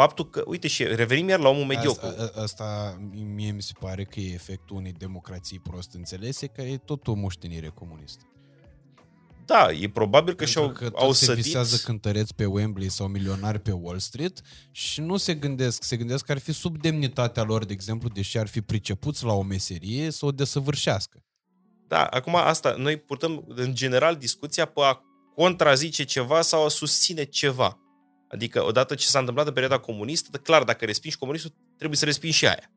faptul că, uite, și revenim iar la omul mediocru. Asta mie mi se pare că e efectul unei democrații prost înțelese, că e tot o moștenire comunistă. Da, e probabil că și-au sădit. Pentru că toți se visează cântăreți pe Wembley sau milionari pe Wall Street și nu se gândesc, se gândesc că ar fi sub demnitatea lor, de exemplu, deși ar fi pricepuți la o meserie, să o desăvârșească. Da, acum asta, noi purtăm în general discuția pe a contrazice ceva sau a susține ceva. Adică, odată ce s-a întâmplat în perioada comunistă, clar, dacă respingi comunistul, trebuie să respingi și aia.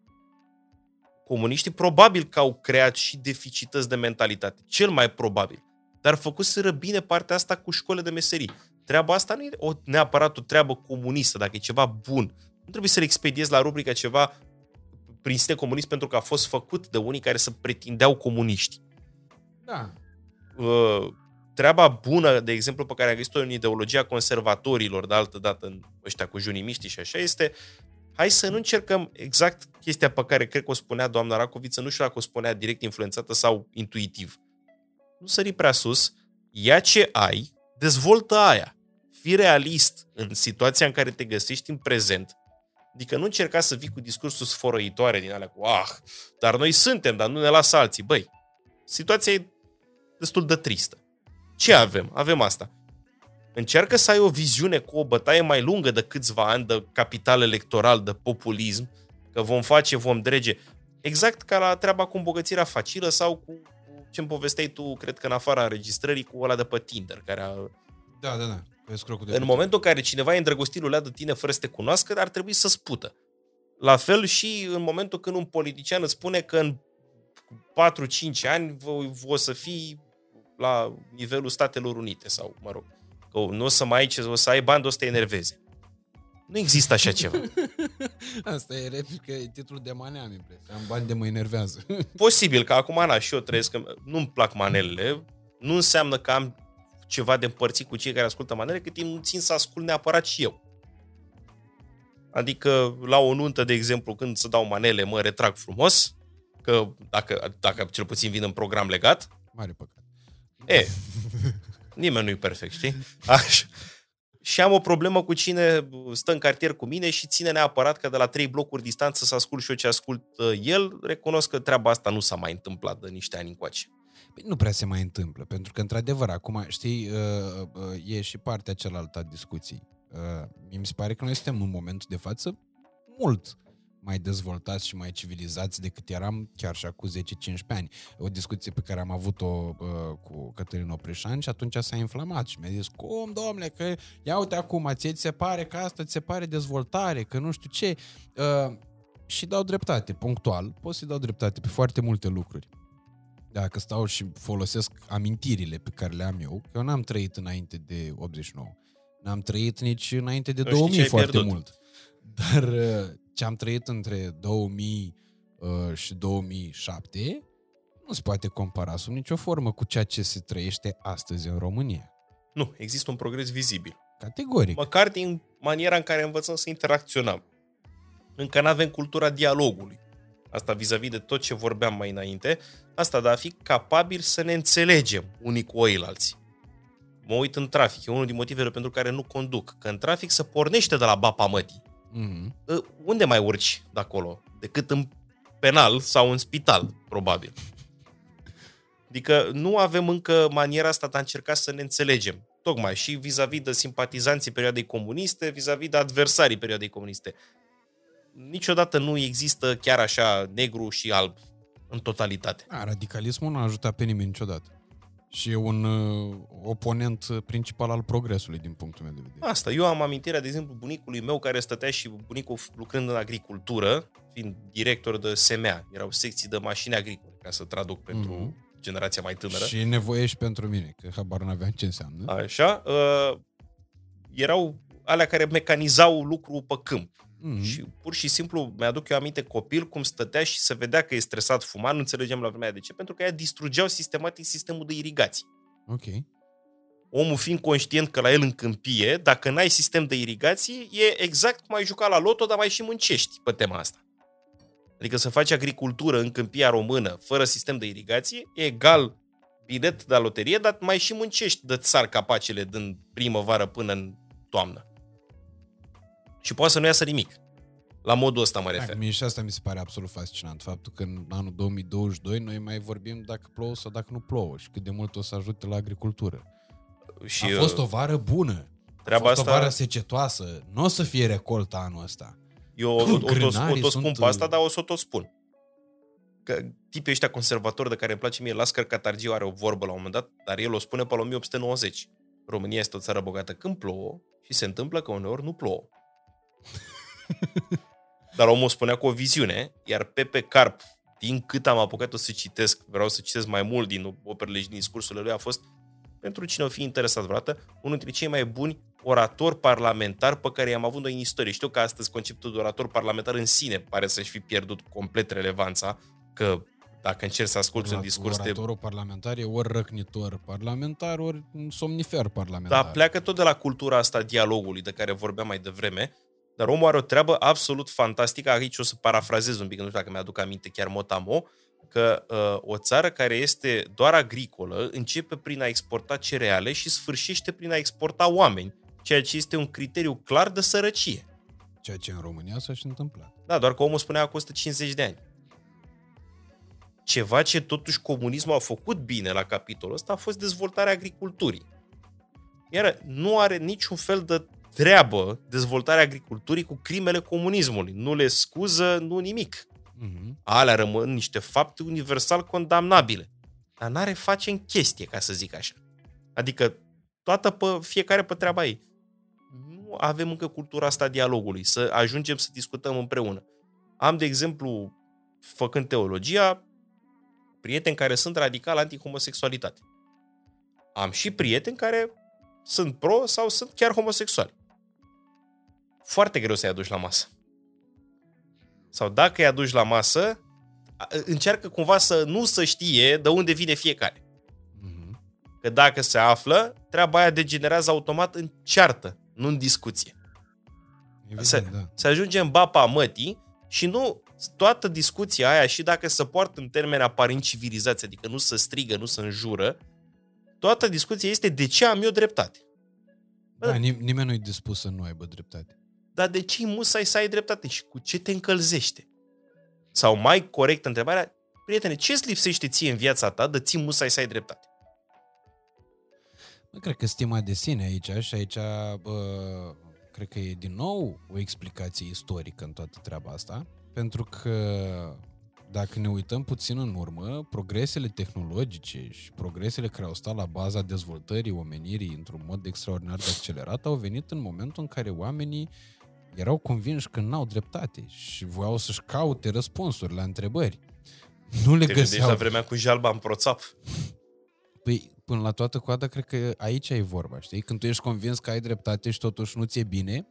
Comuniștii probabil că au creat și deficități de mentalitate, cel mai probabil. Dar făcuseră bine partea asta cu școle de meserii. Treaba asta nu e neapărat o treabă comunistă, dacă e ceva bun. Nu trebuie să-l expediezi la rubrica ceva prin sine comunist pentru că a fost făcut de unii care să pretindeau comuniști. Da. Treaba bună, de exemplu, pe care am găsit-o în ideologia conservatorilor de altă dată, în ăștia cu junimiștii și așa, este hai să nu încercăm exact chestia pe care cred că o spunea doamna Racoviță, nu știu dacă o spunea direct influențată sau intuitiv. Nu sări prea sus, ia ce ai, dezvoltă aia. Fii realist în situația în care te găsești în prezent. Adică nu încerca să vii cu discursul sfărăitoare din alea cu dar noi suntem, dar nu ne lasă alții. Băi, situația e destul de tristă. Ce avem? Avem asta. Încearcă să ai o viziune cu o bătaie mai lungă de câțiva ani de capital electoral, de populism, că vom face, vom drege. Exact ca la treaba cu îmbogățirea facilă sau cu ce-mi povesteai tu, cred că în afara înregistrării, cu ăla de pe Tinder, care a... Da. În momentul în care cineva e îndrăgostit lui de tine fără să te cunoască, ar trebui să spută. La fel și în momentul când un politician îți spune că în 4-5 ani o să fii la nivelul Statelor Unite sau, mă rog, că nu o să mai ai ce, o să ai bani, o să te enerveze. Nu există așa ceva. Asta e replică, e titlul de manea, am impresia. Am bani de mă enervează. Posibil că acum, Ana, și eu trăiesc, nu-mi plac manelele, nu înseamnă că am ceva de împărțit cu cei care ascultă manele, cât timp nu țin să ascult neapărat și eu. Adică, la o nuntă, de exemplu, când se dau manele, mă retrag frumos, că dacă cel puțin vin în program legat. Mare păcat. Nimeni nu-i perfect, știi? Așa. Și am o problemă cu cine stă în cartier cu mine și ține neapărat că de la 3 blocuri distanță să ascult și eu ce ascult el. Recunosc că treaba asta nu s-a mai întâmplat de niște ani încoace. Nu prea se mai întâmplă, pentru că într-adevăr acum, știi, e și partea cealaltă a discuției. Mi se pare că noi suntem în momentul de față mult mai dezvoltați și mai civilizați decât eram chiar și acum 10-15 ani. O discuție pe care am avut-o cu Cătălin Oprișan și atunci s-a inflamat și mi-a zis, cum, domnule, că ia uite acum, ți se pare că asta ți se pare dezvoltare, că nu știu ce. Și dau dreptate, punctual, pot să-i dau dreptate pe foarte multe lucruri. Dacă stau și folosesc amintirile pe care le am eu, că eu n-am trăit înainte de 89, n-am trăit nici înainte de 2000 foarte mult. Dar... ce am trăit între 2000 și 2007 nu se poate compara sub nicio formă cu ceea ce se trăiește astăzi în România. Nu, există un progres vizibil. Categoric. Măcar din maniera în care învățăm să interacționăm. Încă n-avem cultura dialogului. Asta vis-a-vis de tot ce vorbeam mai înainte. Asta de a fi capabil să ne înțelegem unii cu oilalți. Mă uit în trafic. E unul din motivele pentru care nu conduc. Că în trafic se pornește de la bapa mătii. Mm-hmm. Unde mai urci de acolo? Decât în penal sau în spital, probabil. Adică nu avem încă maniera asta de a încerca să ne înțelegem. Tocmai și vis-a-vis de simpatizanții perioadei comuniste, vis-a-vis de adversarii perioadei comuniste. Niciodată nu există chiar așa negru și alb în totalitate. Radicalismul nu a ajutat pe nimeni niciodată. Și e un oponent principal al progresului, din punctul meu de vedere. Asta, eu am amintirea, de exemplu, bunicului meu care stătea și bunicul lucrând în agricultură, fiind director de SMA. Erau secții de mașini agricole, ca să traduc pentru generația mai tânără. Și nevoiești pentru mine, că habar n-aveam ce înseamnă. Așa, erau alea care mecanizau lucrul pe câmp. Și pur și simplu mi-aduc eu aminte copil cum stătea și se vedea că e stresat, fuma, nu înțelegeam la vremea aia de ce, pentru că ea distrugeau sistematic sistemul de irigații. Ok. Omul fiind conștient că la el în câmpie, dacă n-ai sistem de irigații, e exact cum ai juca la loto, dar mai și muncești pe tema asta. Adică să faci agricultură în câmpia română fără sistem de irigații e egal bilet de la loterie, dar mai și muncești de țar capacele din primăvară până în toamnă. Și poate să nu iasă nimic. La modul ăsta mă refer. Mie și asta mi se pare absolut fascinant, faptul că în anul 2022 noi mai vorbim dacă plouă sau dacă nu plouă și cât de mult o să ajute la agricultură. Și a fost o vară bună, a fost asta... o vară secetoasă, nu o să fie recolta anul ăsta. Eu o tot spun pe asta, dar o să o tot spun. Că tipii ăștia conservatori de care îmi place mie, Lascar Catargiu are o vorbă la un moment dat, dar el o spune pe la 1890. România este o țară bogată când plouă și se întâmplă că uneori nu plouă. Dar omul spunea cu o viziune, iar Pepe Carp, din cât am apucat o să citesc, vreau să citesc mai mult din operele și din discursurile lui, a fost, pentru cine o fi interesat vreodată, unul dintre cei mai buni oratori parlamentari pe care i-am avut noi în istorie. Știu că astăzi conceptul de orator parlamentar în sine pare să-și fi pierdut complet relevanța, că dacă încerci să asculți un discurs oratorul de... Oratorul parlamentar e ori răcnitor parlamentar, ori somnifer parlamentar. Dar pleacă tot de la cultura asta dialogului de care vorbeam mai devreme. Dar omul are o treabă absolut fantastică, aici o să parafrazez un pic, nu știu dacă mi-aduc aminte chiar mot-a-mot, că o țară care este doar agricolă începe prin a exporta cereale și sfârșește prin a exporta oameni, ceea ce este un criteriu clar de sărăcie. Ceea ce în România s-a și întâmplat. Da, doar că omul spunea că costă 50 de ani. Ceva ce totuși comunismul a făcut bine la capitolul ăsta a fost dezvoltarea agriculturii. Iar nu are niciun fel de treabă dezvoltarea agriculturii cu crimele comunismului. Nu le scuză, nu nimic. Mm-hmm. Alea rămân niște fapte universal condamnabile. Dar n-are face în chestie, ca să zic așa. Adică toată fiecare pe treaba ei. Nu avem încă cultura asta dialogului, să ajungem să discutăm împreună. Am, de exemplu, făcând teologia, prieteni care sunt radical anti-homosexualitate. Am și prieteni care sunt pro sau sunt chiar homosexuali. Foarte greu să-i aduci la masă. Sau dacă îi aduci la masă, încearcă cumva să nu se știe de unde vine fiecare. Mm-hmm. Că dacă se află, treaba aia degenerează automat în ceartă, nu în discuție. Evident, se ajunge în bapa mătii și nu toată discuția aia, și dacă se poartă în termeni aparent civilizați, adică nu se strigă, nu se înjură, toată discuția este de ce am eu dreptate. Da, nimeni nu-i dispus să nu aibă dreptate. Dar de ce musai să ai dreptate și cu ce te încălzește? Sau mai corect întrebarea, prietene, ce îți lipsește ție în viața ta de ții musai să ai dreptate? Nu cred că stima de sine aici, și aici cred că e din nou o explicație istorică în toată treaba asta, pentru că dacă ne uităm puțin în urmă, progresele tehnologice și progresele care au stat la baza dezvoltării omenirii într-un mod extraordinar de accelerat au venit în momentul în care oamenii erau convinși că n-au dreptate și voiau să-și caute răspunsuri la întrebări. Nu le găseau. Te gândești la vremea cu jalba în proțap? Păi, până la toată coada, cred că aici e vorba, știi? Când tu ești convins că ai dreptate și totuși nu ți-e bine,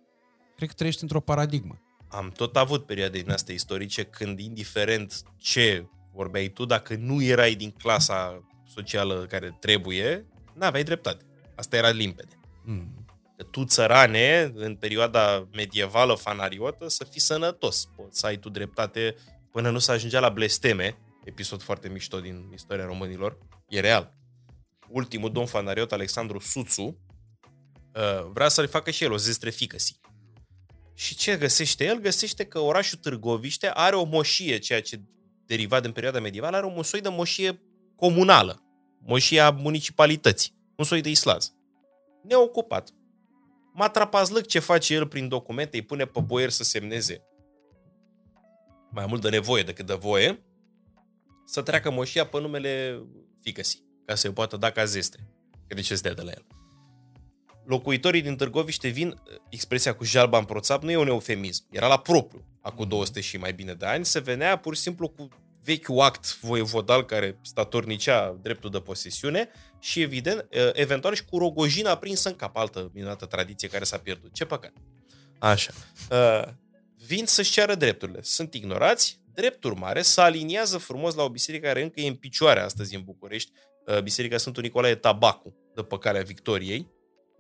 cred că trăiești într-o paradigmă. Am tot avut perioade din astea istorice când, indiferent ce vorbeai tu, dacă nu erai din clasa socială care trebuie, n-aveai dreptate. Asta era limpede. Mm. Că tu, țărane, în perioada medievală fanariotă, să fii sănătos. Poți să ai tu dreptate până nu se ajungea la blesteme, episod foarte mișto din istoria românilor. E real. Ultimul domn fanariot, Alexandru Suțu, vrea să-l facă și el o zestreficăsii. Și ce găsește el? Găsește că orașul Târgoviște are o moșie, ceea ce deriva din perioada medievală, are un soi de moșie comunală, moșia municipalității, un soi de islaz. Neocupat. Matrapazlăc ce face el prin documente, îi pune pe boieri să semneze mai mult de nevoie decât de voie, să treacă moșia pe numele fiică-sii, ca să-i poată da ca zestre. Că de ce se dea de la el? Locuitorii din Târgoviște vin, expresia cu jalba în proțap nu e un eufemism, era la propriu. Acum 200 și mai bine de ani se venea pur și simplu cu vechiul act voievodal care statornicea dreptul de posesiune și evident, eventual și cu rogojina prinsă în cap, altă minunată tradiție care s-a pierdut. Ce păcat! Așa. Vin să-și ceară drepturile, sunt ignorați, drept urmare se aliniază frumos la o biserică care încă e în picioare astăzi în București, Biserica Sfântul Nicolae Tabacu, de pe Calea Victoriei.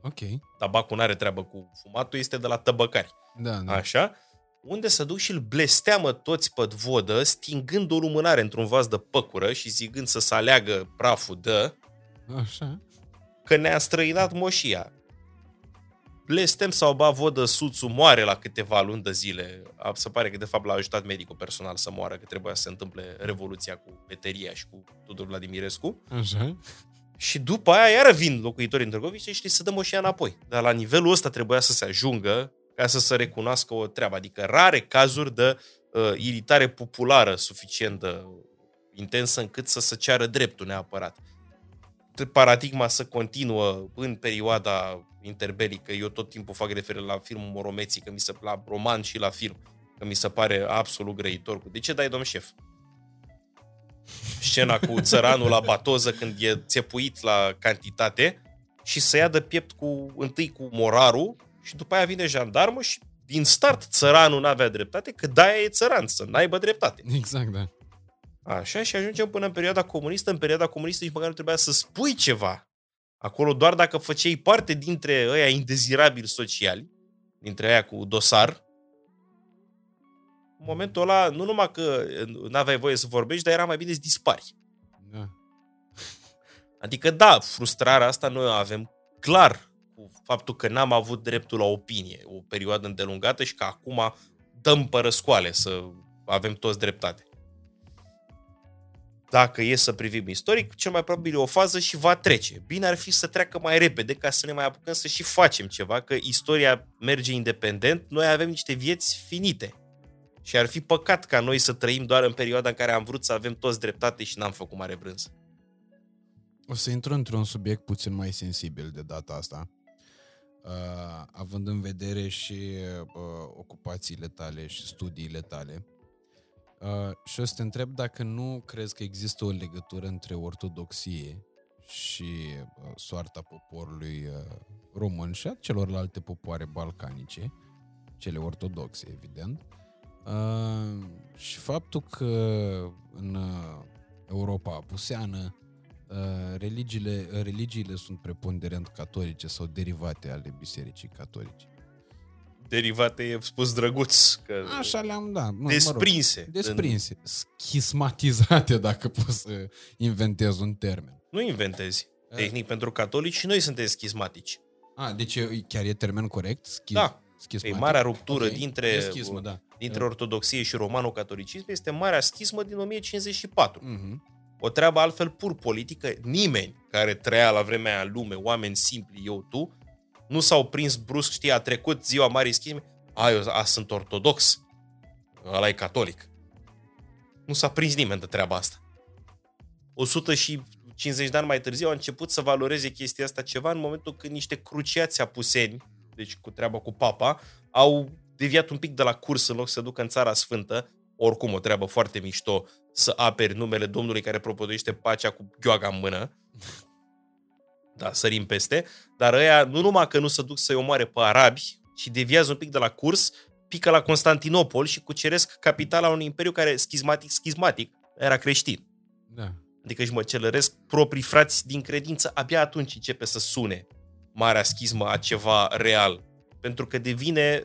Okay. Tabacul n-are treabă cu fumatul, este de la tăbăcari. Da, da. Așa? Unde se duc și îl blesteamă toți pe vodă, stingând o lumânare într-un vas de păcură și zicând să se aleagă praful de... Așa. Că ne-a străinat moșia. blestem sau ba vodă Suțu moare la câteva luni de zile. Se pare că de fapt l-a ajutat medicul personal să moară, că trebuia să se întâmple revoluția cu Peteria și cu Tudor Vladimirescu. Așa. Și după aia iară vin locuitorii în Târgoviște și să dăm o și înapoi. Dar la nivelul ăsta trebuia să se ajungă ca să se recunoască o treabă. Adică rare cazuri de iritare populară suficient de intensă încât să se ceară dreptul neapărat. Paradigma să continuă în perioada interbelică. Eu tot timpul fac referire la filmul Moromeții, că mi se la roman și la film, că mi se pare absolut grăitor. De ce dai, domn șef? Scena cu țăranul la batoză când e țepuit la cantitate și se ia de piept cu, întâi cu morarul și după aia vine jandarmul și din start țăranul n-avea dreptate, că de-aia e țăran, să n-aibă dreptate. Exact, da. Așa, și ajungem până în perioada comunistă. În perioada comunistă nici măcar nu trebuia să spui ceva. Acolo doar dacă făceai parte dintre ăia indezirabili sociali, dintre ăia cu dosar, în momentul ăla, nu numai că n-aveai voie să vorbești, dar era mai bine să dispari. Da. Adică, da, frustrarea asta noi o avem clar cu faptul că n-am avut dreptul la opinie o perioadă îndelungată și că acum dăm pe răscoale să avem toți dreptate. Dacă e să privim istoric, cel mai probabil e o fază și va trece. Bine ar fi să treacă mai repede ca să ne mai apucăm să și facem ceva, că istoria merge independent, noi avem niște vieți finite. Și ar fi păcat ca noi să trăim doar în perioada în care am vrut să avem toți dreptate și n-am făcut mare brânză. O să intru într-un subiect puțin mai sensibil de data asta, având în vedere și ocupațiile tale și studiile tale. Și o să te întreb dacă nu crezi că există o legătură între ortodoxie și soarta poporului român și a celorlalte popoare balcanice, cele ortodoxe, evident, și faptul că în Europa apuseană religiile sunt preponderent catolice sau derivate ale bisericii catolice. Derivate, e spus drăguț. Că așa le-am, da. Desprinse. Schismatizate, dacă poți să inventez un termen. Nu inventezi. Tehnic, pentru catolici și noi suntem schismatici. Deci chiar e termen corect? Da. E marea ruptură dintre, schismă, da, dintre ortodoxie și romano-catolicism. Este marea schismă din 1054. Uh-huh. O treabă altfel pur politică. Nimeni care trăia la vremea aia în lume, oameni simpli, eu, tu, nu s-au prins brusc, știi, a trecut ziua Marii Schisme, eu sunt ortodox, ăla e catolic. Nu s-a prins nimeni de treaba asta. 150 de ani mai târziu a început să valoreze chestia asta ceva în momentul când niște cruciați apuseni, deci cu treaba cu papa, au deviat un pic de la curs în loc să ducă în Țara Sfântă, oricum o treabă foarte mișto să aperi numele Domnului care propovăduiește pacea cu gheoaga în mână. Da, sărim peste, dar ăia nu numai că nu se duc să-i omoare pe arabi, ci deviază un pic de la curs, pică la Constantinopol și cuceresc capitala unui imperiu care, schismatic, era creștin. Da. Adică își măcelăresc proprii frați din credință, abia atunci începe să sune marea schismă a ceva real, pentru că devine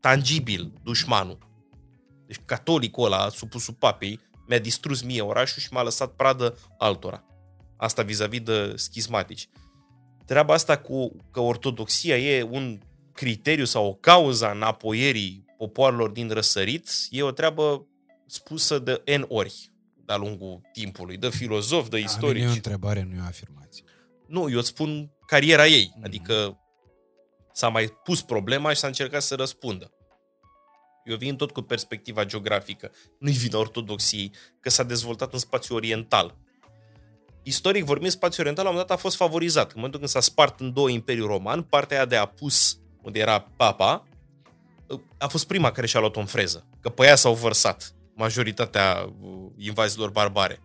tangibil dușmanul. Deci catolicul ăla, supusul papei, mi-a distrus mie orașul și m-a lăsat pradă altora. Asta vis-a-vis de schismatici. Treaba asta cu că ortodoxia e un criteriu sau o cauza înapoierii popoarelor din răsărit, e o treabă spusă de N ori de-a lungul timpului, de filozofi, de istorici. Nu e o întrebare, nu e o afirmație. Nu, eu îți spun cariera ei. Adică s-a mai pus problema și s-a încercat să răspundă. Eu vin tot cu perspectiva geografică. Nu-i vina ortodoxiei că s-a dezvoltat în spațiu oriental. Istoric vorbind, spațiul oriental la un moment dat a fost favorizat. În momentul când s-a spart în două Imperiul Roman, partea aia de apus, unde era papa, a fost prima care și-a luat-o în freză. Că pe ea s-au vărsat majoritatea invazilor barbare.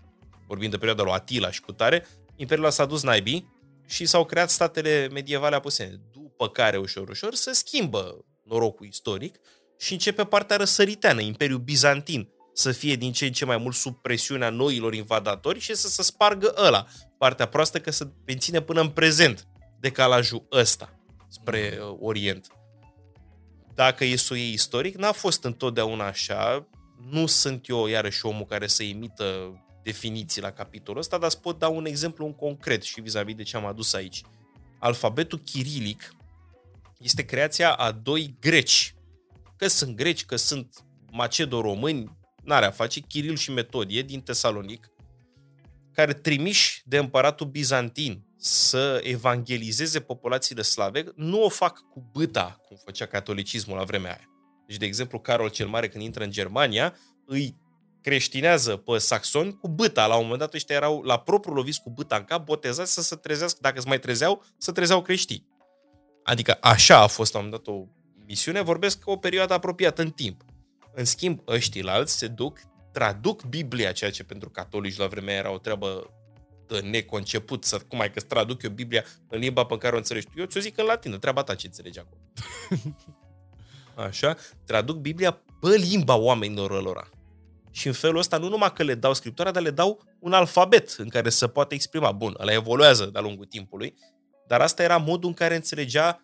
Vorbind de perioada lui Atila și cutare, Imperiul ăla s-a dus naibii și s-au creat statele medievale apusene. După care, ușor, ușor, se schimbă norocul istoric și începe partea răsăriteană, Imperiul Bizantin, să fie din ce în ce mai mult sub presiunea noilor invadatori și să se spargă ăla. Partea proastă că se menține până în prezent decalajul ăsta spre Orient. Dacă e să o iei istoric, n-a fost întotdeauna așa. Nu sunt eu iarăși omul care să emită definiții la capitolul ăsta, dar îți pot da un exemplu concret și vis-a-vis de ce am adus aici. Alfabetul chirilic este creația a doi greci. Că sunt greci, că sunt macedo-români, n-are a face, Chiril și Metodie din Tesalonic, care trimiși de împăratul bizantin să evanghelizeze populațiile slave, nu o fac cu bâta, cum făcea catolicismul la vremea aia. Deci, de exemplu, Carol cel Mare, când intră în Germania, îi creștinează pe saxoni cu bâta. La un moment dat ăștia erau la propriu loviți cu bâta în cap, botezați să se trezească, dacă se mai trezeau, să trezeau creștini. Adică așa a fost la un moment dat o misiune, vorbesc o perioadă apropiată în timp. În schimb, ăștii la alți se duc, traduc Biblia, ceea ce pentru catolici la vremea era o treabă de neconceput, să cum ai că traduc eu Biblia în limba pe care o înțelegi tu. Eu ți-o zic în latină, treaba ta ce înțelegi acolo. Așa, traduc Biblia pe limba oamenilor ălora. Și în felul ăsta nu numai că le dau scriptura, dar le dau un alfabet în care se poate exprima. Bun, ăla evoluează de-a lungul timpului, dar asta era modul în care înțelegea,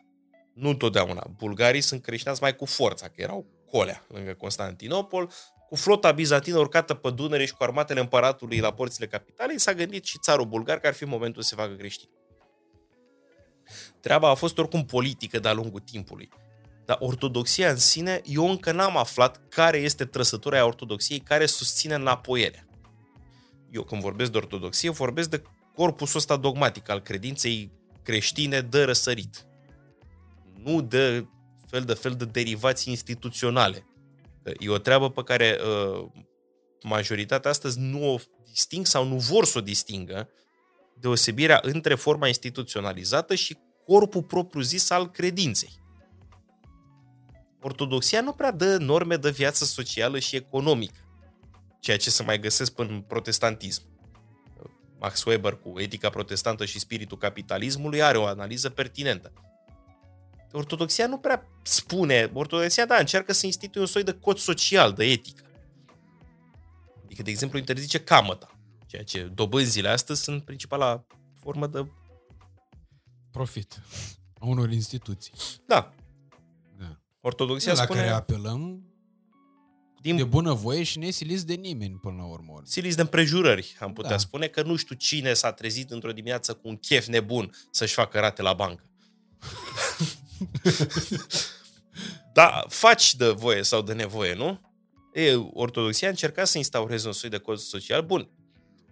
nu întotdeauna. Bulgarii sunt creștinați mai cu forța, că erau colea lângă Constantinopol, cu flota bizantină urcată pe Dunăre și cu armatele împăratului la porțile capitalei, s-a gândit și țarul bulgar că ar fi momentul să se facă creștin. Treaba a fost oricum politică de-a lungul timpului. Dar ortodoxia în sine, eu încă n-am aflat care este trăsătura a ortodoxiei care susține înapoierea. Eu când vorbesc de ortodoxie, vorbesc de corpusul ăsta dogmatic al credinței creștine de răsărit. Nu de fel de derivații instituționale. E o treabă pe care majoritatea astăzi nu o disting sau nu vor să o distingă, deosebirea între forma instituționalizată și corpul propriu-zis al credinței. Ortodoxia nu prea dă norme de viață socială și economică, ceea ce se mai găsesc până în protestantism. Max Weber cu Etica protestantă și spiritul capitalismului are o analiză pertinentă. Ortodoxia nu prea spune, ortodoxia da, încearcă să instituie un soi de cod social, de etică. Adică, de exemplu, interzice camăta, ceea ce dobânzile astăzi sunt principala formă de profit a unor instituții. Da. Ortodoxia la spune, care apelăm de bunăvoie și nesiliți de nimeni până la urmă. Siliți de împrejurări, am putea spune, că nu știu cine s-a trezit într-o dimineață cu un chef nebun să-și facă rate la bancă. Da, faci de voie sau de nevoie, nu? Ortodoxia a încercat să instaureze un soi de cod social bun.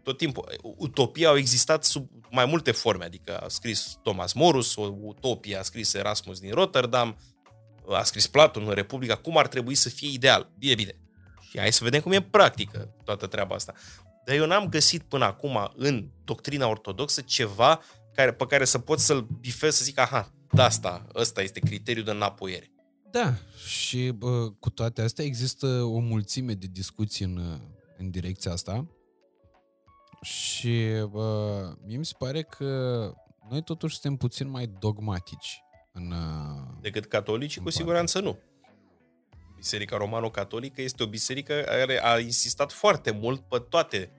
Tot timpul, utopia au existat sub mai multe forme, adică a scris Thomas Morus, o utopie a scris Erasmus din Rotterdam, a scris Platon în Republica, cum ar trebui să fie ideal. Bine. Și hai să vedem cum e practică toată treaba asta. Dar eu n-am găsit până acum în doctrina ortodoxă ceva pe care să pot să-l bifez, să zic, aha, ăsta este criteriul de înapoiere. Da, și cu toate astea există o mulțime de discuții în direcția asta și mie mi se pare că noi totuși suntem puțin mai dogmatici. Decât catolicii, cu siguranță nu. Biserica Romano-Catolică este o biserică care a insistat foarte mult pe toate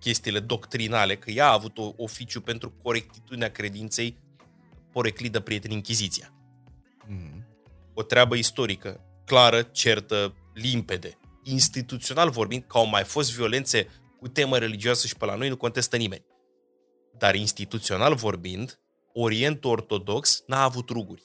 chestiile doctrinale, că ea a avut un oficiu pentru corectitudinea credinței poreclidă prieten Inchiziția. Mm. O treabă istorică, clară, certă, limpede. Instituțional vorbind, că au mai fost violențe cu temă religioasă și pe la noi nu contestă nimeni. Dar instituțional vorbind, Orientul Ortodox n-a avut ruguri.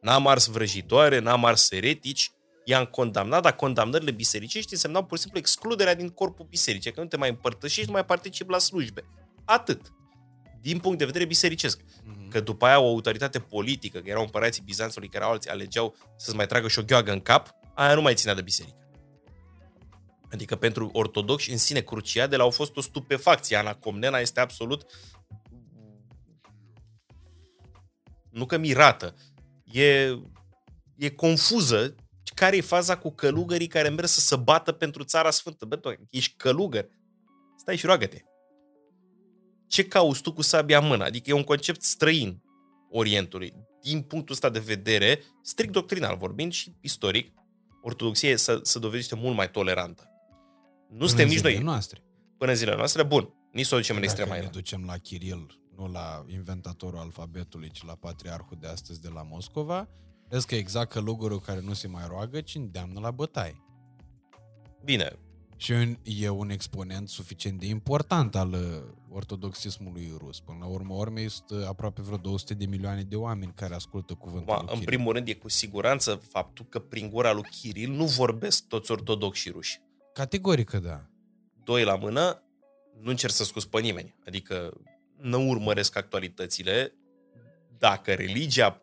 N-a mars vrăjitoare, n-a mars eretici, i-am condamnat, dar condamnările bisericești însemnau pur și simplu excluderea din corpul bisericii, că nu te mai împărtășești, nu mai participi la slujbe. Atât. Din punct de vedere bisericesc. Mm-hmm. Că după aia o autoritate politică, că erau împărații Bizanțului, că erau alții, alegeau să-ți mai tragă și o gheoagă în cap, aia nu mai ținea de biserică. Adică pentru ortodoxi în sine cruciadele au fost o stupefacție. Ana Comnena este absolut... nu că mirată, e confuză care e faza cu călugării care merg să se bată pentru Țara Sfântă. Bă, tu ești călugăr, stai și roagă-te. Ce cauți tu cu sabia în mână? Adică e un concept străin Orientului. Din punctul ăsta de vedere, strict doctrinal vorbind și istoric, ortodoxia se dovedește mult mai tolerantă. Nu suntem nici noi. Noastre. Până în zilele noastre, bun, nici să o ducem în extrema. Dacă ne ducem la Chiril, nu la inventatorul alfabetului, ci la patriarhul de astăzi de la Moscova, vezi că exact călugărul care nu se mai roagă, ci îndeamnă la bătaie. Bine. Și e un exponent suficient de important al ortodoxismului rus. Până la urmă, este aproape vreo 200 de milioane de oameni care ascultă cuvântul lui Kiril. În primul rând, e cu siguranță faptul că prin gura lui Kiril nu vorbesc toți ortodoxii ruși. Categorică, da. Doi la mână, nu încerc să scuz pe nimeni. Adică nu urmăresc actualitățile. Dacă religia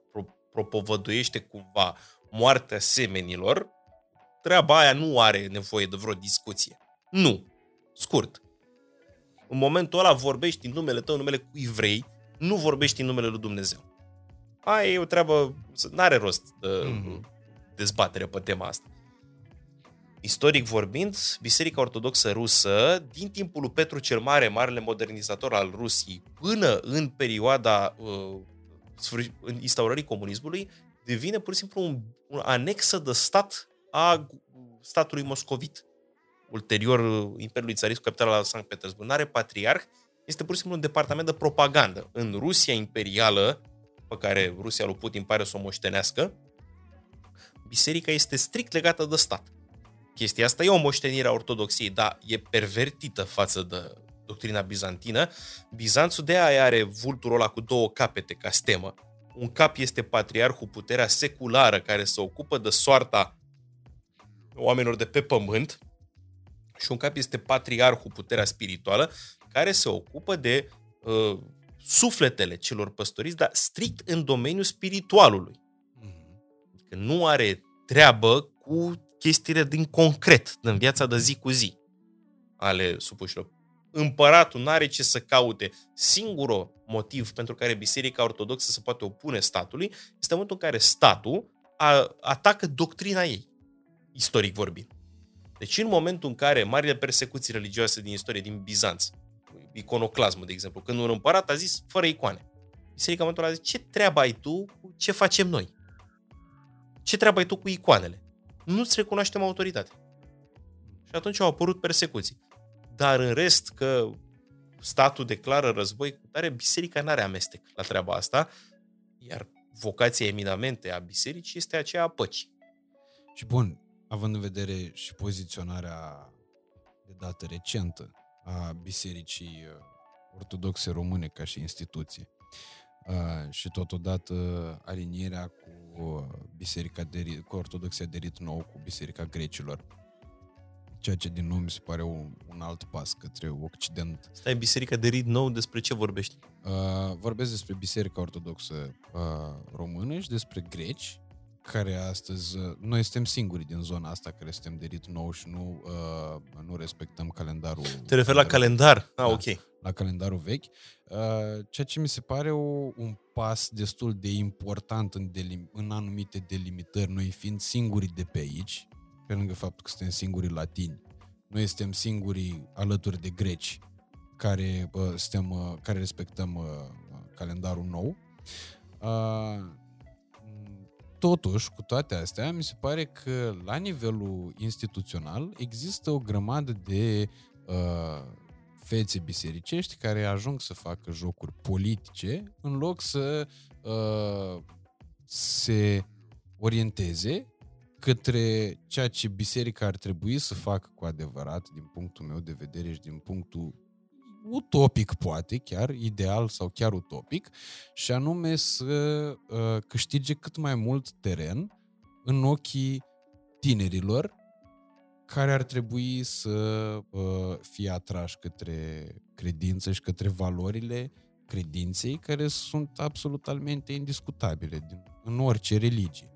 propovăduiește cumva moartea semenilor, treaba aia nu are nevoie de vreo discuție. Nu. Scurt. În momentul ăla vorbești în numele tău, în numele cui vrei, nu vorbești în numele lui Dumnezeu. Aia e o treabă, n-are rost dezbatere pe tema asta. Istoric vorbind, Biserica Ortodoxă Rusă, din timpul lui Petru cel Mare, marele modernizator al Rusiei, până în perioada instaurării comunismului, devine pur și simplu un anexă de stat a statului moscovit, ulterior Imperiului Țarist, capitala Sankt Petersburg. N-are patriarh, este pur și simplu un departament de propagandă. În Rusia imperială, pe care Rusia lui Putin pare să o moștenească, biserica este strict legată de stat. Chestia asta e o moștenire a ortodoxiei, dar e pervertită față de doctrina bizantină. Bizanțul de aia are vulturul ăla cu două capete ca stemă. Un cap este patriarhul, puterea seculară care se ocupă de soarta oamenilor de pe pământ, și un cap este patriarhul, puterea spirituală, care se ocupă de sufletele celor păstoriți, dar strict în domeniul spiritualului. Adică nu are treabă cu chestiile din concret, din viața de zi cu zi ale supușilor. Împăratul n-are ce să caute. Singurul motiv pentru care Biserica Ortodoxă se poate opune statului este momentul în care statul atacă doctrina ei, istoric vorbind. Deci în momentul în care marile persecuții religioase din istorie, din Bizanț, iconoclasmul, de exemplu, când un împărat a zis fără icoane, biserica în momentul ăla a zis, ce treabă ai tu cu ce facem noi? Ce treabă ai tu cu icoanele? Nu-ți recunoaștem autoritatea. Și atunci au apărut persecuții. Dar în rest, că statul declară război cu tare, biserica n-are amestec la treaba asta, iar vocația eminamente a bisericii este aceea a păcii. Și bun, având în vedere și poziționarea de dată recentă a Bisericii Ortodoxe Române ca și instituție și totodată alinierea cu Biserica cu Ortodoxia de Rit Nou, cu Biserica Grecilor, ceea ce din nou mi se pare un alt pas către Occident. Stai, Biserica de Rit Nou, despre ce vorbești? Vorbesc despre Biserica Ortodoxă Română și despre greci, care astăzi, noi suntem singuri din zona asta care suntem de Rit Nou și nu respectăm calendarul. Te referi la calendar? Da, ok. La calendarul vechi, ceea ce mi se pare un pas destul de important în anumite delimitări, noi fiind singurii de pe aici, pe lângă faptul că suntem singurii latini, noi suntem singurii alături de greci care respectăm calendarul nou. Totuși, cu toate astea, mi se pare că la nivelul instituțional există o grămadă de fețe bisericești care ajung să facă jocuri politice în loc să se orienteze către ceea ce biserica ar trebui să facă cu adevărat, din punctul meu de vedere și din punctul utopic, poate, chiar ideal sau chiar utopic, și anume să câștige cât mai mult teren în ochii tinerilor care ar trebui să fie atrași către credință și către valorile credinței care sunt absolutamente indiscutabile în orice religie.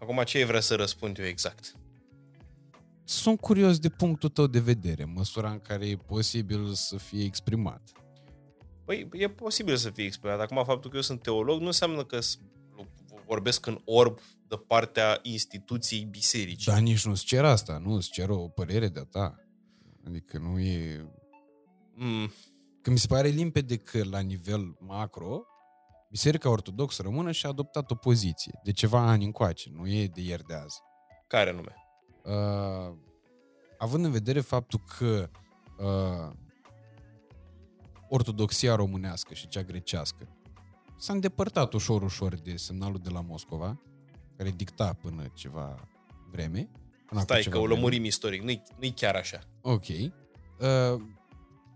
Acum ce vrea să răspund eu exact? Sunt curios de punctul tău de vedere, măsura în care e posibil să fie exprimat. Păi, e posibil să fie exprimat. Acum, faptul că eu sunt teolog nu înseamnă că vorbesc în orb de partea instituției bisericii. Dar nici nu-ți cer asta, nu-ți cer o părere de-a ta. Adică nu e... Că mi se pare limpede că, la nivel macro, Biserica Ortodoxă Română și-a adoptat o poziție de ceva ani încoace, nu e de ieri de azi. Care nume? Având în vedere faptul că ortodoxia românească și cea grecească s-a îndepărtat ușor, ușor de semnalul de la Moscova, care dicta până ceva vreme, Stai că o lămurim istoric, nu-i chiar așa. Ok.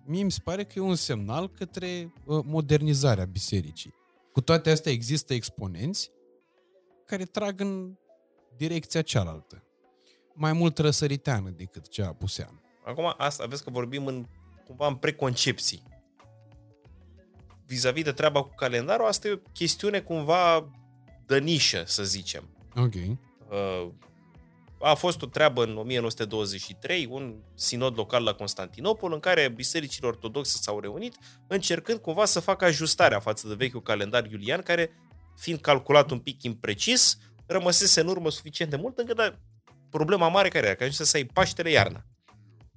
Mie mi se pare că e un semnal către modernizarea bisericii. Cu toate astea există exponenți care trag în direcția cealaltă. Mai mult răsăriteană decât cea apuseană. Acum, asta, vezi că vorbim cumva în preconcepții. Vis-a-vis de treaba cu calendarul, asta e o chestiune cumva de nișă, să zicem. Ok. A fost o treabă în 1923, un sinod local la Constantinopol, în care bisericile ortodoxe s-au reunit, încercând cumva să facă ajustarea față de vechiul calendar iulian, care, fiind calculat un pic imprecis, rămăsese în urmă suficient de mult, încât problema mare care era, că ajunge să ai Paștele iarna.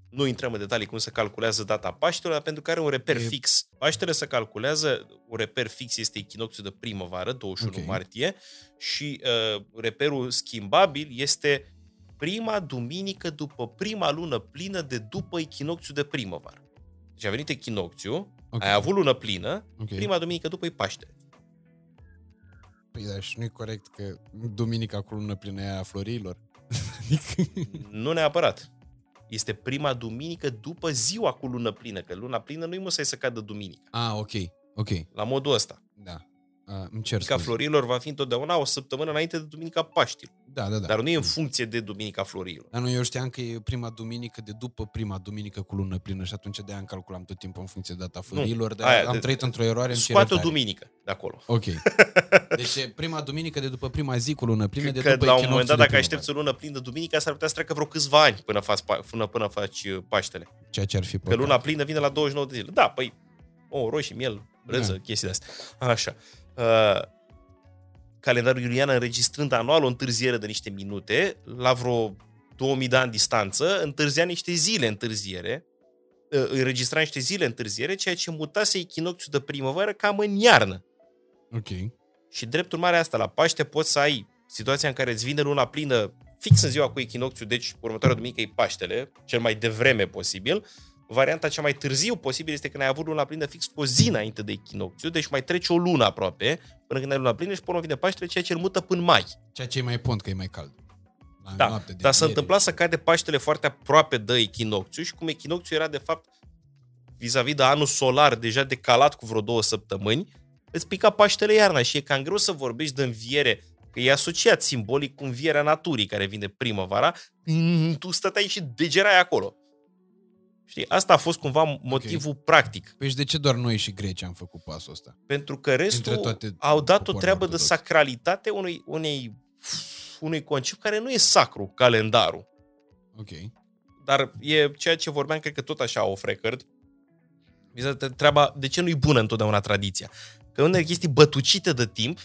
Nu intrăm în detalii cum se calculează data Paștelor, pentru că are un reper fix. Paștele se calculează, un reper fix este echinocțiul de primăvară, 21 martie, și reperul schimbabil este prima duminică după prima lună plină de după echinocțiul de primăvară. Deci a venit echinocțiul, ai avut lună plină, prima duminică după e Paștele. Păi, dar și nu-i corect că duminica cu lună plină e a Florilor? Nu neapărat. Este prima duminică după ziua cu lună plină, că luna plină nu-i musai să cadă duminică. Ah, ok. La modul ăsta. Da. Îmi cer scuze. Duminica Florilor va fi întotdeauna o săptămână înainte de Duminica Paștilor. Da. Dar nu e în funcție de Duminica Florilor. Dar nu, eu știam că e prima duminică de după prima duminică cu lună plină și atunci de aia îmi calculam tot timpul în funcție de data Florilor, dar am trăit într-o eroare în cele tare. Scoate o duminică de acolo. Ok. Deci e prima duminică de după prima zi cu lună plină, de după echinocțiul de primăvară. Că la un moment dat, dacă aștepți o lună plină duminica, s-ar putea să treacă vreo câțiva ani până faci Paștele. Ceea ce ar fi păcat. Că luna plină vine la 29 de zile. Da, păi ouă, roșii, miel, brânză, chestii de astea. Așa. Calendarul iulian, înregistrând anual o întârziere de niște minute, la vreo 2000 de ani distanță, înregistra niște zile întârziere, ceea ce mutase echinocțiul de primăvară cam în iarnă. Ok. Și drept urmare asta, la Paște poți să ai situația în care îți vine luna plină fix în ziua cu echinocțiul, deci următoarea duminică e Paștele, cel mai devreme posibil. Varianta cea mai târziu posibil este când ai avut luna plină fix cu o zi înainte de echinocțiu, deci mai trece o lună aproape până când ai luna plină și până vine Paștele, ceea ce îl mută până mai. Ceea ce e mai pont, că e mai cald. Da, dar s-a întâmplat să cade Paștele foarte aproape de echinocțiu și cum echinocțiu era de fapt vis-a-vis de anul solar deja decalat cu vreo 2 săptămâni, îți pica Paștele iarna și e cam greu să vorbești de înviere, că e asociat simbolic cu învierea naturii care vine primăvara, tu stăteai și degerai acolo. Știi, asta a fost cumva motivul practic. Păi și de ce doar noi și grecii am făcut pasul ăsta? Pentru că restul au dat o treabă de sacralitate unui concept care nu e sacru, calendarul. Ok. Dar e ceea ce vorbeam, cred că tot așa o frecărt. Treaba, de ce nu-i bună întotdeauna tradiția? Că unele chestii bătucite de timp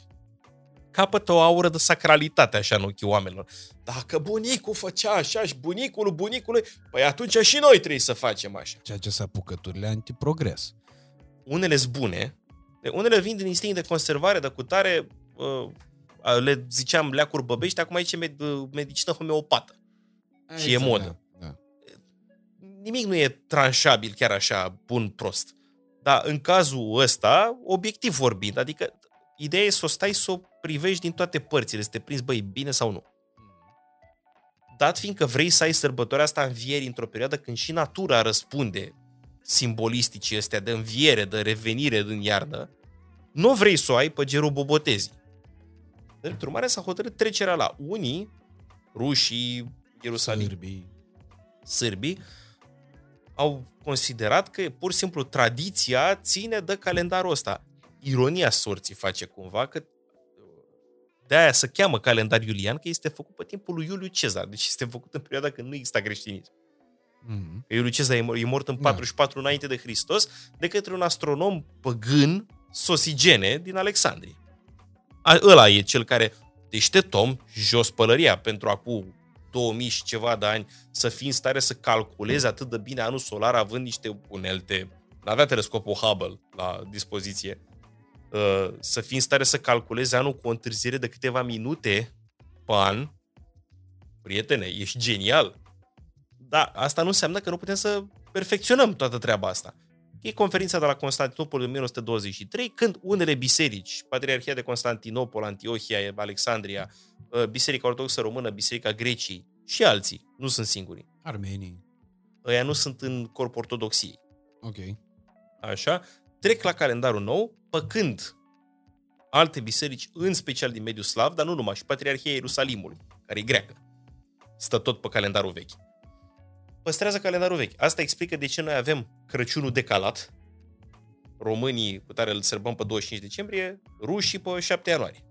capătă o aură de sacralitate așa în ochii oamenilor. Dacă bunicul făcea așa și bunicul bunicului, păi atunci și noi trebuie să facem așa. Ceea ce sunt apucăturile antiprogres. Unele sunt bune, unele vin din instinct de conservare, de cutare, le ziceam leacuri băbești, acum aici e medicină homeopată. Și e modă. Da. Nimic nu e tranșabil chiar așa bun-prost. Dar în cazul ăsta, obiectiv vorbind, adică ideea e să o stai, să o privești din toate părțile, să te prinzi, băi, bine sau nu. Dat fiindcă vrei să ai sărbătoarea asta învierii într-o perioadă când și natura răspunde simbolisticii astea de înviere, de revenire din iarnă, nu vrei să o ai pe gerul bobotezii. Drept urmare s-a hotărât trecerea la unii, rușii, sârbii, au considerat că pur și simplu tradiția ține de calendarul ăsta. Ironia sorții face cumva că de-aia se cheamă calendar iulian, că este făcut pe timpul lui Iuliu Cezar. Deci este făcut în perioada când nu exista creștinism. Mm-hmm. Iuliu Cezar e mort în 44 înainte de Hristos de către un astronom păgân, Sosigene, din Alexandrie. Ăla e cel care deștept om, jos pălăria, pentru acum 2000 și ceva de ani să fii în stare să calculezi atât de bine anul solar având niște unelte. N-avea telescopul Hubble la dispoziție. Să fii în stare să calculezi anul cu o întârziere de câteva minute pe an, prietene, ești genial. Dar asta nu înseamnă că nu putem să perfecționăm toată treaba asta. E conferința de la Constantinopol în 1923, când unele biserici, Patriarhia de Constantinopol, Antiohia, Alexandria, Biserica Ortodoxă Română, Biserica Greciei și alții, nu sunt singuri. Armenii. Ăia nu sunt în corpul ortodoxiei. Ok. Așa, trec la calendarul nou, păcând alte biserici, în special din mediul slav, dar nu numai, și Patriarhia Ierusalimului, care e greacă. Stă tot pe calendarul vechi. Păstrează calendarul vechi. Asta explică de ce noi avem Crăciunul decalat. Românii, cu care îl sărbăm pe 25 decembrie, rușii pe 7 ianuarie.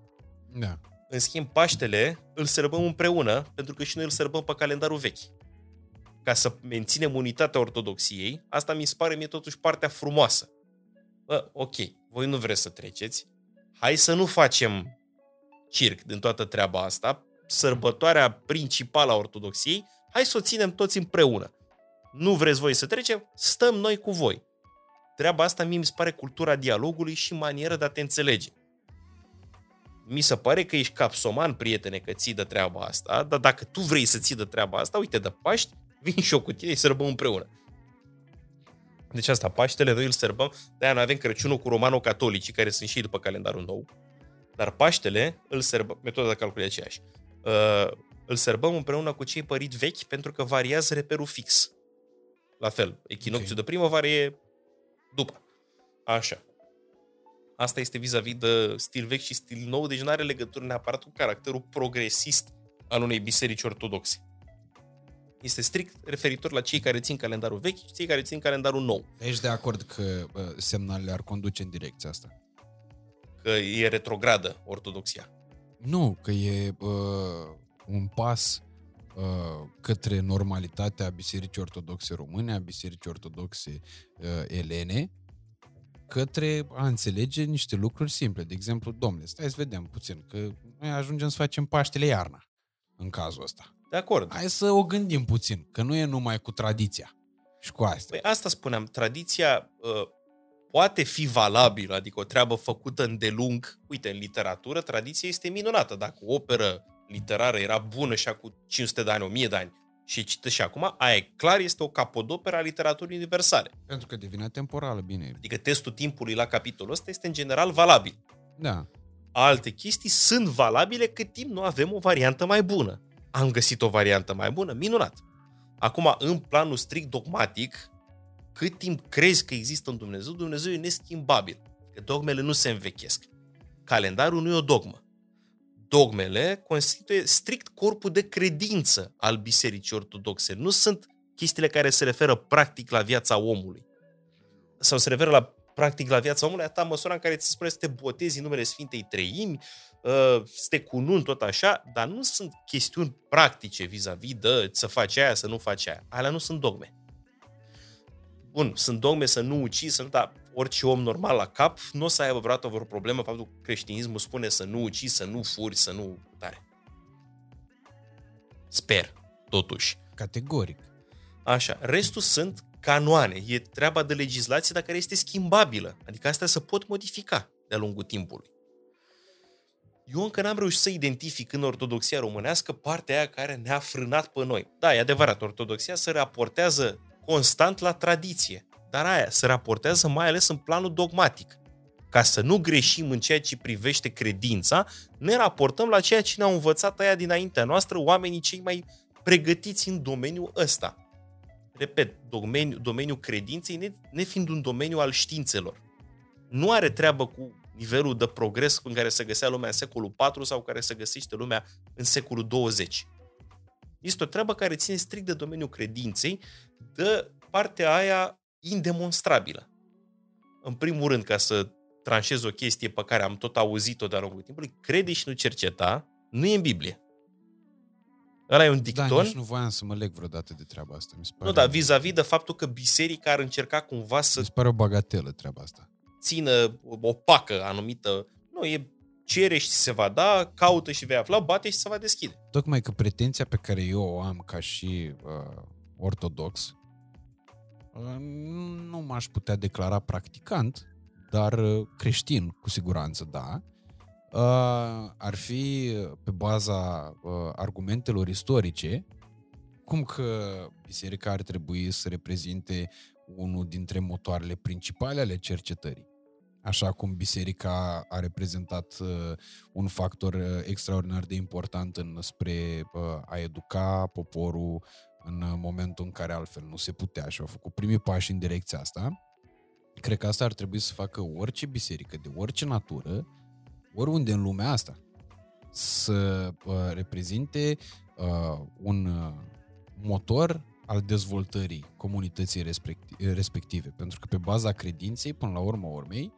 Da. În schimb, Paștele îl sărbăm împreună, pentru că și noi îl sărbăm pe calendarul vechi. Ca să menținem unitatea ortodoxiei, asta mi se pare mie totuși partea frumoasă. Bă, ok, voi nu vreți să treceți, hai să nu facem circ din toată treaba asta, sărbătoarea principală a ortodoxiei, hai să o ținem toți împreună. Nu vreți voi să trecem, stăm noi cu voi. Treaba asta mie mi se pare cultura dialogului și maniera de a te înțelege. Mi se pare că ești capsoman, prietene, că ții de treaba asta, dar dacă tu vrei să ții de treaba asta, uite, de Paști, vin și eu cu tine și sărbăm împreună. Deci asta, Paștele, noi îl sărbăm, de-aia noi avem Crăciunul cu romano-catolicii, care sunt și ei după calendarul nou, dar Paștele îl sărbăm, metoda de calcul e aceeași, îl sărbăm împreună cu cei părit vechi, pentru că variază reperul fix. La fel, echinocțiul de primăvară e după. Așa. Asta este vis-a-vis de stil vechi și stil nou, deci nu are legătură neapărat cu caracterul progresist al unei biserici ortodoxe. Este strict referitor la cei care țin calendarul vechi și cei care țin calendarul nou. Ești de acord că semnalele ar conduce în direcția asta? Că e retrogradă ortodoxia? Nu, că e un pas către normalitatea Bisericii Ortodoxe Române, a Bisericii Ortodoxe Elene, către a înțelege niște lucruri simple. De exemplu, domnule, stai să vedem puțin, că noi ajungem să facem Paștele iarna, în cazul ăsta. De acord. Hai să o gândim puțin, că nu e numai cu tradiția și cu asta. Păi asta spuneam, tradiția poate fi valabilă, adică o treabă făcută îndelung. Uite, în literatură, tradiția este minunată. Dacă o operă literară era bună și acum 500 de ani, 1000 de ani și cită și acum, aia clar este o capodoperă a literaturii universale. Pentru că devine temporală, bine. Adică testul timpului la capitolul ăsta este în general valabil. Da. Alte chestii sunt valabile cât timp nu avem o variantă mai bună. Am găsit o variantă mai bună? Minunat! Acum, în planul strict dogmatic, cât timp crezi că există în Dumnezeu, Dumnezeu e neschimbabil. Că dogmele nu se învechesc. Calendarul nu e o dogmă. Dogmele constituie strict corpul de credință al Bisericii Ortodoxe. Nu sunt chestiile care se referă practic la viața omului. Sau se referă la practic la viața omului, atâta măsura în care ți se spune să te botezi în numele Sfintei Treimi, să te cununi, tot așa, dar nu sunt chestiuni practice vis-a-vis de să faci aia, să nu faci aia. Alea nu sunt dogme. Bun, sunt dogme să nu ucizi, să nu, dar orice om normal la cap nu o să aibă vreodată vreo problemă faptul că creștinismul spune să nu ucizi, să nu furi, să nu... Tare. Sper, totuși. Categoric. Așa, restul sunt canoane, e treaba de legislație, dar care este schimbabilă. Adică astea se pot modifica de-a lungul timpului. Eu încă n-am reușit să identific în ortodoxia românească partea aia care ne-a frânat pe noi. Da, e adevărat, ortodoxia se raportează constant la tradiție, dar aia se raportează mai ales în planul dogmatic. Ca să nu greșim în ceea ce privește credința, ne raportăm la ceea ce ne-au învățat aia dinaintea noastră, oamenii cei mai pregătiți în domeniul ăsta. Repet, domeniul credinței nefiind un domeniu al științelor. Nu are treabă cu nivelul de progres în care se găsea lumea în secolul IV sau care se găsește lumea în secolul XX. Este o treabă care ține strict de domeniul credinței, de partea aia indemonstrabilă. În primul rând, ca să tranșez o chestie pe care am tot auzit-o de-a lungul timpului, crede și nu cerceta, nu e în Biblie. Ăla e un dicton. Da, nici nu voiam să mă leg vreodată de treaba asta. Mi se pare... Nu, dar vis-a-vis de faptul că biserica ar încerca cumva să... Mi se pare o bagatelă treaba asta. Țină o pacă anumită. Nu, e cere și se va da, caută și vei afla, bate și se va deschide. Tocmai că pretenția pe care eu o am ca și ortodox, nu m-aș putea declara practicant, dar creștin, cu siguranță, da. Ar fi pe baza argumentelor istorice, cum că biserica ar trebui să reprezinte unul dintre motoarele principale ale cercetării. așa cum biserica a reprezentat un factor extraordinar de important spre a educa poporul în momentul în care altfel nu se putea și au făcut primii pași în direcția asta. Cred că asta ar trebui să facă orice biserică, de orice natură, oriunde în lumea asta, să reprezinte un motor al dezvoltării comunității respective. Pentru că pe baza credinței, până la urma urmei,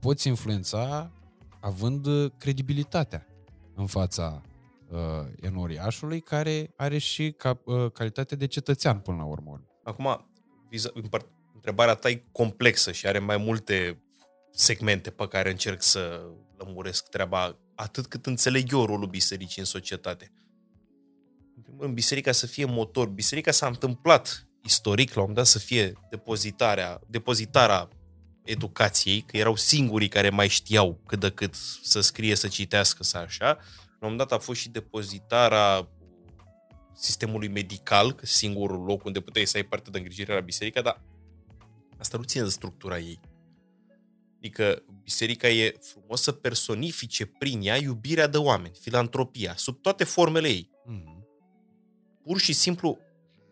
poți influența având credibilitatea în fața enoriașului, care are și calitatea de cetățean până la urmă. Acum, întrebarea ta e complexă și are mai multe segmente pe care încerc să lămuresc treaba atât cât înțeleg eu rolul bisericii în societate. În biserica să fie motor. Biserica s-a întâmplat istoric, la un moment dat, să fie depozitarea educației, că erau singurii care mai știau cât de cât să scrie, să citească, să așa. La un moment dat a fost și depozitarea sistemului medical, că singurul loc unde puteai să ai parte de îngrijire la biserica, dar asta nu ține de structura ei. Adică biserica e frumos să personifice prin ea iubirea de oameni, filantropia, sub toate formele ei. Mm-hmm. Pur și simplu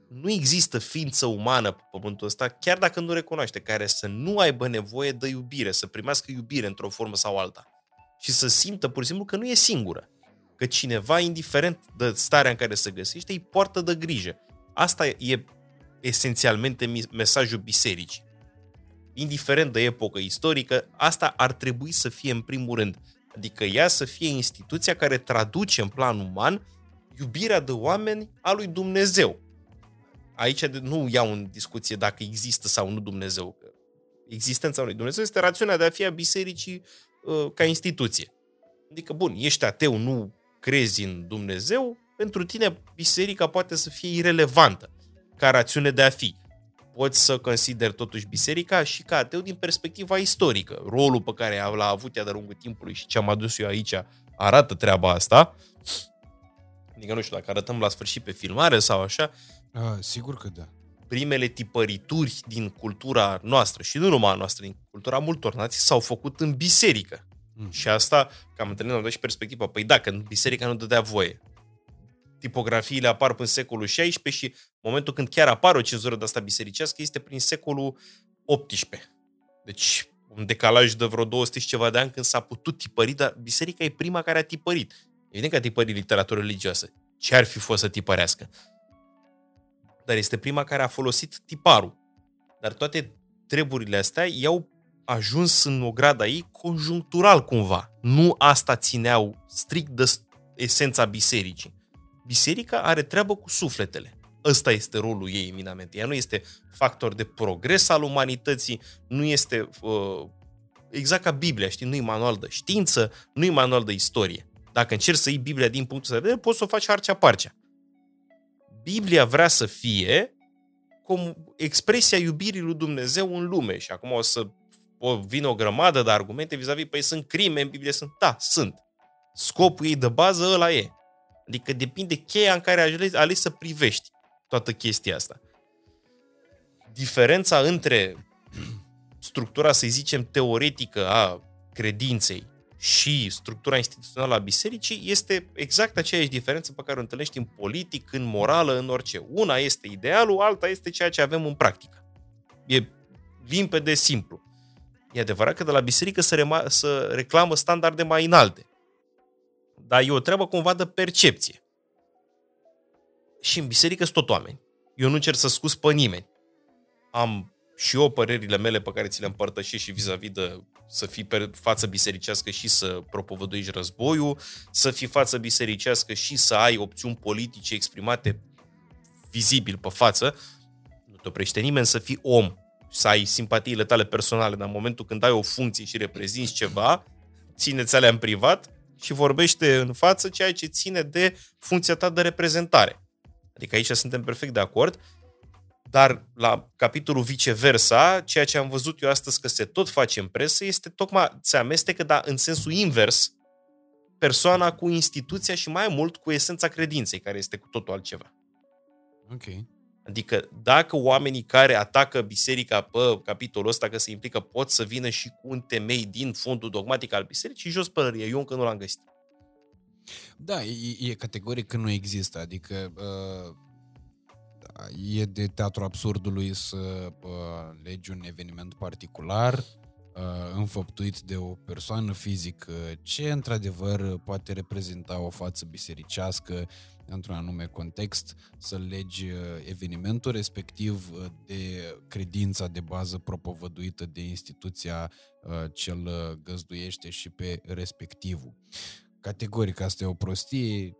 nu există ființă umană pe pământul ăsta, chiar dacă nu recunoaște, care să nu aibă nevoie de iubire, să primească iubire într-o formă sau alta. Și să simtă pur și simplu că nu e singură. Că cineva, indiferent de starea în care se găsește, îi poartă de grijă. Asta e esențialmente mesajul bisericii. Indiferent de epocă istorică, asta ar trebui să fie în primul rând. Adică ea să fie instituția care traduce în plan uman iubirea de oameni a lui Dumnezeu. Aici nu iau în discuție dacă există sau nu Dumnezeu. Existența lui Dumnezeu este rațiunea de a fi a bisericii ca instituție. Adică, bun, ești ateu, nu crezi în Dumnezeu, pentru tine biserica poate să fie irelevantă ca rațiune de a fi. Poți să consideri totuși biserica și ca ateu din perspectiva istorică. Rolul pe care l-a avut ea de-a lungul timpului și ce am adus eu aici arată treaba asta. Adică nu știu dacă arătăm la sfârșit pe filmare sau așa. A, sigur că da. Primele tipărituri din cultura noastră și nu numai a noastră, din cultura multor nații s-au făcut în biserică. Mm. Și asta, că am întâlnit, am dat și perspectiva, păi da, că biserica nu dădea voie. Tipografiile apar până în secolul XVI și momentul când chiar apare o cenzură de asta bisericească este prin secolul XVIII. Deci un decalaj de vreo 200 și ceva de ani când s-a putut tipări, dar biserica e prima care a tipărit. Evident că a tipărit literatură religioasă. Ce ar fi fost să tipărească? Dar este prima care a folosit tiparul. Dar toate treburile astea i-au ajuns în ograda ei conjunctural cumva. Nu asta țineau strict de esența bisericii. Biserica are treabă cu sufletele. Ăsta este rolul ei eminamente. Ea nu este factor de progres al umanității, nu este exact ca Biblia, știi? Nu e manual de știință, nu e manual de istorie. Dacă încerci să iei Biblia din punctul de vedere, poți să o faci harcea-parcea. Biblia vrea să fie expresia iubirii lui Dumnezeu în lume. Și acum o vin o grămadă de argumente vis-a-vis, păi sunt crime în Biblie, sunt. Da, sunt. Scopul ei de bază ăla e. Adică depinde cheia în care alegi să privești toată chestia asta. Diferența între structura, să zicem, teoretică a credinței și structura instituțională a bisericii este exact aceeași diferență pe care o întâlnești în politic, în morală, în orice. Una este idealul, alta este ceea ce avem în practică. E limpede, simplu. E adevărat că de la biserică să reclamă standarde mai înalte. Dar e o treabă cumva de percepție. Și în biserică sunt tot oameni. Eu nu încerc să scuz pe nimeni. Am și eu părerile mele pe care ți le împărtășesc și vis-a-vis de să fii pe față bisericească și să propovăduiești războiul, să fii față bisericească și să ai opțiuni politice exprimate vizibil pe față. Nu te oprește nimeni să fii om, să ai simpatiile tale personale, dar în momentul când ai o funcție și reprezinți ceva, ține-ți alea în privat și vorbește în față ceea ce ține de funcția ta de reprezentare. Adică aici suntem perfect de acord, dar la capitolul viceversa, ceea ce am văzut eu astăzi că se tot face în presă, este tocmai se amestecă, dar în sensul invers, persoana cu instituția și mai mult cu esența credinței, care este cu totul altceva. Ok. Adică dacă oamenii care atacă biserica pe capitolul ăsta că se implică pot să vină și cu un temei din fondul dogmatic al bisericii, jos pălărie, eu încă nu l-am găsit. Da, e categoric că nu există, adică e de teatru absurdului să legi un eveniment particular înfăptuit de o persoană fizică ce într-adevăr poate reprezenta o față bisericească într-un anume context, să legi evenimentul respectiv de credința de bază propovăduită de instituția ce îl găzduiește și pe respectivul. Categoric, asta e o prostie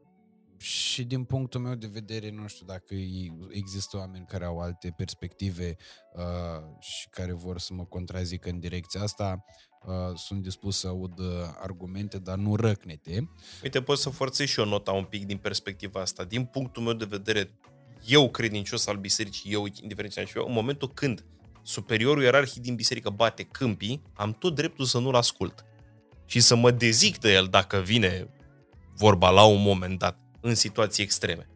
și din punctul meu de vedere, nu știu dacă există oameni care au alte perspective și care vor să mă contrazică în direcția asta, sunt dispus să aud argumente, dar nu răcnete. Uite, pot să forțez și eu nota un pic din perspectiva asta. Din punctul meu de vedere, eu credincios al bisericii, eu indiferențial și eu, în momentul când superiorul ierarhii din biserică bate câmpii, am tot dreptul să nu-l ascult și să mă dezic de el dacă vine vorba la un moment dat în situații extreme.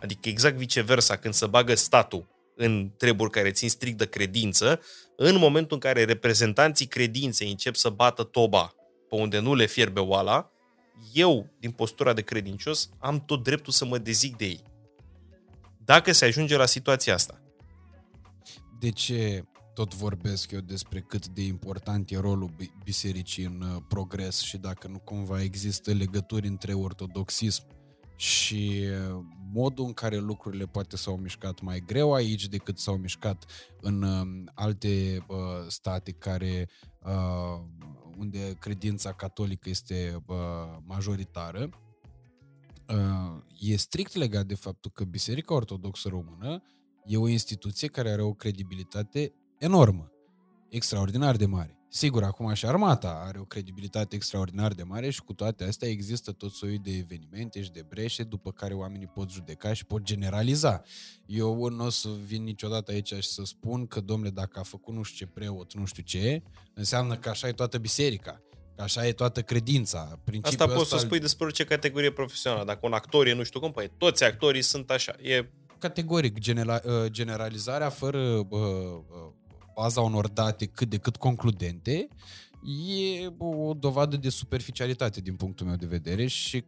Adică exact viceversa, când se bagă statul în treburi care țin strict de credință, în momentul în care reprezentanții credinței încep să bată toba pe unde nu le fierbe oala, eu, din postura de credincios, am tot dreptul să mă dezic de ei. Dacă se ajunge la situația asta. De ce tot vorbesc eu despre cât de important e rolul bisericii în progres și dacă nu cumva există legături între ortodoxism și modul în care lucrurile poate s-au mișcat mai greu aici decât s-au mișcat în alte state care unde credința catolică este majoritară, e strict legat de faptul că Biserica Ortodoxă Română e o instituție care are o credibilitate enormă, extraordinar de mare. Sigur, acum și armata are o credibilitate extraordinar de mare și cu toate astea există tot soiul de evenimente și de breșe după care oamenii pot judeca și pot generaliza. Eu nu o să vin niciodată aici și să spun că, domnule, dacă a făcut nu știu ce preot, nu știu ce, înseamnă că așa e toată biserica, că așa e toată credința. Principiul asta poți să spui despre orice categorie profesională. Dacă un actor e nu știu cum, păi toți actorii sunt așa. E categoric generalizarea fără baza unor date cât de cât concludente e o dovadă de superficialitate din punctul meu de vedere și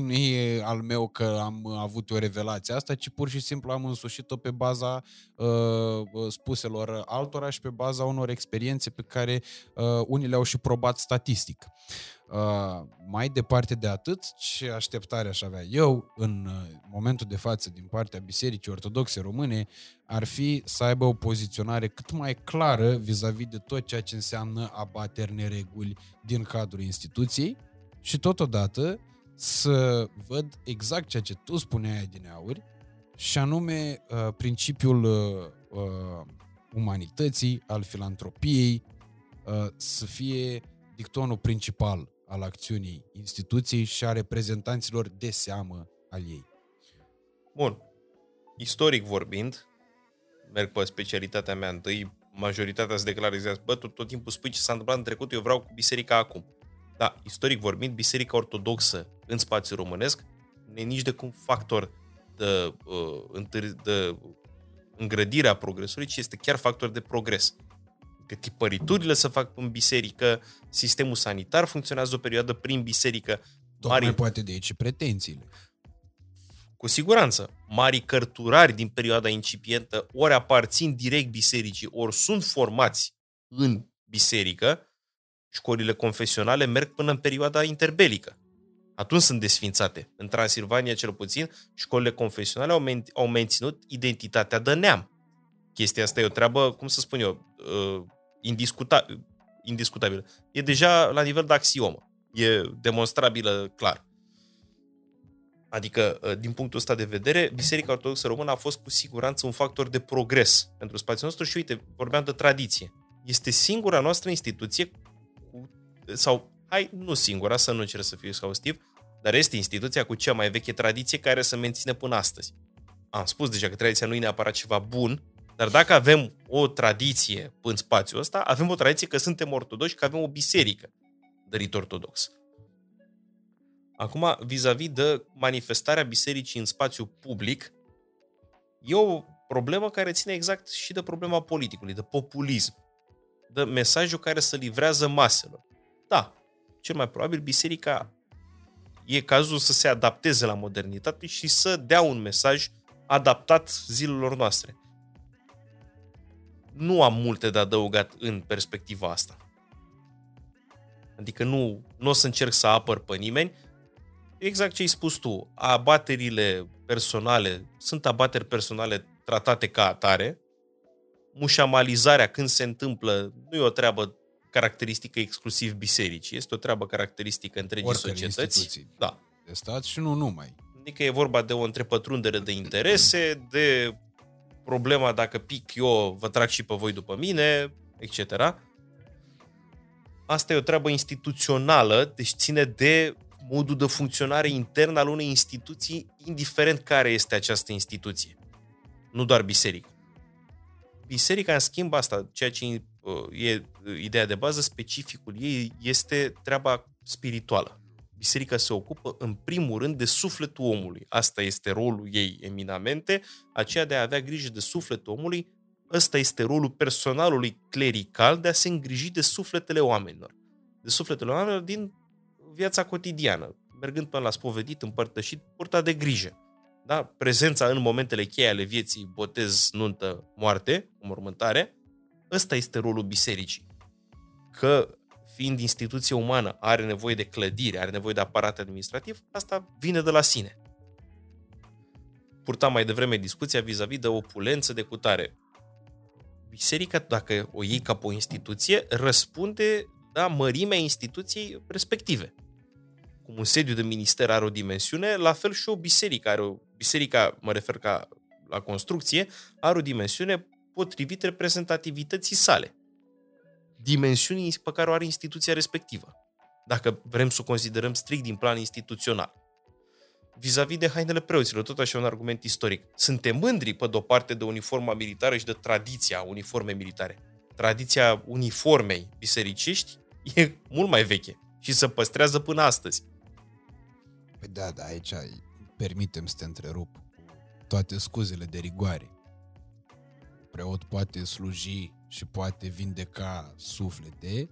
nu e al meu că am avut o revelație asta, ci pur și simplu am însușit-o pe baza spuselor altora și pe baza unor experiențe pe care unii le-au și probat statistic. Mai departe de atât, ce așteptare aș avea eu în momentul de față din partea Bisericii Ortodoxe Române ar fi să aibă o poziționare cât mai clară vis-a-vis de tot ceea ce înseamnă a bateri nereguli din cadrul instituției și totodată să văd exact ceea ce tu spuneai adineauri și anume principiul umanității, al filantropiei, să fie dictonul principal al acțiunii instituției și a reprezentanților de seamă al ei. Bun. Istoric vorbind, merg pe specialitatea mea întâi, majoritatea se declarizează, bă, tot timpul spui ce s-a întâmplat în trecut, eu vreau cu biserica acum. Da, istoric vorbind, biserica ortodoxă în spațiu românesc nu e nici de cum factor de îngrădirea progresului, ci este chiar factor de progres. Că tipăriturile se fac în biserică, sistemul sanitar funcționează o perioadă prin biserică. Tocmai poate de aici pretențiile. Cu siguranță. Marii cărturari din perioada incipientă ori aparțin direct bisericii, ori sunt formați în biserică. Școlile confesionale merg până în perioada interbelică. Atunci sunt desfințate. În Transilvania, cel puțin, școlile confesionale au menținut identitatea de neam. Chestia asta e o treabă, cum să spun eu, indiscutabilă. E deja la nivel de axiomă. E demonstrabilă, clar. Adică, din punctul ăsta de vedere, Biserica Ortodoxă Română a fost cu siguranță un factor de progres pentru spațiul nostru și, uite, vorbeam de tradiție. Este singura noastră instituție sau, nu singura, să nu încerc să fiu exhaustiv, dar este instituția cu cea mai veche tradiție care se menține până astăzi. Am spus deja că tradiția nu e neapărat ceva bun, dar dacă avem o tradiție în spațiul ăsta, avem o tradiție că suntem ortodoxi, că avem o biserică de rit ortodox. Acum, vis-a-vis de manifestarea bisericii în spațiu public, e o Problema care ține exact și de problema politicului, de populism, de mesajul care se livrează maselor. Da, cel mai probabil biserica e cazul să se adapteze la modernitate și să dea un mesaj adaptat zilelor noastre. Nu am multe de adăugat în perspectiva asta. Adică nu o să încerc să apăr pe nimeni. Exact ce ai spus tu, abaterile personale, sunt abateri personale tratate ca atare. Mușamalizarea când se întâmplă nu e o treabă caracteristică exclusiv bisericii, este o treabă caracteristică întregii societăți. Da. De stat și nu numai. Adică e vorba de o întrepătrundere de interese, de problema dacă pic eu, vă trag și pe voi după mine, etc. Asta e o treabă instituțională, deci ține de modul de funcționare intern al unei instituții, indiferent care este această instituție. Nu doar biserică. Biserica, în schimb, asta, ceea ce e ideea de bază, specificul ei este treaba spirituală. Biserica se ocupă, în primul rând, de sufletul omului. Asta este rolul ei eminamente, aceea de a avea grijă de sufletul omului. Ăsta este rolul personalului clerical, de a se îngriji de sufletele oamenilor. De sufletele oamenilor din viața cotidiană, mergând până la spovedit, împărtășit, purta de grijă. Da? Prezența în momentele cheie ale vieții, botez, nuntă, moarte, înmormântare, ăsta este rolul bisericii. Că, fiind instituție umană, are nevoie de clădire, are nevoie de aparat administrativ, asta vine de la sine. Purtam mai devreme discuția vis-a-vis de opulență, de cutare. Biserica, dacă o iei ca pe o instituție, răspunde la mărimea instituției respective. Cum un sediu de minister are o dimensiune, la fel și o biserică are o... Biserica, mă refer ca la construcție, are o dimensiune potrivit reprezentativității sale. Dimensiunii pe care o are instituția respectivă. Dacă vrem să o considerăm strict din plan instituțional. Vis-a-vis de hainele preoților, tot așa un argument istoric. Suntem mândri, pe de-o parte, de uniforma militară și de tradiția uniformei militare. Tradiția uniformei bisericești e mult mai veche și se păstrează până astăzi. Păi da, dar aici permitem să te întrerup cu toate scuzele de rigoare. Preot poate sluji și poate vindeca suflete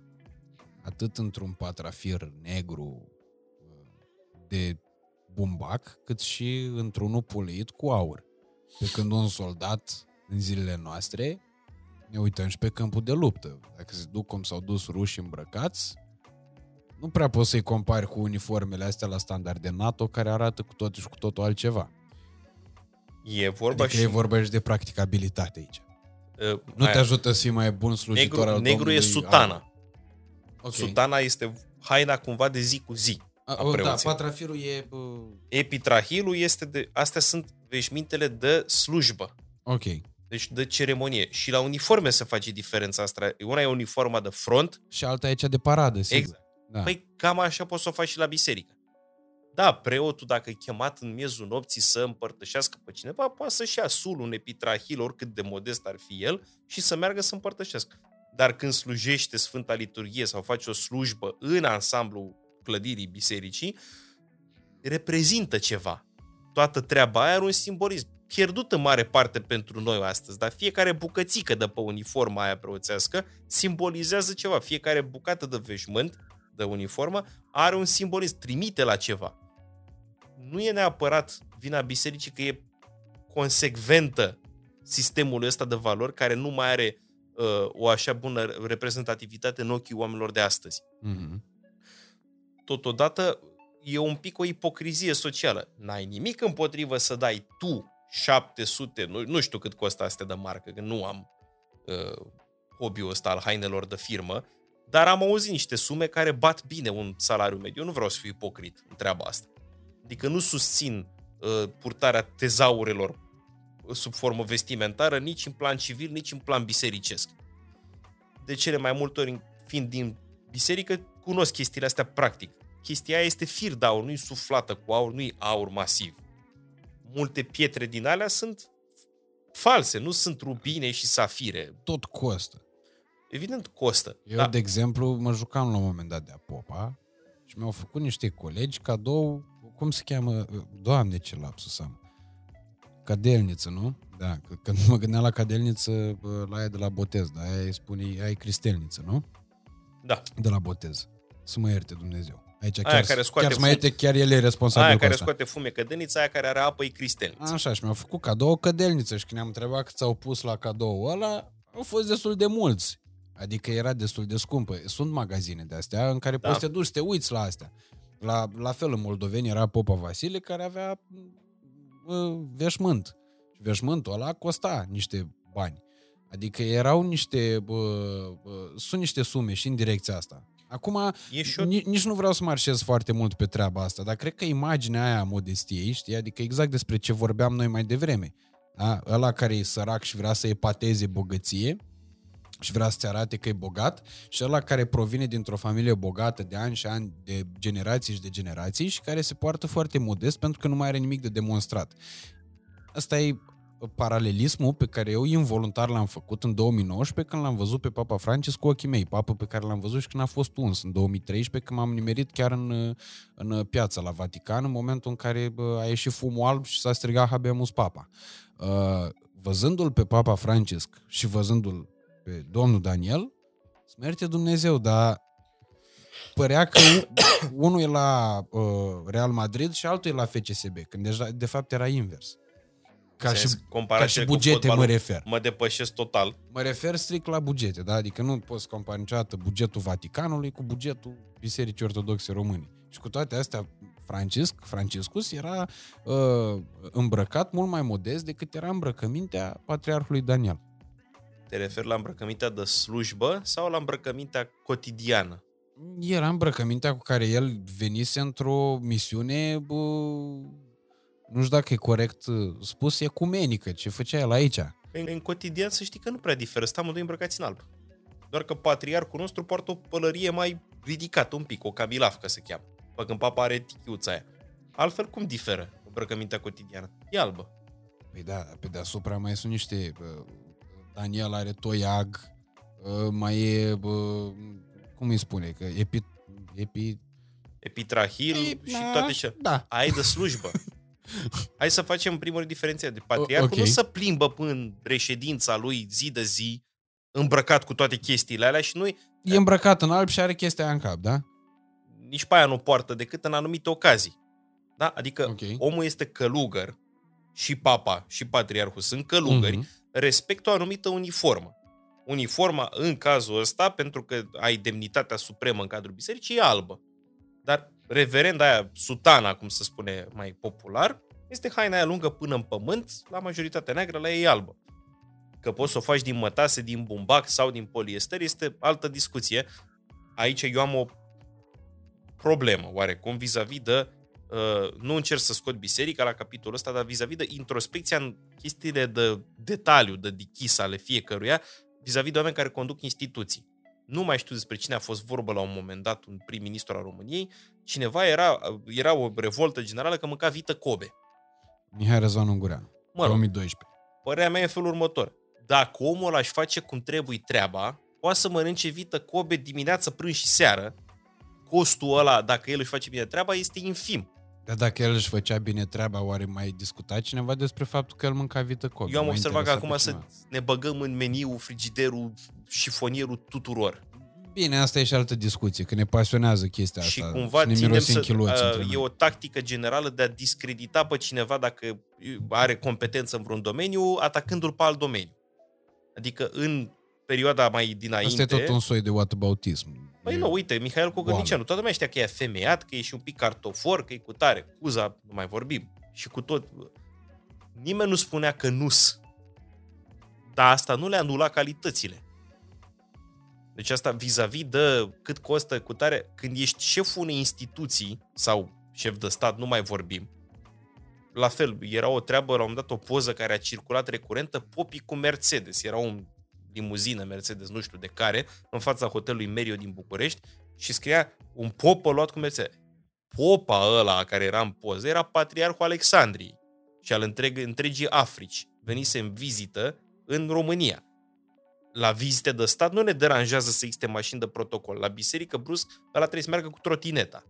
atât într-un patrafir negru de bumbac, cât și într-un upulit cu aur. Pe când un soldat în zilele noastre, ne uităm și pe câmpul de luptă. Dacă se duc cum s-au dus rușii îmbrăcați, nu prea poți să-i compari cu uniformele astea la standarde NATO, care arată cu totul și cu totul altceva. E vorba, adică și... e vorba și de practicabilitate aici. Nu te ajută să fii mai bun slujitor al Domnului. Negru e sutana. Okay. Sutana este haina cumva de zi cu zi. Da, patrafirul e... Epitrahilul este de... Astea sunt veșmintele de slujbă. Ok. Deci de ceremonie. Și la uniforme se face diferența asta. Una e uniforma de front. Și alta e cea de paradă, sigur. Exact. Da. Păi cam așa poți să o faci și la biserică. Da, preotul, dacă e chemat în miezul nopții să împărtășească pe cineva, poate să-și ia sul, un epitrahil, oricât de modest ar fi el, și să meargă să împărtășească. Dar când slujește Sfânta Liturghie sau face o slujbă în ansamblu clădirii bisericii, reprezintă ceva. Toată treaba aia are un simbolism. Pierdut în mare parte pentru noi astăzi, dar fiecare bucățică de pe uniforma aia preoțească simbolizează ceva. Fiecare bucată de veșmânt, de uniformă, are un simbolism, trimite la ceva. Nu e neapărat vina bisericii că e consecventă sistemului ăsta de valori care nu mai are o așa bună reprezentativitate în ochii oamenilor de astăzi. Mm-hmm. Totodată e un pic o ipocrizie socială. N-ai nimic împotrivă să dai tu 700, nu știu cât costă astea de marcă, că nu am hobby-ul ăsta al hainelor de firmă, dar am auzit niște sume care bat bine un salariu mediu. Eu nu vreau să fiu ipocrit în treaba asta. Adică nu susțin purtarea tezaurelor sub formă vestimentară, nici în plan civil, nici în plan bisericesc. De cele mai multe ori, fiind din biserică, cunosc chestiile astea practic. Chestia aia este fir de aur, nu-i suflată cu aur, nu-i aur masiv. Multe pietre din alea sunt false, nu sunt rubine și safire. Tot costă. Evident costă. Eu, da. De exemplu, mă jucam la un moment dat de-a popa și mi-au făcut niște colegi cadou, cum se cheamă, doamne ce lapsus am, Cadelniță, nu? Da, când mă gândeam la cadelniță, la aia de la botez, da, aia îi spune, aia e cristelniță, nu? Da. De la botez. Să mă ierte Dumnezeu. Aici chiar, aia care scoate chiar, chiar el e responsabil. Aia care scoate fume cădelnița, aia care are apă e cristelniță. Așa, și mi-au făcut cadou o cădelniță și când ne-am întrebat cât s-au pus la cadou ăla, au fost destul de mulți. Adică era destul de scumpă. Sunt magazine de astea în care da. Poți să te duci, te uiți la astea. La fel în Moldoveni era Popa Vasile care avea veșmânt. Și veșmântul ăla costa niște bani. Adică erau niște sunt niște sume și în direcția asta. Acum, nici nu vreau să marșez foarte mult pe treaba asta, dar cred că imaginea aia a modestiei, știi? Adică exact despre ce vorbeam noi mai devreme. Da? Ăla care e sărac și vrea să epateze bogăție și vrea să-ți arate că e bogat, și ăla care provine dintr-o familie bogată de ani și ani, de generații și de generații, și care se poartă foarte modest pentru că nu mai are nimic de demonstrat. Asta e paralelismul pe care eu involuntar l-am făcut în 2019 când l-am văzut pe Papa Francis cu ochii mei, papa pe care l-am văzut și când a fost uns în 2013, când m-am nimerit chiar în piața la Vatican, în momentul în care a ieșit fumul alb și s-a strigat Habemus Papa. Văzându-l pe Papa Francis și văzându-l pe domnul Daniel, smerte Dumnezeu, dar părea că unul e la Real Madrid și altul e la FCSB, când deja, de fapt era invers. Ca și bugete mă refer. Mă depășesc total. Mă refer strict la bugete, da? Adică nu poți compara niciodată bugetul Vaticanului cu bugetul Bisericii Ortodoxe Române. Și cu toate astea, Franciscus era îmbrăcat mult mai modest decât era îmbrăcămintea Patriarhului Daniel. Te referi la îmbrăcămintea de slujbă sau la îmbrăcămintea cotidiană? Era îmbrăcămintea cu care el venise într-o misiune... Nu știu dacă e corect spus, ecumenică, ce făcea el aici. În cotidian să știi că nu prea diferă, stăm amândoi îmbrăcați în alb. Doar că patriarhul nostru poartă o pălărie mai ridicată un pic, o cabilafcă se cheamă, când papa are tichiuța aia. Altfel cum diferă îmbrăcămintea cotidiană? E albă. Păi da, pe deasupra mai sunt niște... Daniel are toiag, mai e... Cum îi spune? Că epitrahil și toate ce... Da. Aia e de slujbă. Hai să facem primul diferenția de patriarhul okay. Nu se plimbă până în reședința lui zi de zi îmbrăcat cu toate chestiile alea și noi e îmbrăcat în alb și are chestia aia în cap, da? Nici pe aia nu poartă decât în anumite ocazii, da? Adică okay. Omul este călugăr și papa și patriarhul sunt călugări, respectă o anumită uniformă. Uniforma în cazul ăsta, pentru că ai demnitatea supremă în cadrul bisericii, e albă. Dar reverenda aia, sutana, cum se spune mai popular, este haina aia lungă până în pământ, la majoritatea neagră, la ei albă. Că poți să o faci din mătase, din bumbac sau din poliester, este altă discuție. Aici eu am o problemă, oarecum, vis-a-vis de... nu încerc să scot biserica la capitolul ăsta, dar vis-a-vis de introspecția în chestiile de detaliu, de dichis ale fiecăruia, vis-a-vis de oameni care conduc instituții. Nu mai știu despre cine a fost vorbă la un moment dat, un prim-ministru al României, cineva era o revoltă generală că mânca vită Kobe. Mihai Răzvan Ungureanu, 2012. Părerea mea e în felul următor. Dacă omul ăla își face cum trebuie treaba, poate să mănânce vită Kobe dimineață, prânz și seară. Costul ăla, dacă el își face bine treaba, este infim. Dar dacă el își făcea bine treaba, oare mai discuta cineva despre faptul că el mânca vită Kobe? Eu am observat că acum să ne băgăm în meniu, frigiderul, șifonierul tuturor. Bine, asta e și altă discuție, că ne pasionează chestia și asta. Și cumva ne mirosim chiloți. E o tactică generală de a discredita pe cineva dacă are competență în vreun domeniu, atacându-l pe alt domeniu. Adică în perioada mai dinainte... Asta e tot un soi de whataboutism. Păi nu, uite, Mihail Cogălnicianu, toată lumea știa că e femeiat, că e și un pic cartofor, că e cu tare, cuza, nu mai vorbim, și cu tot. Nimeni nu spunea că nu-s. Dar asta nu le anula calitățile. Deci asta vis-a-vis de cât costă cu tare, când ești șeful unei instituții sau șef de stat, nu mai vorbim. La fel, era o treabă, la un moment dat, o poză care a circulat recurentă, popii cu Mercedes, era un limuzină Mercedes, nu știu de care, în fața hotelului Merio din București și scria un popă luat cu Mercedes. Popa ăla care era în poză era patriarhul Alexandriei și al întregii Africi. Venise în vizită în România. La vizite de stat nu ne deranjează să existe mașini de protocol. La biserică, brusc, ăla trebuie să meargă cu trotineta.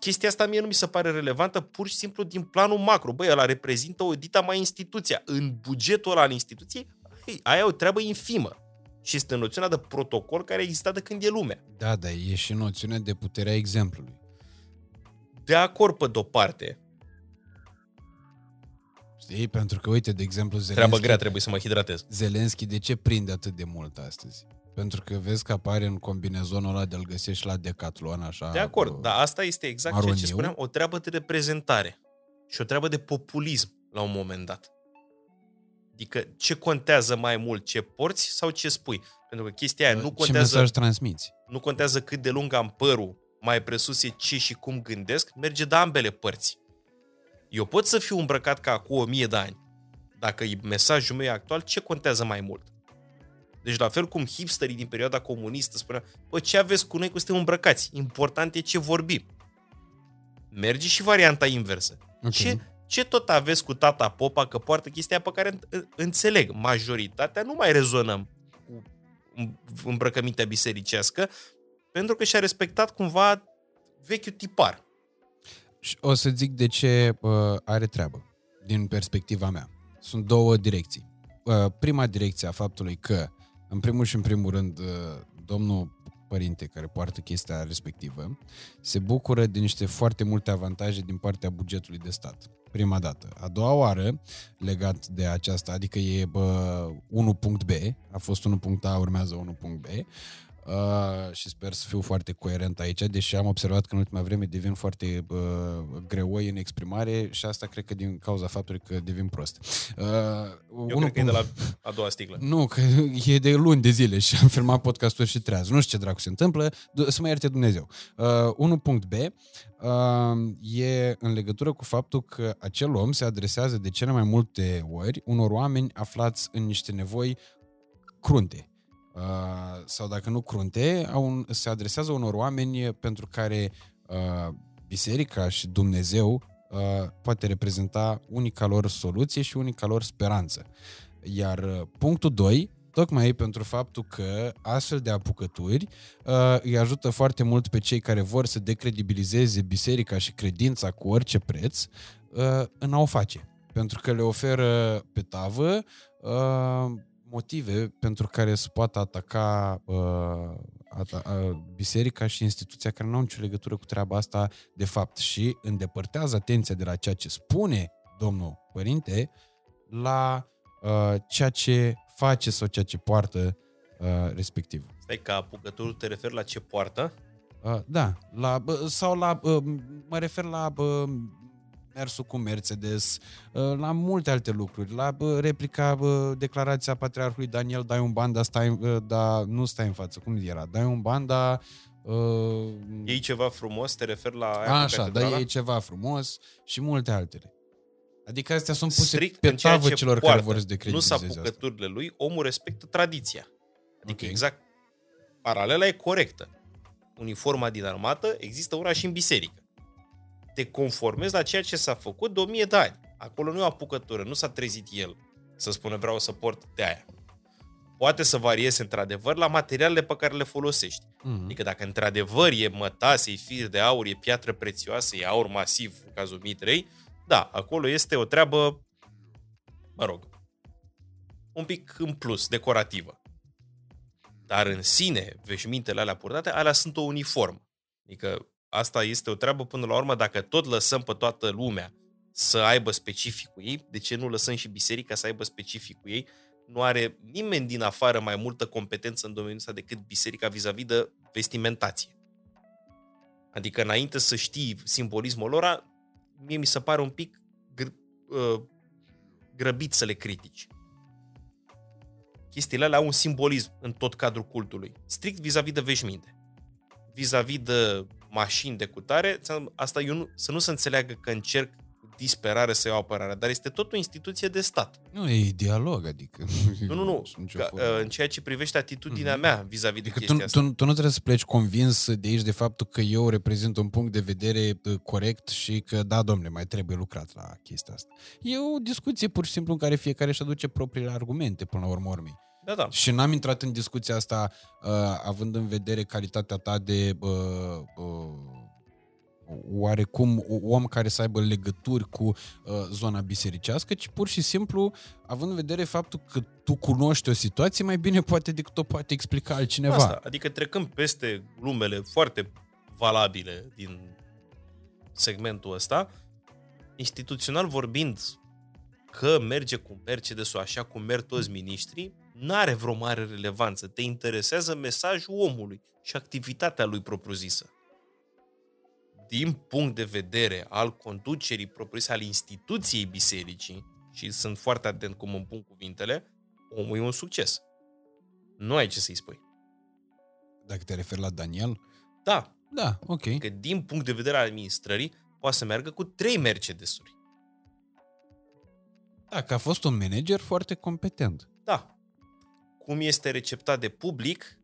Chestia asta mie nu mi se pare relevantă, pur și simplu din planul macro. Băi, ăla reprezintă o dita mai instituția. În bugetul ăla al instituției, aia e o treabă infimă. Și este noțiunea de protocol care exista de când e lumea. Da, dar e și noțiunea de puterea exemplului. De acord pe de-o parte. Știi? Pentru că, uite, de exemplu, Zelenski... Treabă grea, trebuie să mă hidratez. Zelenski de ce prinde atât de mult astăzi? Pentru că vezi că apare în combinezonul ăla de-l găsești la Decathlon, așa... De acord, dar asta este exact maroniu. Ce spuneam, o treabă de reprezentare și o treabă de populism la un moment dat. Adică ce contează mai mult, ce porți sau ce spui? Pentru că chestia aia nu contează... Ce mesaj transmiți? Nu contează cât de lung am părul, mai presus e ce și cum gândesc, merge de ambele părți. Eu pot să fiu îmbrăcat ca acum 1000 de ani. Dacă e mesajul meu actual, ce contează mai mult? Deci la fel cum hipsterii din perioada comunistă spuneau, bă, ce aveți cu noi că suntem îmbrăcați? Important e ce vorbim. Merge și varianta inversă. Okay. Ce tot aveți cu tata Popa că poartă chestia pe care înțeleg? Majoritatea nu mai rezonăm cu îmbrăcămintea bisericească pentru că și-a respectat cumva vechiul tipar. Și o să zic de ce are treabă, din perspectiva mea. Sunt două direcții. Prima direcție a faptului că, în primul și în primul rând, domnul părinte care poartă chestia respectivă se bucură de niște foarte multe avantaje din partea bugetului de stat. Prima dată. A doua oară, legat de aceasta, adică e 1.b, a fost 1.a, urmează 1.b, și sper să fiu foarte coerent aici, deși am observat că în ultima vreme devin foarte greoi în exprimare și asta cred că din cauza faptului că devin prost. Eu cred că e de la a doua sticlă. Nu, că e de luni de zile și am filmat podcasturi și treaz. Nu știu ce dracu se întâmplă, să mă ierte Dumnezeu. 1.b e în legătură cu faptul că acel om se adresează de cele mai multe ori unor oameni aflați în niște nevoi crunte. Sau dacă nu crunte, se adresează unor oameni pentru care biserica și Dumnezeu poate reprezenta unica lor soluție și unica lor speranță. Iar punctul 2, tocmai pentru faptul că astfel de apucături îi ajută foarte mult pe cei care vor să decredibilizeze biserica și credința cu orice preț în a o face. Pentru că le oferă pe tavă motive pentru care se poate ataca biserica și instituția care nu au nicio legătură cu treaba asta de fapt și îndepărtează atenția de la ceea ce spune domnul părinte la ceea ce face sau ceea ce poartă respectiv. Stai, ca apucătorul te referi la ce poartă? Da, mă refer la... mersul cu Mercedes, la multe alte lucruri, la replica, declarația patriarhului Daniel, dai un ban, dar nu stai în față, cum era, dai un ban, dar... Iei ceva frumos, te referi la aia. Așa, dar iei ceva frumos și multe altele. Adică astea sunt puse strict pe tavă celor poartă, care vor să decredințeze asta. Nu s-a apucăturile lui, omul respectă tradiția. Adică exact, paralela e corectă. Uniforma din armată există una și în biserică. Te conformezi la ceea ce s-a făcut de 1000 de ani. Acolo nu e o apucătură, nu s-a trezit el să spună vreau să port de aia. Poate să varieze într-adevăr la materialele pe care le folosești. Mm-hmm. Adică dacă într-adevăr e mătase, e fir de aur, e piatră prețioasă, e aur masiv, în cazul mitrei, da, acolo este o treabă, mă rog, un pic în plus, decorativă. Dar în sine, veșmintele alea purtate, alea sunt o uniformă. Adică asta este o treabă până la urmă, dacă tot lăsăm pe toată lumea să aibă specificul ei, de ce nu lăsăm și biserica să aibă specificul ei? Nu are nimeni din afară mai multă competență în domeniul ăsta decât biserica vis-a-vis de vestimentație. Adică înainte să știi simbolismul lor, mie mi se pare un pic grăbit să le critici. Chestiile alea au un simbolism în tot cadrul cultului, strict vis-a-vis de veșminte, vis-a-vis de mașini de cutare, asta eu nu, să nu se înțeleagă că încerc disperare să iau apărarea, dar este tot o instituție de stat. Nu, e dialog, adică... Nu, în ceea ce privește atitudinea mea vis-a-vis de chestia asta. Tu nu trebuie să pleci convins de aici de faptul că eu reprezint un punct de vedere corect și că, da, domne, mai trebuie lucrat la chestia asta. E o discuție pur și simplu în care fiecare își aduce propriile argumente până la urmă urmei. Da, da. Și n-am intrat în discuția asta având în vedere calitatea ta de oarecum om care să aibă legături cu zona bisericească, ci pur și simplu, având în vedere faptul că tu cunoști o situație mai bine poate decât o poate explica altcineva. Asta, adică trecând peste glumele foarte valabile din segmentul ăsta, instituțional vorbind, că merge cum merge de sus, așa cum merg toți miniștrii, n-are vreo mare relevanță. Te interesează mesajul omului și activitatea lui propriu-zisă. Din punct de vedere al conducerii propriu-zise, al instituției bisericii, și sunt foarte atent cum îmi pun cuvintele, omul e un succes. Nu ai ce să-i spui. Dacă te referi la Daniel? Da. Da, ok. Că din punct de vedere al administrării, poate să meargă cu 3 Mercedes-uri. Da, că a fost un manager foarte competent. Da. Cum este receptat de public,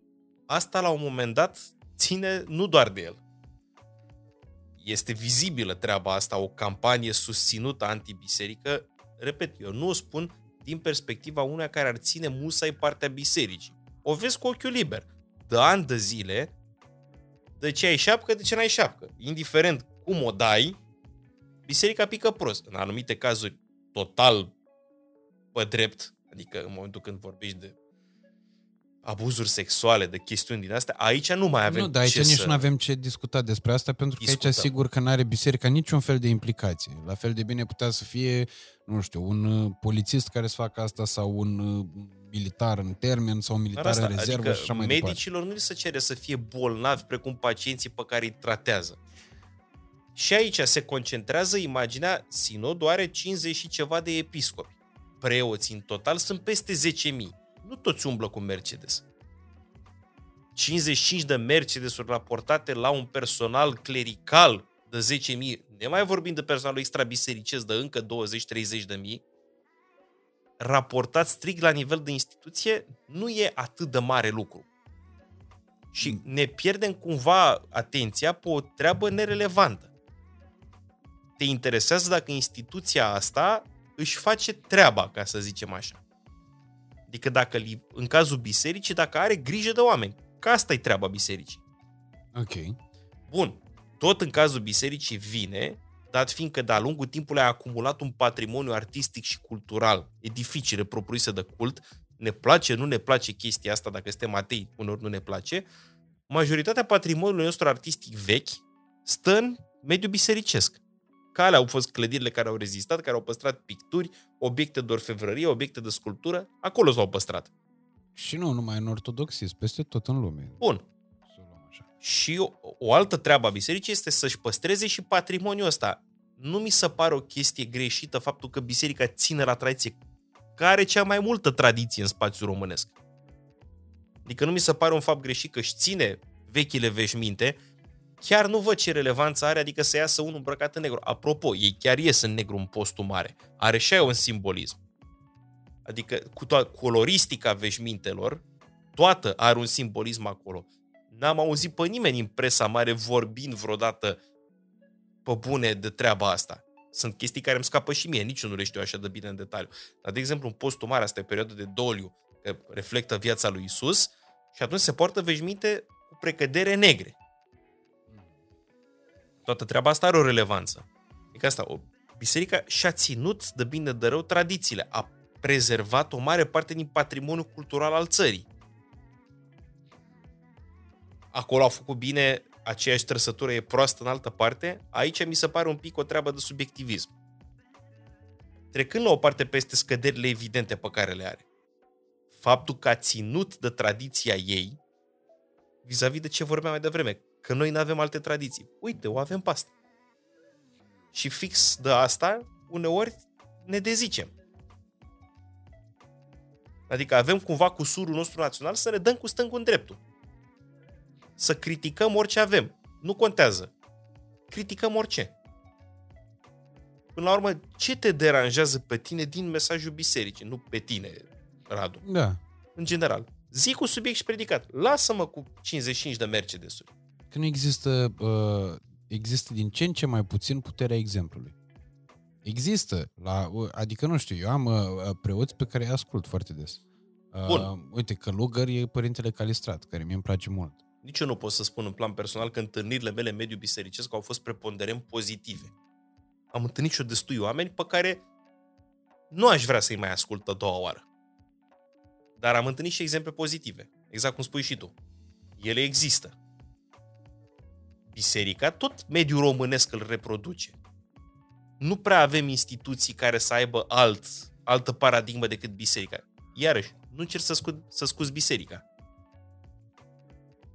asta la un moment dat ține nu doar de el. Este vizibilă treaba asta, o campanie susținută antibiserică. Repet, eu nu o spun din perspectiva uneia care ar ține musai partea bisericii. O vezi cu ochiul liber. De ani de zile, de ce ai șapcă, de ce n-ai șapcă. Indiferent cum o dai, biserica pică prost. În anumite cazuri total pe drept, adică în momentul când vorbești de abuzuri sexuale, de chestiuni din astea, aici nu mai avem nu avem ce discuta despre asta, pentru că aici sigur că n-are biserica niciun fel de implicație. La fel de bine putea să fie, nu știu, un polițist care să facă asta sau un militar în termen sau un militar în rezervă adică și așa mai departe. Medicilor nu li se cere să fie bolnavi precum pacienții pe care îi tratează. Și aici se concentrează imaginea, sinodul are 50 și ceva de episcopi. Preoți în total sunt peste 10.000. Nu toți umblă cu Mercedes. 55 de Mercedes-uri raportate la un personal clerical de 10.000, ne mai vorbim de personalul extrabisericesc de încă 20-30.000, raportat strict la nivel de instituție, nu e atât de mare lucru. Și ne pierdem cumva atenția pe o treabă nerelevantă. Te interesează dacă instituția asta își face treaba, ca să zicem așa. Adică dacă, în cazul bisericii, dacă are grijă de oameni. Că asta e treaba bisericii. Ok. Bun. Tot în cazul bisericii vine, dat fiindcă de-a lungul timpului a acumulat un patrimoniu artistic și cultural, edificiile propriu-zise de cult, ne place, nu ne place chestia asta, dacă suntem atei, uneori nu ne place, majoritatea patrimoniului nostru artistic vechi stă în mediul bisericesc. Că alea au fost clădirile care au rezistat, care au păstrat picturi, obiecte de orfevrărie, obiecte de sculptură, acolo s-au păstrat. Și nu numai în ortodoxism, peste tot în lume. Bun. Și o altă treabă a bisericii este să-și păstreze și patrimoniul ăsta. Nu mi se pare o chestie greșită faptul că biserica ține la tradiție, care are cea mai multă tradiție în spațiul românesc. Adică nu mi se pare un fapt greșit că își ține vechile veșminte. Chiar nu văd ce relevanță are, adică să iasă unul îmbrăcat în negru. Apropo, ei chiar ies în negru în postul mare. Are și aia un simbolism. Adică cu coloristica veșmintelor, toată are un simbolism acolo. N-am auzit pe nimeni în presa mare vorbind vreodată pe bune de treaba asta. Sunt chestii care îmi scapă și mie, nici nu le știu așa de bine în detaliu. Dar, de exemplu, în postul mare, asta e perioada de doliu, că reflectă viața lui Isus și atunci se poartă veșminte cu precădere negre. Toată treaba asta are o relevanță. Adică asta, biserica și-a ținut de bine de rău tradițiile, a prezervat o mare parte din patrimoniul cultural al țării. Acolo a făcut bine, aceeași trăsătură e proastă în altă parte, aici mi se pare un pic o treabă de subiectivism. Trecând la o parte peste scăderile evidente pe care le are. Faptul că a ținut de tradiția ei, vis-a-vis de ce vorbeam mai devreme, că noi nu avem alte tradiții. Uite, o avem pe asta. Și fix de asta, uneori, ne dezicem. Adică avem cumva cu surul nostru național să ne dăm cu stângul în dreptul. Să criticăm orice avem. Nu contează. Criticăm orice. Până la urmă, ce te deranjează pe tine din mesajul bisericii? Nu pe tine, Radu. Da. În general. Zi cu subiect și predicat. Lasă-mă cu 55 de Mercedes-uri. Că nu există, există din ce în ce mai puțin puterea exemplului. Există, adică nu știu, eu am preoți pe care îi ascult foarte des. Bun. Uite, Călugăr e părintele Calistrat, care mie îmi place mult. nici eu nu pot să spun în plan personal că întâlnirile mele în mediul bisericesc au fost preponderent pozitive. Am întâlnit și eu destui oameni pe care nu aș vrea să-i mai ascult a doua oară. Dar am întâlnit și exemple pozitive, exact cum spui și tu. Ele există. Biserica, tot mediul românesc îl reproduce. Nu prea avem instituții care să aibă altă paradigmă decât biserica. Iarăși, nu încerc să scuz biserica.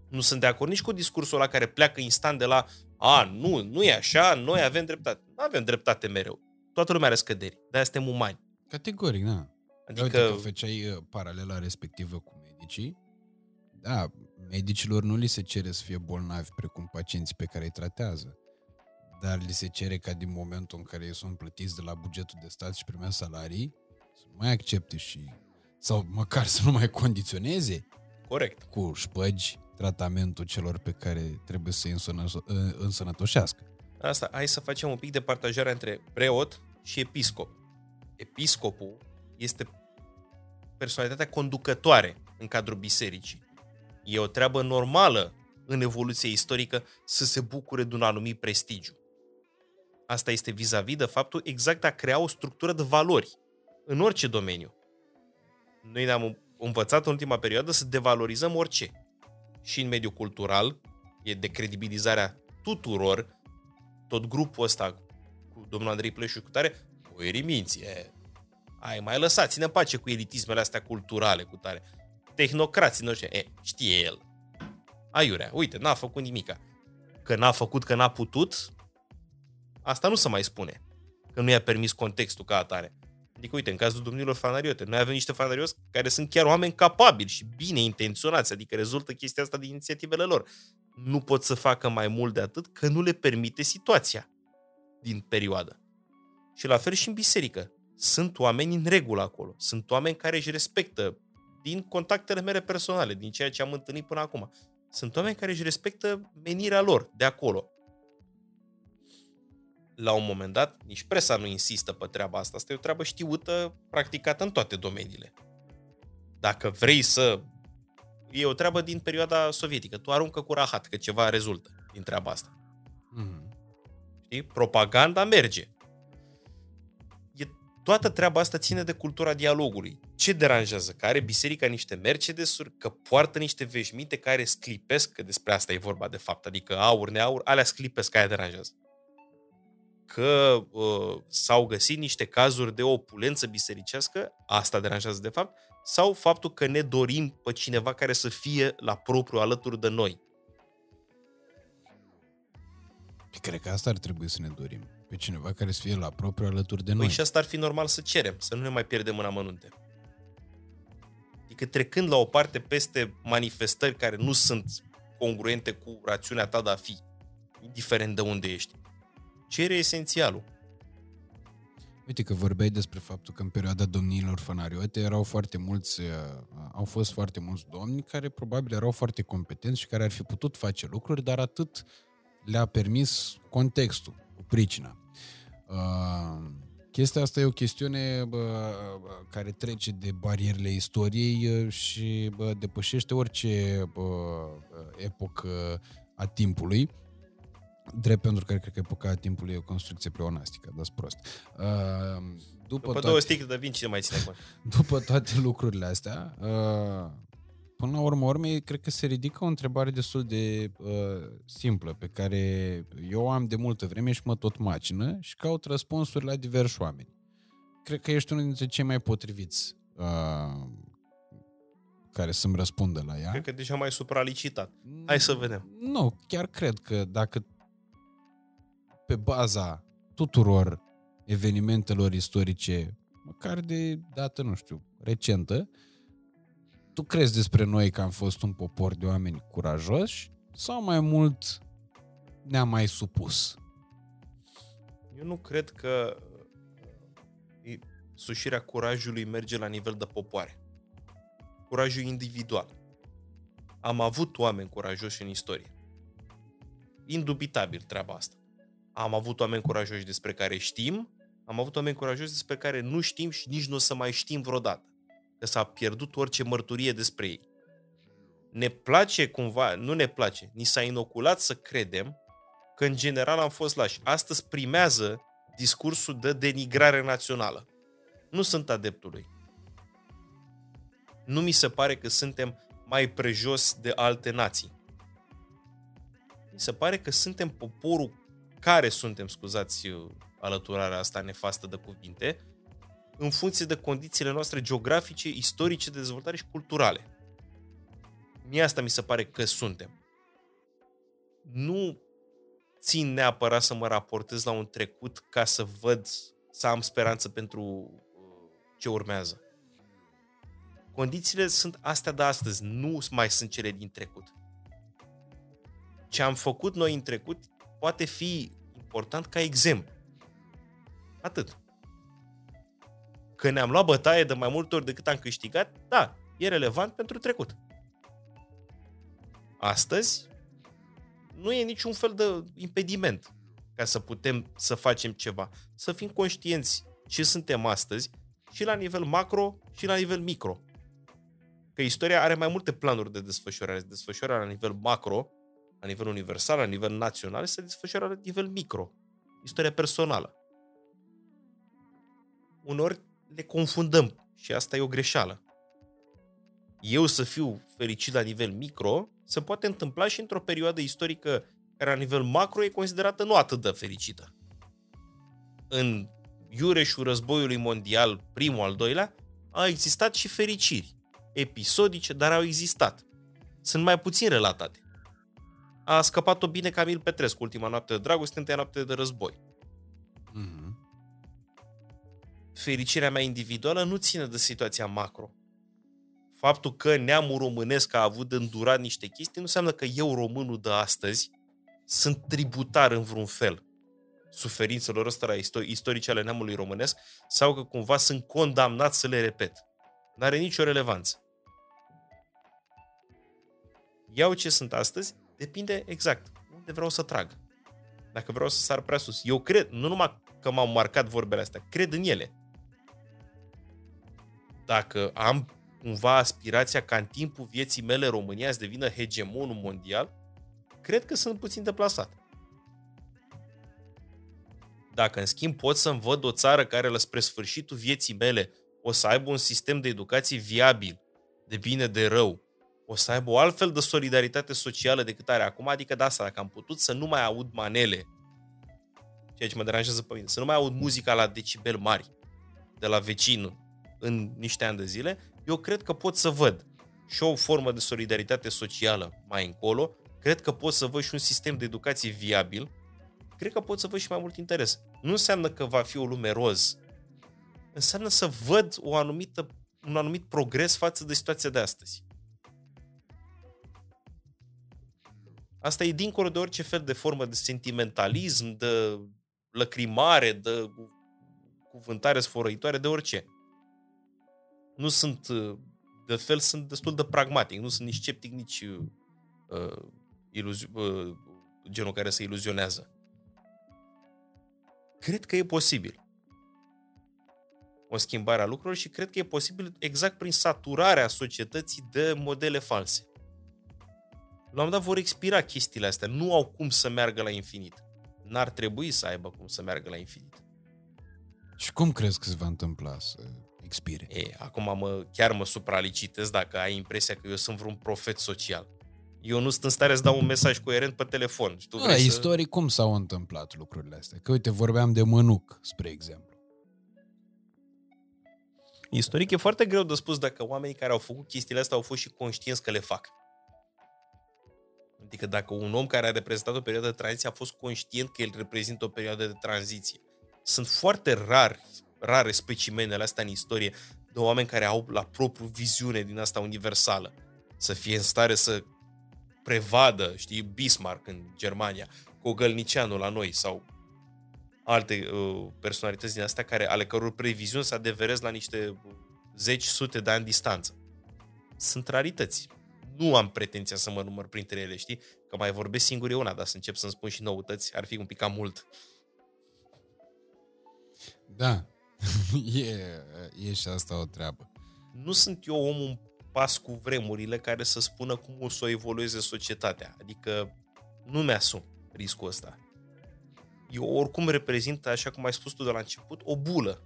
Nu sunt de acord nici cu discursul ăla care pleacă instant de la nu e așa, noi avem dreptate. Nu avem dreptate mereu. Toată lumea are scăderi, de-aia suntem umani. Categoric, da. Adică... Uite că făceai paralela respectivă cu medicii. Da, medicilor nu li se cere să fie bolnavi precum pacienții pe care îi tratează. Dar li se cere ca din momentul în care ei sunt plătiți de la bugetul de stat și primează salarii, să mai accepte și... sau măcar să nu mai condiționeze. Corect. Cu șpăgi tratamentul celor pe care trebuie să-i însănătoșească. Asta, hai să facem un pic de partajare între preot și episcop. Episcopul este personalitatea conducătoare în cadrul bisericii. E o treabă normală în evoluție istorică să se bucure de un anumit prestigiu. Asta este vis-a-vis de faptul exact de a crea o structură de valori în orice domeniu. Noi ne-am învățat în ultima perioadă să devalorizăm orice. Și în mediul cultural e decredibilizarea tuturor, tot grupul ăsta cu domnul Andrei Pleșu și cu tare, o eriminți, ai mai lăsat, ține în pace cu elitismele astea culturale cu tare. Tehnocrații noștri, știe el. Aiurea, uite, n-a făcut nimica. Că n-a făcut, că n-a putut, asta nu se mai spune. Că nu i-a permis contextul ca atare. Adică, uite, în cazul domnilor fanariote, noi avem niște fanarioți care sunt chiar oameni capabili și bine intenționați, adică rezultă chestia asta din inițiativele lor. Nu pot să facă mai mult de atât că nu le permite situația din perioadă. Și la fel și în biserică. Sunt oameni în regulă acolo. Sunt oameni care își respectă, din contactele mele personale, din ceea ce am întâlnit până acum. Sunt oameni care își respectă menirea lor de acolo. La un moment dat, nici presa nu insistă pe treaba asta. Asta e o treabă știută, practicată în toate domeniile. Dacă vrei să... E o treabă din perioada sovietică. Tu aruncă cu rahat, că ceva rezultă din treaba asta. Mm-hmm. Știi? Propaganda merge. Toată treaba asta ține de cultura dialogului. Ce deranjează? Că are biserica niște Mercedes-uri, că poartă niște veșminte care sclipesc, că despre asta e vorba de fapt, adică aur, neaur, alea sclipesc, aia deranjează. Că s-au găsit niște cazuri de opulență bisericească, asta deranjează de fapt, sau faptul că ne dorim pe cineva care să fie la propriu alături de noi. Cred că asta ar trebui să ne dorim. Pe cineva care să fie la propriu alături de noi. Și asta ar fi normal să cerem, să nu ne mai pierdem în amănunte. Adică trecând la o parte peste manifestări care nu sunt congruente cu rațiunea ta de a fi, indiferent de unde ești. Cere esențialul. Uite că vorbeai despre faptul că în perioada domniilor fanariote au fost foarte mulți domni care probabil erau foarte competenți și care ar fi putut face lucruri, dar atât le-a permis contextul, pricina. Chestia asta e o chestiune care trece de barierele istoriei și depășește orice epocă a timpului, drept pentru că cred că epoca a timpului e o construcție pleonastică, dar-s prost. După două sticle de vin, cine mai ține acolo? După toate lucrurile astea, până la urmă, cred că se ridică o întrebare destul de simplă, pe care eu am de multă vreme și mă tot macină și caut răspunsuri la diversi oameni. Cred că ești unul dintre cei mai potriviți care să-mi răspundă la ea. Cred că deja mai supralicitat. Hai să vedem. Nu, chiar cred că dacă pe baza tuturor evenimentelor istorice, măcar de dată, nu știu, recentă, tu crezi despre noi că am fost un popor de oameni curajoși sau mai mult ne-am mai supus? Eu nu cred că sușirea curajului merge la nivel de popoare. Curajul individual. Am avut oameni curajoși în istorie. Indubitabil treaba asta. Am avut oameni curajoși despre care știm, am avut oameni curajoși despre care nu știm și nici nu o să mai știm vreodată. Că s-a pierdut orice mărturie despre ei. ne place cumva, nu ne place, ni s-a inoculat să credem că în general am fost lași. Astăzi primează discursul de denigrare națională. Nu sunt adeptul lui. Nu mi se pare că suntem mai prejos de alte nații. Mi se pare că suntem poporul care suntem, scuzați alăturarea asta nefastă de cuvinte, în funcție de condițiile noastre geografice, istorice, de dezvoltare și culturale. Mie asta mi se pare că suntem. Nu țin neapărat să mă raportez la un trecut ca să văd, să am speranță pentru ce urmează. Condițiile sunt astea de astăzi, nu mai sunt cele din trecut. Ce am făcut noi în trecut poate fi important ca exemplu. Atât. Că ne-am luat bătaie de mai multe ori decât am câștigat, da, e relevant pentru trecut. Astăzi nu e niciun fel de impediment ca să putem să facem ceva. Să fim conștienți ce suntem astăzi și la nivel macro și la nivel micro. Că istoria are mai multe planuri de desfășurare. Se desfășoară la nivel macro, la nivel universal, la nivel național, se desfășoară la nivel micro. Istoria personală. Uneori le confundăm și asta e o greșeală. Eu să fiu fericit la nivel micro se poate întâmpla și într-o perioadă istorică care la nivel macro e considerată nu atât de fericită. În iureșul războiului mondial, primul, al doilea, au existat și fericiri episodice, dar au existat. Sunt mai puțin relatate. A scăpat-o bine Camil Petrescu, ultima noapte de dragoste, întâia noapte de război. Mm-hmm. Fericirea mea individuală nu ține de situația macro. Faptul că neamul românesc a avut de îndurat niște chestii nu înseamnă că eu, românul de astăzi, sunt tributar în vreun fel suferințelor ăstora istorice ale neamului românesc sau că cumva sunt condamnat să le repet. N-are nicio relevanță. Iau ce sunt astăzi, depinde exact unde vreau să trag. Dacă vreau să sar prea sus. Eu cred, nu numai că m-au marcat vorbele astea, cred în ele. Dacă am cumva aspirația ca în timpul vieții mele România să devină hegemonul mondial, cred că sunt puțin deplasat. Dacă, în schimb, pot să-mi văd o țară care, spre sfârșitul vieții mele, o să aibă un sistem de educație viabil, de bine, de rău, o să aibă o altfel de solidaritate socială decât are acum, adică de asta, dacă am putut să nu mai aud manele, ceea ce mă deranjează pe mine, să nu mai aud muzica la decibel mari de la vecin în niște ani de zile, eu cred că pot să văd și o formă de solidaritate socială mai încolo, cred că pot să văd și un sistem de educație viabil, cred că pot să văd și mai mult interes. Nu înseamnă că va fi o lume roz, înseamnă să văd un anumit progres față de situația de astăzi. Asta e dincolo de orice fel de formă de sentimentalism, de lăcrimare, de cuvântare sfărăitoare, de orice. Nu sunt, de fel, sunt destul de pragmatic, nu sunt nici sceptic, nici genul care se iluzionează. Cred că e posibil o schimbare a lucrurilor și cred că e posibil exact prin saturarea societății de modele false. La un moment dat vor expira chestiile astea, nu au cum să meargă la infinit. N-ar trebui să aibă cum să meargă la infinit. Și cum crezi că se va întâmpla să expire? Acum chiar mă supralicitez dacă ai impresia că eu sunt vreun profet social. Eu nu sunt în stare să dau un mesaj coerent pe telefon. Și tu vrei istoric, cum s-au întâmplat lucrurile astea? Că uite, vorbeam de Mănuc, spre exemplu. Istoric e foarte greu de spus dacă oamenii care au făcut chestiile astea au fost și conștienți că le fac. Adică dacă un om care a reprezentat o perioadă de tranziție a fost conștient că el reprezintă o perioadă de tranziție. Sunt foarte rare specimenele astea în istorie de oameni care au la propriu viziune din asta universală. Să fie în stare să prevadă, știi, Bismarck în Germania, Cogălnicianu la noi sau alte personalități din astea ale căror previziuni se adeverez la niște zeci, sute de ani distanță. Sunt rarități. Nu am pretenția să mă număr printre ele, știi? Că mai vorbesc singur e una, dar să încep să-mi spun și noutăți, ar fi un pic cam mult. Da, e și asta o treabă. Nu sunt eu omul pas cu vremurile care să spună cum o să o evolueze societatea. Adică nu mi-asum riscul ăsta. Eu oricum reprezint, așa cum ai spus tu de la început, o bulă.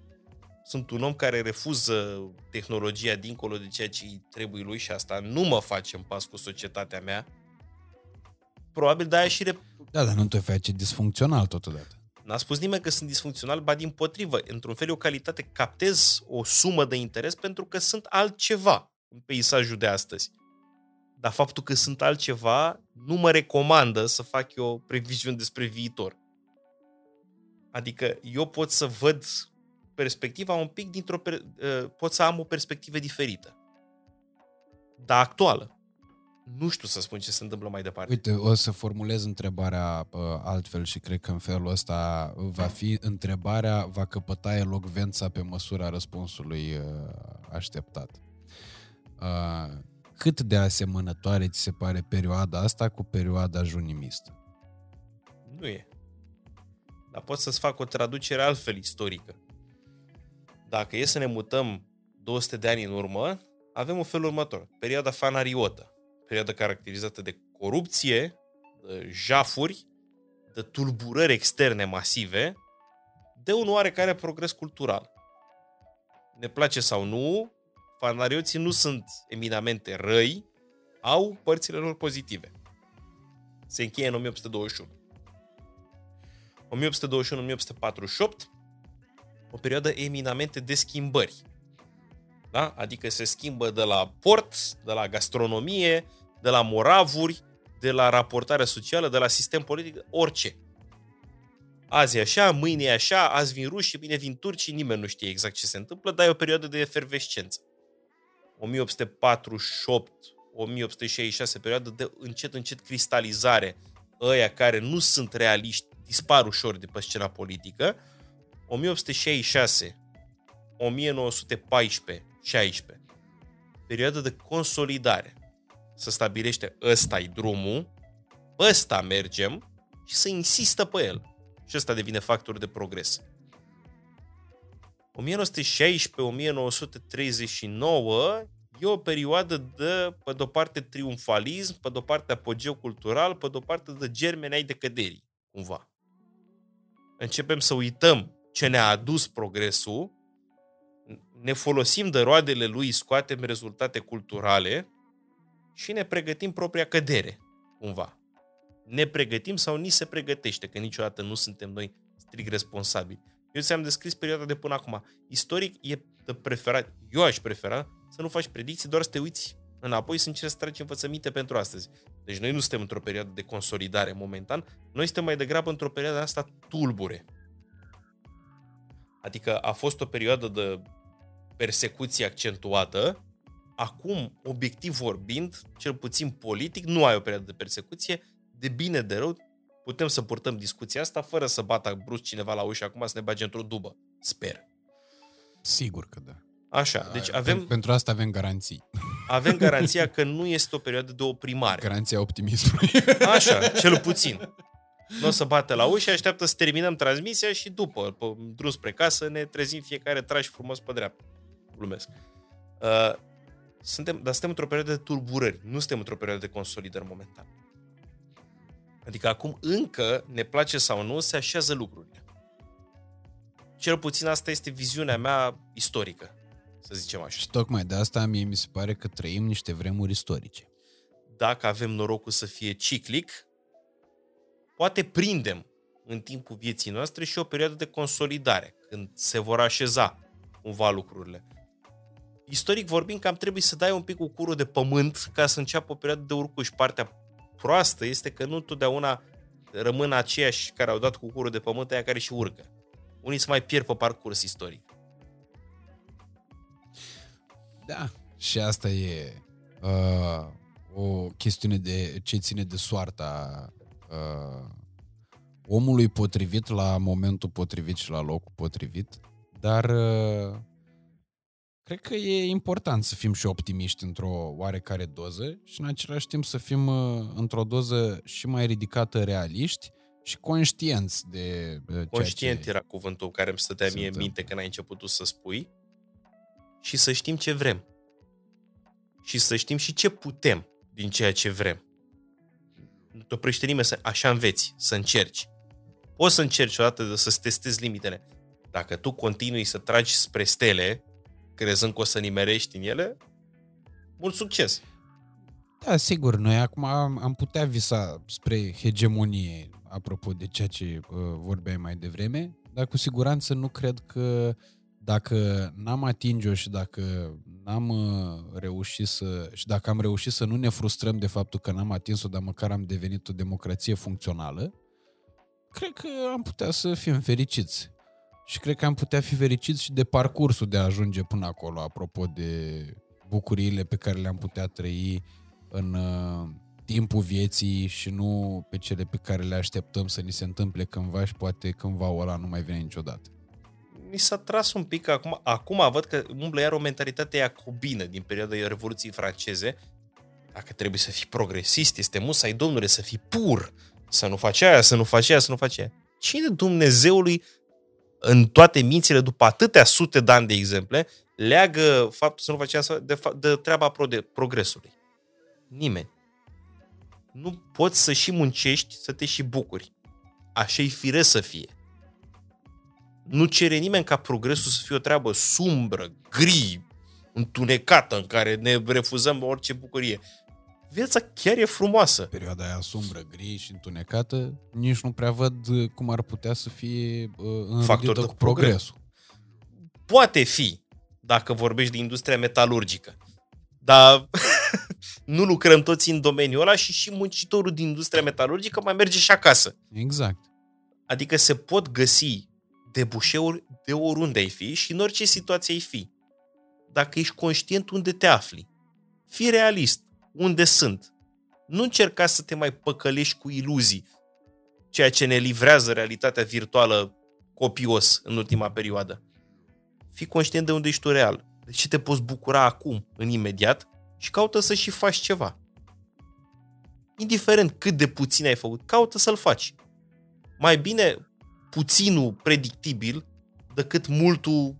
Sunt un om care refuză tehnologia dincolo de ceea ce trebuie lui și asta nu mă face în pas cu societatea mea. Probabil de-aia și... Da, dar nu te face disfuncțional totodată. N-a spus nimeni că sunt disfuncțional, ba dimpotrivă. Într-un fel, o calitate, captez o sumă de interes pentru că sunt altceva în peisajul de astăzi. Dar faptul că sunt altceva nu mă recomandă să fac eu previziuni despre viitor. Adică eu pot să văd perspectiva un pic dintr-o... pot să am o perspectivă diferită. Dar actuală. Nu știu să spun ce se întâmplă mai departe. Uite, o să formulez întrebarea altfel și cred că în felul ăsta va fi întrebarea, va căpăta elocvența pe măsura răspunsului așteptat. Cât de asemănătoare ți se pare perioada asta cu perioada junimistă? Nu e. Dar pot să-ți fac o traducere altfel istorică. Dacă e să ne mutăm 200 de ani în urmă, avem un fel următor. Perioada fanariotă. Perioadă caracterizată de corupție, de jafuri, de tulburări externe masive, de un oarecare progres cultural. Ne place sau nu, fanarioții nu sunt eminamente răi, au părțile lor pozitive. Se încheie în 1821. 1821-1848, o perioadă eminamente de schimbări. Da? Adică se schimbă de la port, de la gastronomie, de la moravuri, de la raportare socială, de la sistem politic, orice. Azi e așa, mâine e așa, azi vin rușii, mâine vin turcii, nimeni nu știe exact ce se întâmplă, dar e o perioadă de efervescență. 1848-1866, perioadă de încet, încet cristalizare. Ăia care nu sunt realiști dispar ușor de pe scena politică. 1866, 1914-16, perioadă de consolidare. Se stabilește ăsta-i drumul, ăsta mergem și se insistă pe el. Și ăsta devine factor de progres. 1916-1939 e o perioadă de, pe de-o parte, triumfalism, pe de-o parte apogeu cultural, pe de-o parte de germeni ai decăderii, cumva. Începem să uităm ce ne-a adus progresul, ne folosim de roadele lui, scoatem rezultate culturale și ne pregătim propria cădere, cumva. Ne pregătim sau ni se pregătește, că niciodată nu suntem noi strict responsabili. Eu ți-am descris perioada de până acum. Istoric e preferat, eu aș prefera să nu faci predicții, doar să te uiți înapoi să încerci să tragi învățăminte pentru astăzi. Deci noi nu suntem într-o perioadă de consolidare momentan, noi suntem mai degrabă într-o perioadă asta tulbure. Adică a fost o perioadă de persecuție accentuată, acum, obiectiv vorbind, cel puțin politic, nu ai o perioadă de persecuție, de bine, de rău, putem să purtăm discuția asta fără să bată brusc cineva la ușă acum să ne bage într-o dubă, sper. Sigur că da. Așa, deci avem... Pentru asta avem garanții. Avem garanția că nu este o perioadă de oprimare. Garanția optimismului. Așa, cel puțin. Nu o să bată la ușă, așteaptă să terminăm transmisia și după, pe drum spre casă, ne trezim fiecare trași frumos pe dreapta. Glumesc. Dar suntem într-o perioadă de tulburări, nu suntem într-o perioadă de consolidări momentan. Adică acum încă, ne place sau nu, se așează lucrurile. Cel puțin asta este viziunea mea istorică, să zicem așa. Și tocmai de asta mie mi se pare că trăim niște vremuri istorice. Dacă avem norocul să fie ciclic, poate prindem în timpul vieții noastre și o perioadă de consolidare, când se vor așeza cumva lucrurile. Istoric vorbind, cam trebuie să dai un pic cu curul de pământ ca să înceapă o perioadă de urcuș. Partea proastă este că nu întotdeauna rămân aceiași care au dat cu curul de pământ, aia care și urcă. Unii se mai pierd pe parcurs istoric. Da, și asta e o chestiune de ce ține de soarta omului potrivit la momentul potrivit și la locul potrivit, dar cred că e important să fim și optimiști într-o oarecare doză și în același timp să fim într-o doză și mai ridicată realiști și conștienți de conștient era cuvântul care îmi stătea mie în minte când ai început tu să spui și să știm ce vrem. și să știm și ce putem din ceea ce vrem. Nu te oprește nimeni să așa înveți, să încerci. Poți să încerci odată să-ți testezi limitele. Dacă tu continui să tragi spre stele, crezând că o să nimerești în ele, mult succes! Da, sigur, noi acum am putea visa spre hegemonie, apropo de ceea ce vorbeai mai devreme, dar cu siguranță nu cred că dacă n-am atins-o și dacă n-am reușit să, și dacă am reușit să nu ne frustrăm de faptul că n-am atins-o, dar măcar am devenit o democrație funcțională, cred că am putea să fim fericiți. Și cred că am putea fi fericiți și de parcursul de a ajunge până acolo, apropo de bucuriile pe care le-am putea trăi în timpul vieții și nu pe cele pe care le așteptăm să ni se întâmple cândva și poate cândva ăla nu mai vine niciodată. Mi s-a tras un pic, acum văd că umblă iar o mentalitate iacobină din perioada Revoluției franceze. Dacă trebuie să fii progresist, este musai, domnule, să fii pur, să nu faci aia, să nu faci aia, să nu faci aia. Cine Dumnezeului în toate mințile, după atâtea sute de ani de exemple, leagă faptul să nu faci aia de treaba progresului? Nimeni. Nu poți să și muncești, să te și bucuri. Așa-i firesc să fie. Nu cere nimeni ca progresul să fie o treabă sumbră, gri, întunecată, în care ne refuzăm orice bucurie. Viața chiar e frumoasă. Perioada aia sumbră, gri și întunecată, nici nu prea văd cum ar putea să fie înrădită cu progresul. Poate fi, dacă vorbești de industria metalurgică. Dar nu lucrăm toți în domeniul ăla și muncitorul din industria metalurgică mai merge și acasă. Exact. Adică se pot găsi debușeuri de oriunde ai fi și în orice situație ai fi. Dacă ești conștient unde te afli, fii realist, unde sunt. Nu încerca să te mai păcălești cu iluzii, ceea ce ne livrează realitatea virtuală copios în ultima perioadă. Fii conștient de unde ești tu real, de ce te poți bucura acum, în imediat, și caută să și faci ceva. Indiferent cât de puțin ai făcut, caută să-l faci. Mai bine puținul predictibil decât multul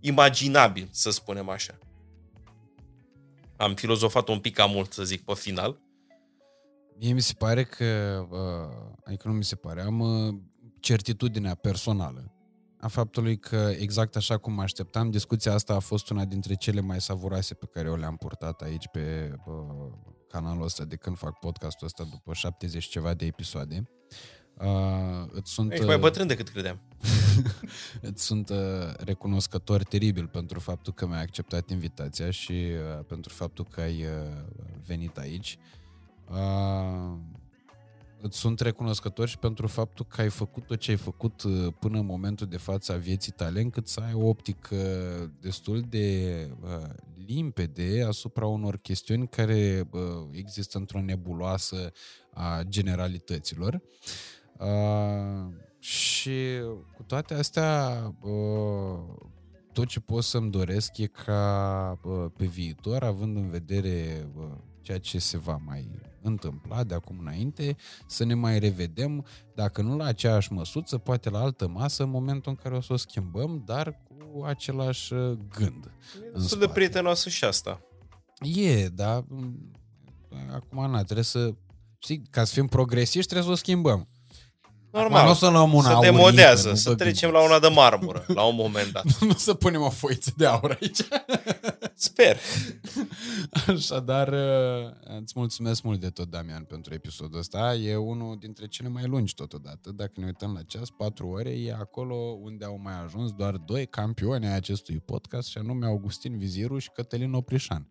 imaginabil, să spunem așa. Am filozofat un pic cam mult, să zic, pe final. Mie mi se pare că, adică nu mi se pare, am certitudinea personală a faptului că, exact așa cum așteptam, discuția asta a fost una dintre cele mai savuroase pe care eu le-am purtat aici pe canalul ăsta de când fac podcastul ăsta după 70 ceva de episoade. Ești mai bătrân decât credeam. Îți sunt recunoscător teribil pentru faptul că mi-ai acceptat invitația și pentru faptul că ai venit aici. Îți sunt recunoscător și pentru faptul că ai făcut tot ce ai făcut până în momentul de față a vieții tale, încât să ai o optică destul de limpede asupra unor chestiuni care există într-o nebuloasă a generalităților. Și cu toate astea, tot ce pot să-mi doresc e ca pe viitor, având în vedere ceea ce se va mai întâmpla de acum înainte, să ne mai revedem, dacă nu la aceeași măsuță, poate la altă masă, în momentul în care o să o schimbăm, dar cu același gând. Sunt de prietenoasă și asta. E, dar acum, trebuie să, știi, ca să fim progresiști, trebuie să o schimbăm. Normal, să demodează, să trecem la una de marmură, la un moment dat. Nu să punem o foiță de aur aici. Sper. Așadar, îți mulțumesc mult de tot, Damian, pentru episodul ăsta. E unul dintre cele mai lungi totodată. Dacă ne uităm la ceas, 4 ore, e acolo unde au mai ajuns doar 2 campioni ai acestui podcast, și anume Augustin Viziru și Cătălin Oprișan.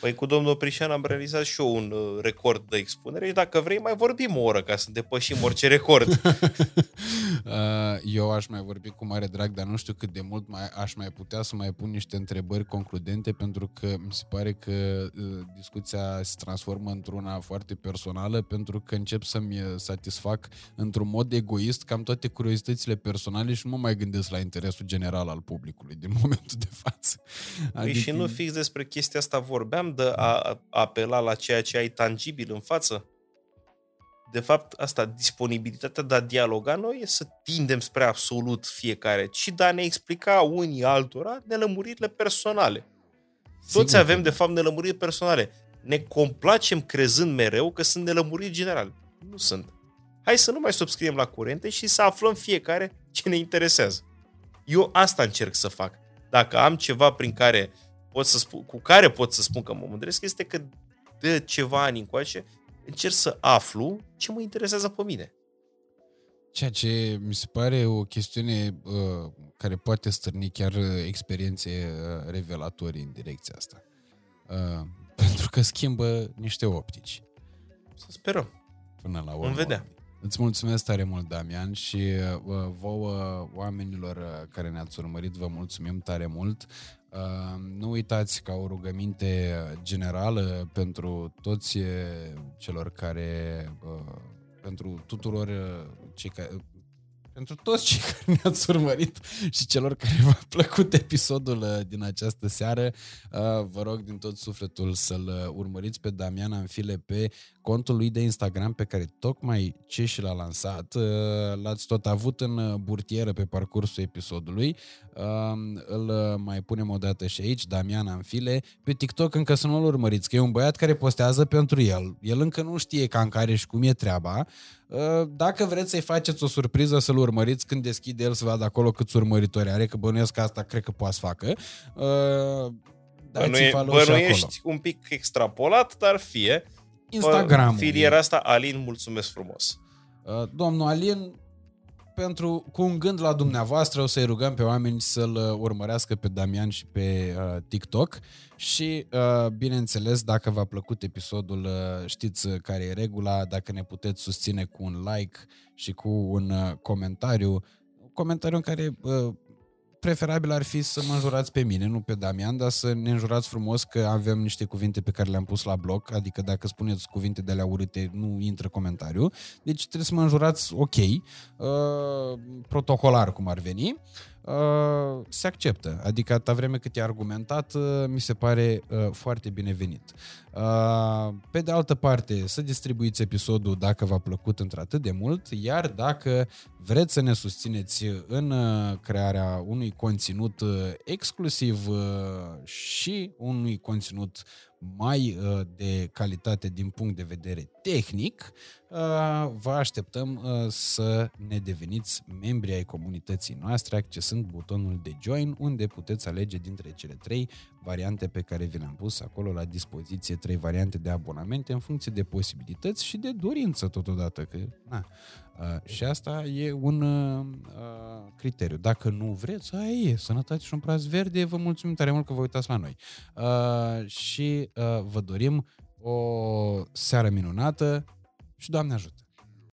Păi cu domnul Oprișan am realizat și eu un record de expunere și dacă vrei mai vorbim o oră ca să depășim orice record. Eu aș mai vorbi cu mare drag, dar nu știu cât de mult aș mai putea să mai pun niște întrebări concludente, pentru că mi se pare că discuția se transformă într-una foarte personală, pentru că încep să-mi satisfac într-un mod egoist cam toate curiozitățile personale și nu mă mai gândesc la interesul general al publicului din momentul de față. Adică... Și nu fix despre chestia asta vorbeam, de a apela la ceea ce ai tangibil în față. De fapt, asta, disponibilitatea de a dialoga, noi e să tindem spre absolut fiecare, ci de a ne explica unii altora nelămuririle personale. Toți sigur avem, de fapt, nelămuriri personale. Ne complacem crezând mereu că sunt nelămuriri generale. Nu sunt. Hai să nu mai subscriem la curente și să aflăm fiecare ce ne interesează. Eu asta încerc să fac. Dacă am ceva prin care pot să spun, cu care pot să spun că mă mândresc, este că de ceva ani încoace încerc să aflu ce mă interesează pe mine. Ceea ce mi se pare o chestiune care poate stârni chiar experiențe revelatorii în direcția asta. Pentru că schimbă niște optici. Să sperăm. Până la urmă. Vom vedea. Îți mulțumesc tare mult, Damian, și vouă, oamenilor care ne-ați urmărit, vă mulțumim tare mult. Nu uitați, ca o rugăminte generală pentru toți celor care... pentru toți cei care ne-ați urmărit și celor care v-a plăcut episodul din această seară, vă rog din tot sufletul să-l urmăriți pe Damian Anfile pe contul lui de Instagram pe care tocmai ce și l-a lansat. L-ați tot avut în burtieră pe parcursul episodului. Îl mai punem o dată și aici, Damian Anfile. Pe TikTok încă să nu-l urmăriți, că e un băiat care postează pentru el. El încă nu știe cam care și cum e treaba. Dacă vreți să-i faceți o surpriză, să-l urmăriți când deschide el să vadă acolo câți urmăritori are, că bănuiesc că asta cred că poate să facă. Bănuiești un pic extrapolat, dar fie. Instagram. Filiera asta, Alin, mulțumesc frumos. Domnul Alin, cu un gând la dumneavoastră, o să-i rugăm pe oameni să-l urmărească pe Damian și pe TikTok și, bineînțeles, dacă v-a plăcut episodul, știți care e regula, dacă ne puteți susține cu un like și cu un comentariu în care... preferabil ar fi să mă înjurați pe mine, nu pe Damian, dar să ne înjurați frumos că avem niște cuvinte pe care le-am pus la bloc, adică dacă spuneți cuvinte de alea urâte, nu intră comentariu, deci trebuie să mă înjurați ok, protocolar cum ar veni, se acceptă, adică atâta vreme cât e argumentat, mi se pare foarte binevenit. Pe de altă parte, să distribuiți episodul dacă v-a plăcut într-atât de mult, iar dacă vreți să ne susțineți în crearea unui conținut exclusiv și unui conținut mai de calitate din punct de vedere tehnic, vă așteptăm să ne deveniți membri ai comunității noastre accesând butonul de join, unde puteți alege dintre cele 3 variante pe care vi le-am pus acolo la dispoziție, 3 variante de abonamente în funcție de posibilități și de dorință totodată, că și asta e un criteriu. Dacă nu vreți, aia e, sănătate și un praz verde, vă mulțumim tare mult că vă uitați la noi. Și vă dorim o seară minunată și Doamne ajută!